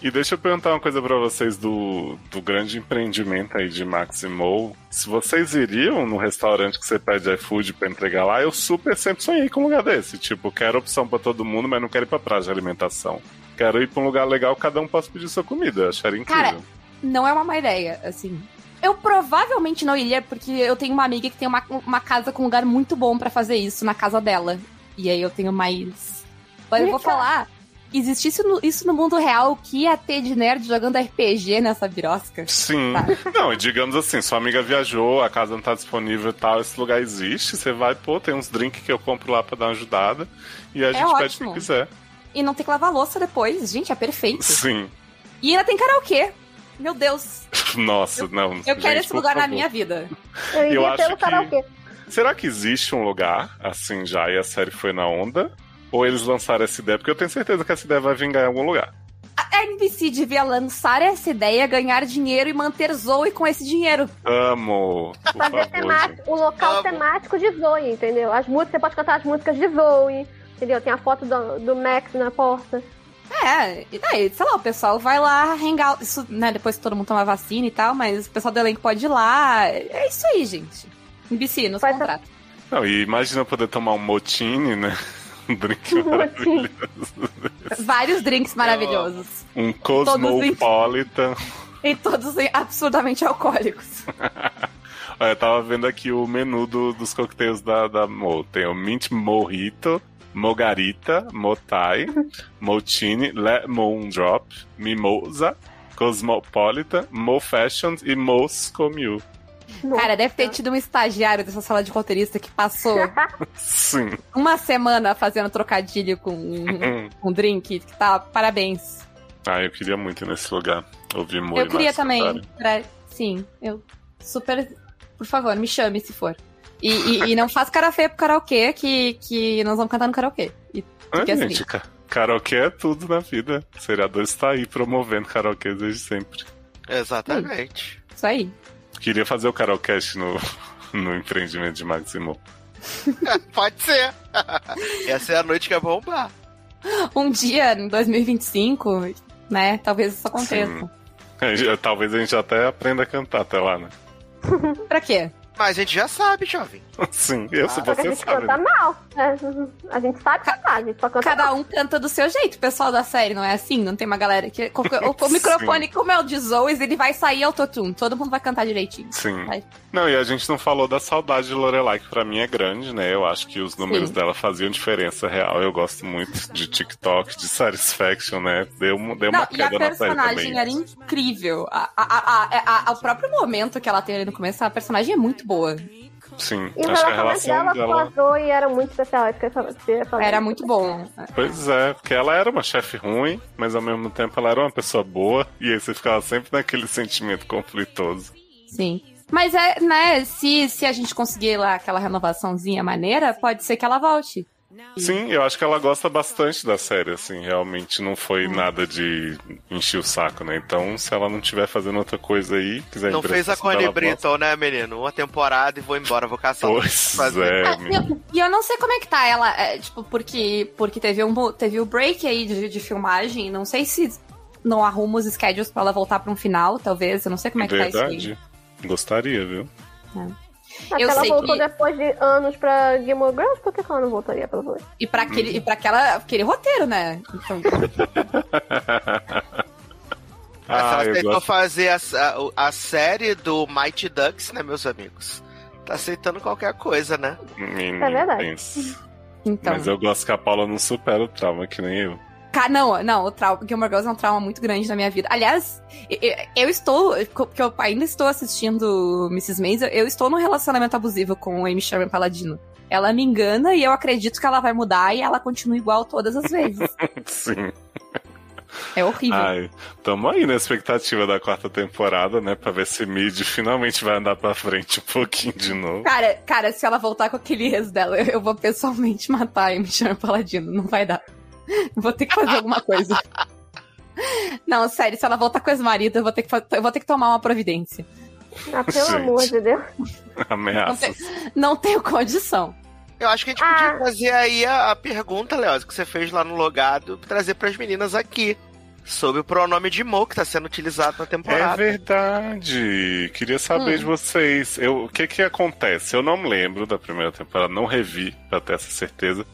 E deixa eu perguntar uma coisa pra vocês do, do grande empreendimento aí de Max e Mo. Se vocês iriam no restaurante que você pede iFood pra entregar lá, eu super sempre sonhei com um lugar desse. Tipo, quero opção pra todo mundo, mas não quero ir pra praia de alimentação. Quero ir pra um lugar legal, cada um possa pedir sua comida. Eu acharia incrível. Cara, não é uma má ideia, assim. Eu provavelmente não iria, porque eu tenho uma amiga que tem uma, uma casa com um lugar muito bom pra fazer isso, na casa dela. E aí eu tenho mais... Mas eu vou falar... Existisse isso no mundo real, que ia ter de nerd jogando R P G nessa birosca? Sim. Tá. Não, e digamos assim, sua amiga viajou, a casa não tá disponível e tal, esse lugar existe, você vai, pô, tem uns drinks que eu compro lá pra dar uma ajudada, e a é gente ótimo. Pede o que quiser. E não tem que lavar louça depois, gente, é perfeito. Sim. E ainda tem karaokê. Meu Deus. Nossa, eu, não. Eu gente, quero esse lugar favor. Na minha vida. Eu iria eu acho pelo que... karaokê. Será que existe um lugar, assim, já, e a série foi na onda? Ou eles lançaram essa ideia? Porque eu tenho certeza que essa ideia vai vingar em algum lugar. A N B C devia lançar essa ideia, ganhar dinheiro e manter Zoey com esse dinheiro. Amo! Fazer temático, o local Amo. Temático de Zoey, entendeu? As músicas, você pode cantar as músicas de Zoey, entendeu? Tem a foto do, do Max na porta. É, e daí, sei lá, o pessoal vai lá hangar, isso, né, depois que todo mundo toma vacina e tal, mas o pessoal do elenco pode ir lá. É isso aí, gente. N B C, nos contrata. Não, e imagina poder tomar um motine, né? Um drink maravilhoso. Vários drinks maravilhosos. Um Cosmopolitan. E todos absurdamente alcoólicos. Olha, eu tava vendo aqui o menu do, dos coquetéis da, da Mo. Tem o Mint Mojito, Mogarita, Motai, Motini, Lemon Drop, Mimosa, Cosmopolitan, Mo Fashions e Mo's Comiu. Nossa. Cara, deve ter tido um estagiário dessa sala de roteirista que passou Sim. uma semana fazendo trocadilho com um, um drink, que tá, parabéns. Ah, eu queria muito ir nesse lugar, ouvir muito. Eu queria também, pra... sim, eu super, por favor, me chame se for. E, e, e não faça cara feia pro karaokê, que, que nós vamos cantar no karaokê. E Ai, gente, ca- karaokê é tudo na vida, o Seriador está aí promovendo karaokê desde sempre. Exatamente. Hum, isso aí. Queria fazer o Carolcast no, no empreendimento de Maximo. Pode ser. Essa é a noite que é bombar. Um dia, em dois mil e vinte e cinco, né? Talvez isso aconteça. Sim. Talvez a gente até aprenda a cantar até lá, né? Pra quê? Mas a gente já sabe, jovem. Sim, eu ah, se você a gente sabe. Canta mal. A gente sabe cantar, a gente só canta Cada mal. Um canta do seu jeito. O pessoal da série não é assim? Não tem uma galera que... Com, com o microfone, como é o de Zoey's, ele vai sair autotune. Todo mundo vai cantar direitinho. Sim. Vai. Não, e a gente não falou da saudade de Lorelai, que pra mim é grande, né? Eu acho que os números Sim. dela faziam diferença real. Eu gosto muito de TikTok, de Satisfaction, né? Deu, deu não, uma queda na série também. E a personagem era incrível. A, a, a, a, a, o próprio momento que ela tem ali no começo, a personagem é muito boa. Sim, e acho que a relação dela com a Zoey era muito especial, é que era muito bom. Pois é, porque ela era uma chefe ruim, mas ao mesmo tempo ela era uma pessoa boa, e aí você ficava sempre naquele sentimento conflitoso. Sim. Mas, é, né, se, se a gente conseguir lá aquela renovaçãozinha maneira, pode ser que ela volte. Sim, eu acho que ela gosta bastante da série, assim, realmente não foi hum. nada de encher o saco, né? Então, se ela não estiver fazendo outra coisa aí, quiser... Não fez a Connie Britton, né, menino? Uma temporada e vou embora, vou caçar. Pois é, ah, eu, e eu não sei como é que tá ela, é, tipo, porque, porque teve um teve um break aí de, de filmagem, não sei se não arruma os schedules pra ela voltar pra um final, talvez, eu não sei como é que Verdade. tá isso aí. Verdade, gostaria, viu? É. Mas eu ela sei voltou que... depois de anos pra Gilmore Girls, por que ela não voltaria pelo menos? E pra aquele, hum. e pra aquela, aquele roteiro, né? Então... ah, ela tentou gosto. fazer a, a, a série do Mighty Ducks, né, meus amigos? Tá aceitando qualquer coisa, né? Hum, é verdade. Então... Mas eu gosto que a Paula não supera o trauma, que nem eu. Não, não, o trauma, Gilmore Girls é um trauma muito grande na minha vida. Aliás, eu, eu estou, porque eu ainda estou assistindo missus Maisel, eu estou num relacionamento abusivo com a Amy Sherman Palladino. Ela me engana e eu acredito que ela vai mudar e ela continua igual todas as vezes. Sim. É horrível. Ai, tamo aí na expectativa da quarta temporada, né? Pra ver se Mid finalmente vai andar pra frente um pouquinho de novo. Cara, cara, se ela voltar com aquele ex dela, eu, eu vou pessoalmente matar a Amy Sherman Palladino, não vai dar. Vou ter que fazer alguma coisa. Não, sério, se ela voltar com as maridas, eu vou ter que, eu vou ter que tomar uma providência. Ah, pelo gente, amor de Deus. Ameaças. Não, não tenho condição. Eu acho que a gente ah. podia fazer aí a, a pergunta, Léo, que você fez lá no Logado, trazer pras meninas aqui. Sobre o pronome de Mo, que tá sendo utilizado na temporada. É verdade. Queria saber hum. de vocês. Eu, o que que acontece? Eu não lembro da primeira temporada, não revi pra ter essa certeza.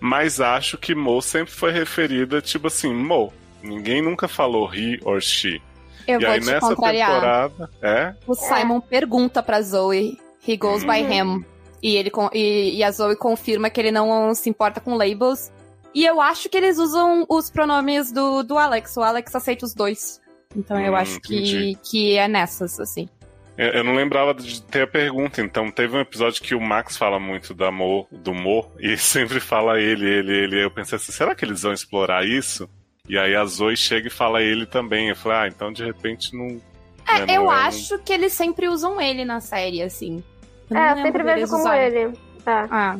Mas acho que Mo sempre foi referida, tipo assim, Mo. Ninguém nunca falou he or she. Eu e vou aí te nessa contrariar. Temporada. É? O Simon pergunta pra Zoe, he goes hum. by him. E, ele, e, e a Zoe confirma que ele não se importa com labels. E eu acho que eles usam os pronomes do, do Alex. O Alex aceita os dois. Então hum, eu acho que, que é nessas, assim. Eu, eu não lembrava de ter a pergunta, então teve um episódio que o Max fala muito da Mo, do Mo, e sempre fala ele, ele, ele. Eu pensei assim, será que eles vão explorar isso? E aí a Zoe chega e fala ele também. Eu falei, ah, então de repente não... É, né, eu não, acho não... que eles sempre usam ele na série, assim. Eu é, eu sempre vejo como usar. Ele. Tá. Ah,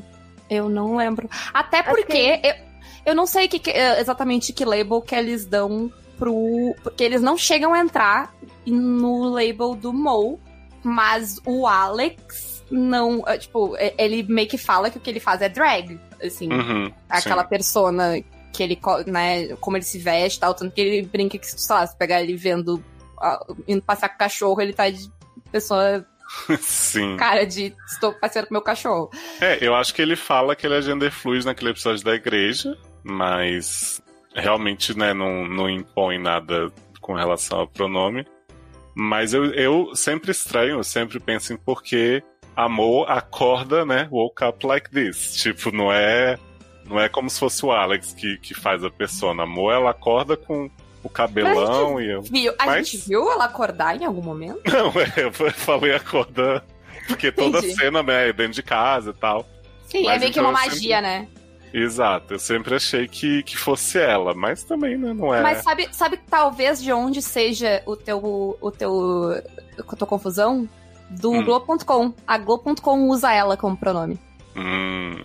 eu não lembro. Até porque okay. eu, eu não sei que, exatamente que label que eles dão pro... Porque eles não chegam a entrar no label do Mo, mas o Alex não, tipo, ele meio que fala que o que ele faz é drag, assim, uhum, aquela sim. persona que ele, né, como ele se veste, tal, tanto que ele brinca que, sei lá, se pegar ele vendo, indo passear com o cachorro, ele tá de pessoa, sim. cara de, estou passeando com meu cachorro. É, eu acho que ele fala que ele é gender fluid naquele episódio da igreja, mas realmente, né, não, não impõe nada com relação ao pronome. Mas eu, eu sempre estranho, eu sempre penso em porque a Mo acorda, né, woke up like this. Tipo, não é, não é como se fosse o Alex que, que faz a persona. A Mo, ela acorda com o cabelão e... A gente, e eu, viu, a mas... gente viu ela acordar em algum momento? Não, eu falei acorda porque toda Entendi. cena, né, é dentro de casa e tal. Sim, mas é meio então que uma magia, sempre... né? Exato, eu sempre achei que, que fosse ela, mas também, né, não é... Mas sabe, sabe talvez de onde seja o teu, o teu, a tua confusão? Do hum. Globo ponto com. A Globo ponto com usa ela como pronome. Hum,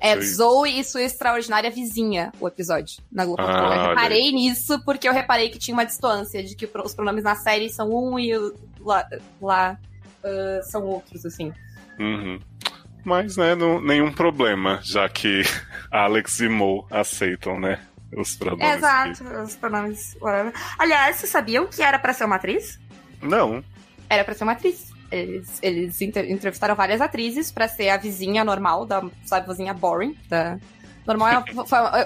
é Zoe e sua extraordinária vizinha, o episódio, na Globo ponto com. Ah, eu reparei aí. nisso porque eu reparei que tinha uma distância de que os pronomes na série são um e lá, lá uh, são outros, assim. Uhum. Mas, né, não, nenhum problema, já que Alex e Mo aceitam, né, os pronomes. Exato, que... os pronomes. Aliás, vocês sabiam que era pra ser uma atriz? Não. Era pra ser uma atriz. Eles, eles inter- entrevistaram várias atrizes pra ser a vizinha normal, da, sabe, vizinha boring. Da... Normal,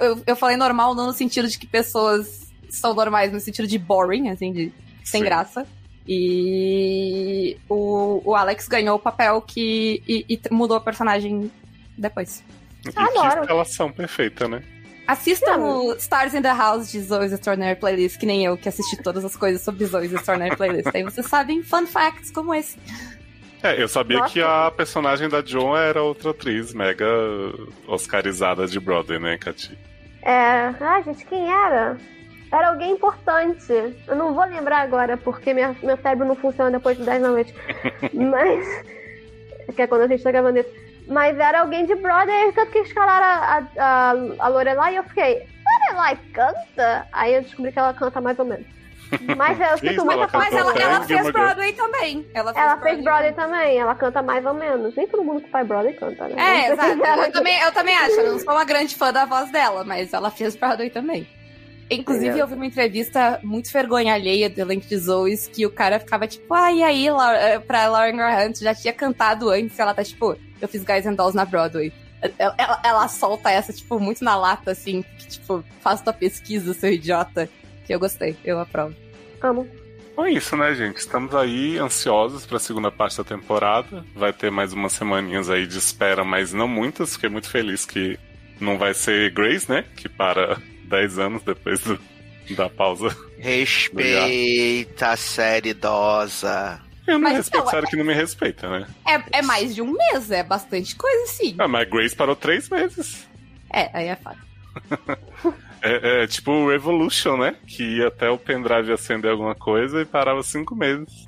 eu, eu, eu falei normal não no sentido de que pessoas são normais, no sentido de boring, assim, de sem Sim. graça. E o, o Alex ganhou o papel que e, e mudou a personagem depois. E que escalação perfeita, né? Assistam o Stars in the House de Zoey's Extraordinary Playlist, que nem eu, que assisti todas as coisas sobre Zoey's Extraordinary Playlist. Aí vocês sabem fun facts como esse. É, eu sabia Nossa. que a personagem da John era outra atriz mega oscarizada de Broadway, né, Cati? É, ah, gente, quem era? Era alguém importante. Eu não vou lembrar agora, porque minha, meu cérebro não funciona depois de dez da noite. Mas... que é quando a gente tá gravando isso. Mas era alguém de Broadway, tanto que escalaram a, a, a Lorelai e eu fiquei... Lorelai canta? Aí eu descobri que ela canta mais ou menos. Mas eu fico muito apaixonada. Mas ela, ela fez Broadway também. Ela fez, ela fez Broadway, Broadway também. Ela canta mais ou menos. Nem todo mundo que faz Broadway canta, né? É, exato. Eu também, eu também acho. Eu não sou uma grande fã da voz dela, mas ela fez Broadway também. Inclusive, Entendeu? eu vi uma entrevista muito vergonha alheia do elenco de Zoey's, que o cara ficava tipo, ah, e aí, Laura, pra Lauren Graham, já tinha cantado antes, e ela tá tipo, eu fiz Guys and Dolls na Broadway. Ela, ela, ela solta essa, tipo, muito na lata, assim, que, tipo, faça tua pesquisa, seu idiota. Que eu gostei, eu aprovo. Amo. Bom, é isso, né, gente? Estamos aí ansiosos pra segunda parte da temporada. Vai ter mais umas semaninhas aí de espera, mas não muitas. Fiquei muito feliz que não vai ser Grace, né? Que para dez anos depois do, da pausa. Respeita a série idosa. Eu não mas respeito então, a série é, que não me respeita, né? É, é mais de um mês, é bastante coisa, sim. Ah, mas Grace parou três meses. É, aí é fato. É, é tipo o Revolution, né? Que ia até o pendrive acender alguma coisa e parava cinco meses.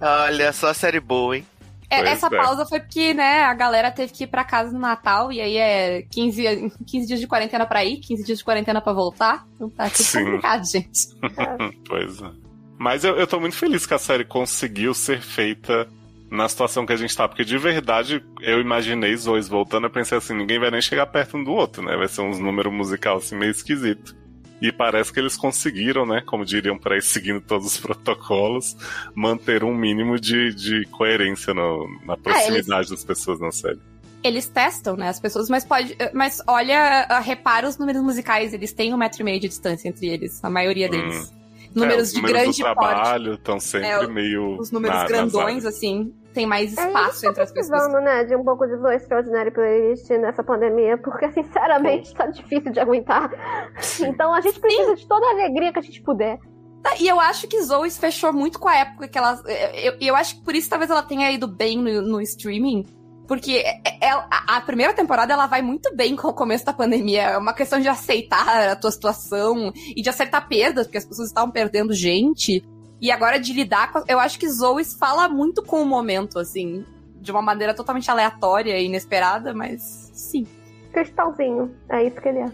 Olha, só série boa, hein? É, essa é. pausa foi porque, né, a galera teve que ir pra casa no Natal, e aí é quinze, quinze dias de quarentena pra ir, quinze dias de quarentena pra voltar. Então tá tudo complicado, gente. Pois é. Mas eu, eu tô muito feliz que a série conseguiu ser feita na situação que a gente tá, porque de verdade eu imaginei os dois voltando, eu pensei assim, ninguém vai nem chegar perto um do outro, né? Vai ser uns números musical assim meio esquisito. E parece que eles conseguiram, né? Como diriam para ir seguindo todos os protocolos, manter um mínimo de, de coerência no, na proximidade ah, eles, das pessoas na série. Eles testam, né? As pessoas, mas pode. Mas olha, repara os números musicais, eles têm um metro e meio de distância entre eles, a maioria deles. Hum. Números é, de números grande porte. Trabalho estão sempre é, meio. Os números na, grandões, assim. Tem mais espaço é, entre as pessoas. Precisando, né, de um pouco de Zoey's Extraordinary Playlist nessa pandemia, porque, sinceramente, tá difícil de aguentar. Sim. Então, a gente precisa Sim. de toda a alegria que a gente puder. Tá, e eu acho que Zoey's fechou muito com a época que ela... Eu, eu acho que por isso, talvez, ela tenha ido bem no, no streaming, porque ela, a primeira temporada, ela vai muito bem com o começo da pandemia. É uma questão de aceitar a tua situação e de aceitar perdas, porque as pessoas estavam perdendo gente. E agora de lidar com... Eu acho que Zoey's fala muito com o momento, assim. De uma maneira totalmente aleatória e inesperada, mas sim. Cristalzinho. É isso que ele é.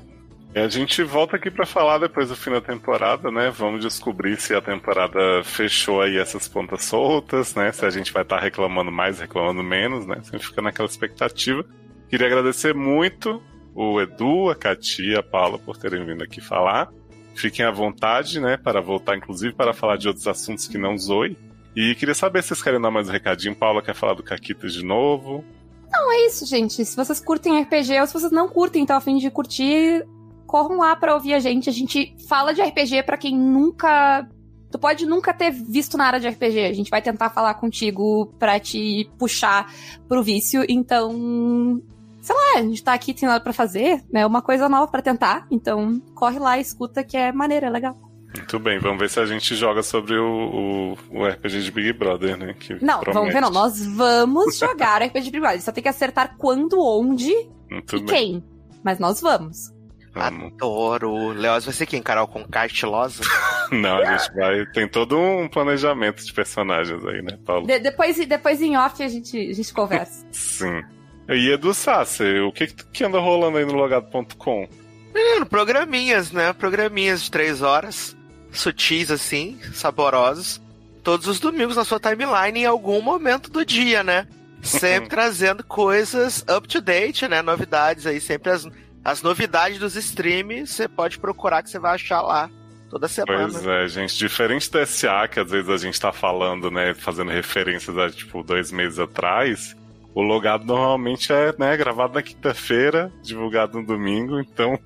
E a gente volta aqui pra falar depois do fim da temporada, né? Vamos descobrir se a temporada fechou aí essas pontas soltas, né? Se a gente vai estar reclamando mais, reclamando menos, né? Sempre fica naquela expectativa. Queria agradecer muito o Edu, a Cati, a Paula por terem vindo aqui falar. Fiquem à vontade, né, para voltar, inclusive, para falar de outros assuntos que não Zoey. E queria saber se vocês querem dar mais um recadinho. Paula quer falar do Caquitas de novo. Não, é isso, gente. Se vocês curtem R P G ou se vocês não curtem, então, a fim de curtir, corram lá para ouvir a gente. A gente fala de R P G para quem nunca... Tu pode nunca ter visto na área de R P G. A gente vai tentar falar contigo para te puxar pro vício. Então... sei lá, a gente tá aqui, tem nada pra fazer, né? Uma coisa nova pra tentar, então corre lá, escuta, que é maneiro, é legal. Muito bem, vamos ver se a gente joga sobre o, o, o R P G de Big Brother, né? Que não, promete. Vamos ver, não, nós vamos jogar o R P G de Big Brother, só tem que acertar quando, onde Muito e bem. quem, mas nós vamos. Vamos. Adoro. Leoz vai ser quem? Carol Conká estilosa? Não, a gente vai... Tem todo um planejamento de personagens aí, né, Paulo? De, depois, depois em off a gente, a gente conversa. Sim. E Edu Sasser, o que que anda rolando aí no logado ponto com? É, programinhas, né? Programinhas de três horas, sutis assim, saborosos, todos os domingos na sua timeline em algum momento do dia, né? Sempre trazendo coisas up-to-date, né? Novidades aí, sempre as, as novidades dos streams, você pode procurar que você vai achar lá. Toda semana. Pois é, gente. Diferente do S A, que às vezes a gente tá falando, né? Fazendo referências a, tipo, dois meses atrás... O logado normalmente é, né, gravado na quinta-feira, divulgado no domingo, então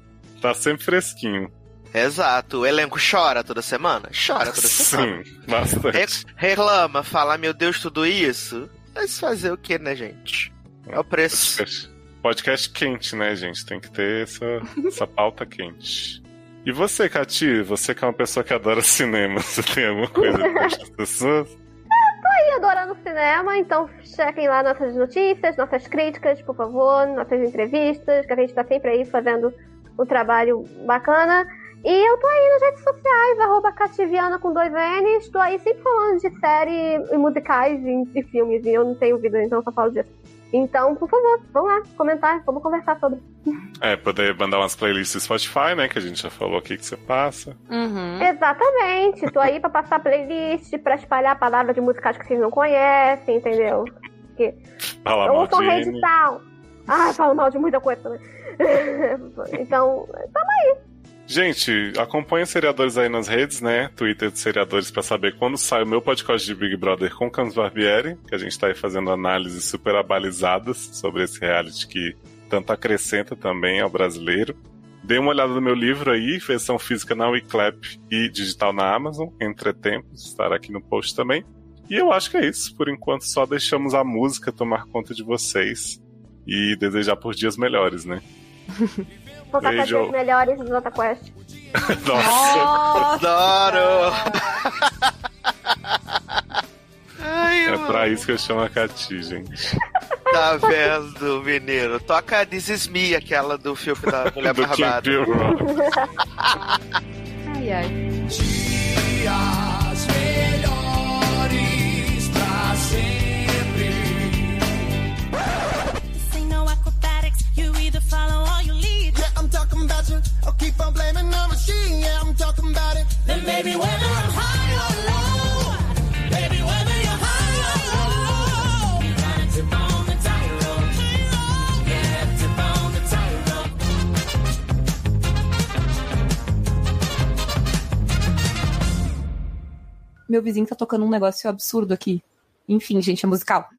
tá sempre fresquinho. Exato. O elenco chora toda semana? Chora toda semana. Sim, bastante. Re- reclama, fala, meu Deus, tudo isso? Mas fazer o que, né, gente? É o preço. Podcast, podcast quente, né, gente? Tem que ter essa, essa pauta quente. E você, Cati? Você que é uma pessoa que adora cinema, você tem alguma coisa pra as pessoas? Tô aí adorando cinema, então chequem lá nossas notícias, nossas críticas, por favor, nossas entrevistas, que a gente tá sempre aí fazendo o trabalho bacana. E eu tô aí nas redes sociais, arroba Kativiana com dois N's. Tô aí sempre falando de série e musicais e, e filmes, e eu não tenho vida, então eu só falo disso. Então, por favor, vamos lá, comentar, vamos conversar sobre. É, poder mandar umas playlists do Spotify, né, que a gente já falou aqui que você passa. Uhum. Exatamente, tô aí pra passar playlist, pra espalhar palavras de musicais que vocês não conhecem, entendeu? Que... Fala mal de... Ah, falo mal de muita coisa também. Então, tamo aí. Gente, acompanha os seriadores aí nas redes, né? Twitter de seriadores pra saber quando sai o meu podcast de Big Brother com Camus Barbieri, que a gente tá aí fazendo análises super abalizadas sobre esse reality que tanto acrescenta também ao brasileiro. Dê uma olhada no meu livro aí, versão física na WeClap e digital na Amazon, Entretempos, estará aqui no post também. E eu acho que é isso. Por enquanto só deixamos a música tomar conta de vocês e desejar por dias melhores, né? Voltar para dias melhores do Jota Quest. Nossa! Adoro! Ai, é pra isso que eu chamo a Cati, gente. Tá vendo, menino? Toca a This Is Me, aquela do filme da Mulher Barbada. Ai, ai. Dias melhores pra sempre. I'll keep on blaming the machine, yeah, I'm talking about it. Then maybe whether I'm high or low, baby, whether you're high or low, you gotta tip on the tightrope, yeah, tip on the tightrope. Meu vizinho tá tocando um negócio absurdo aqui. Enfim, gente, é musical.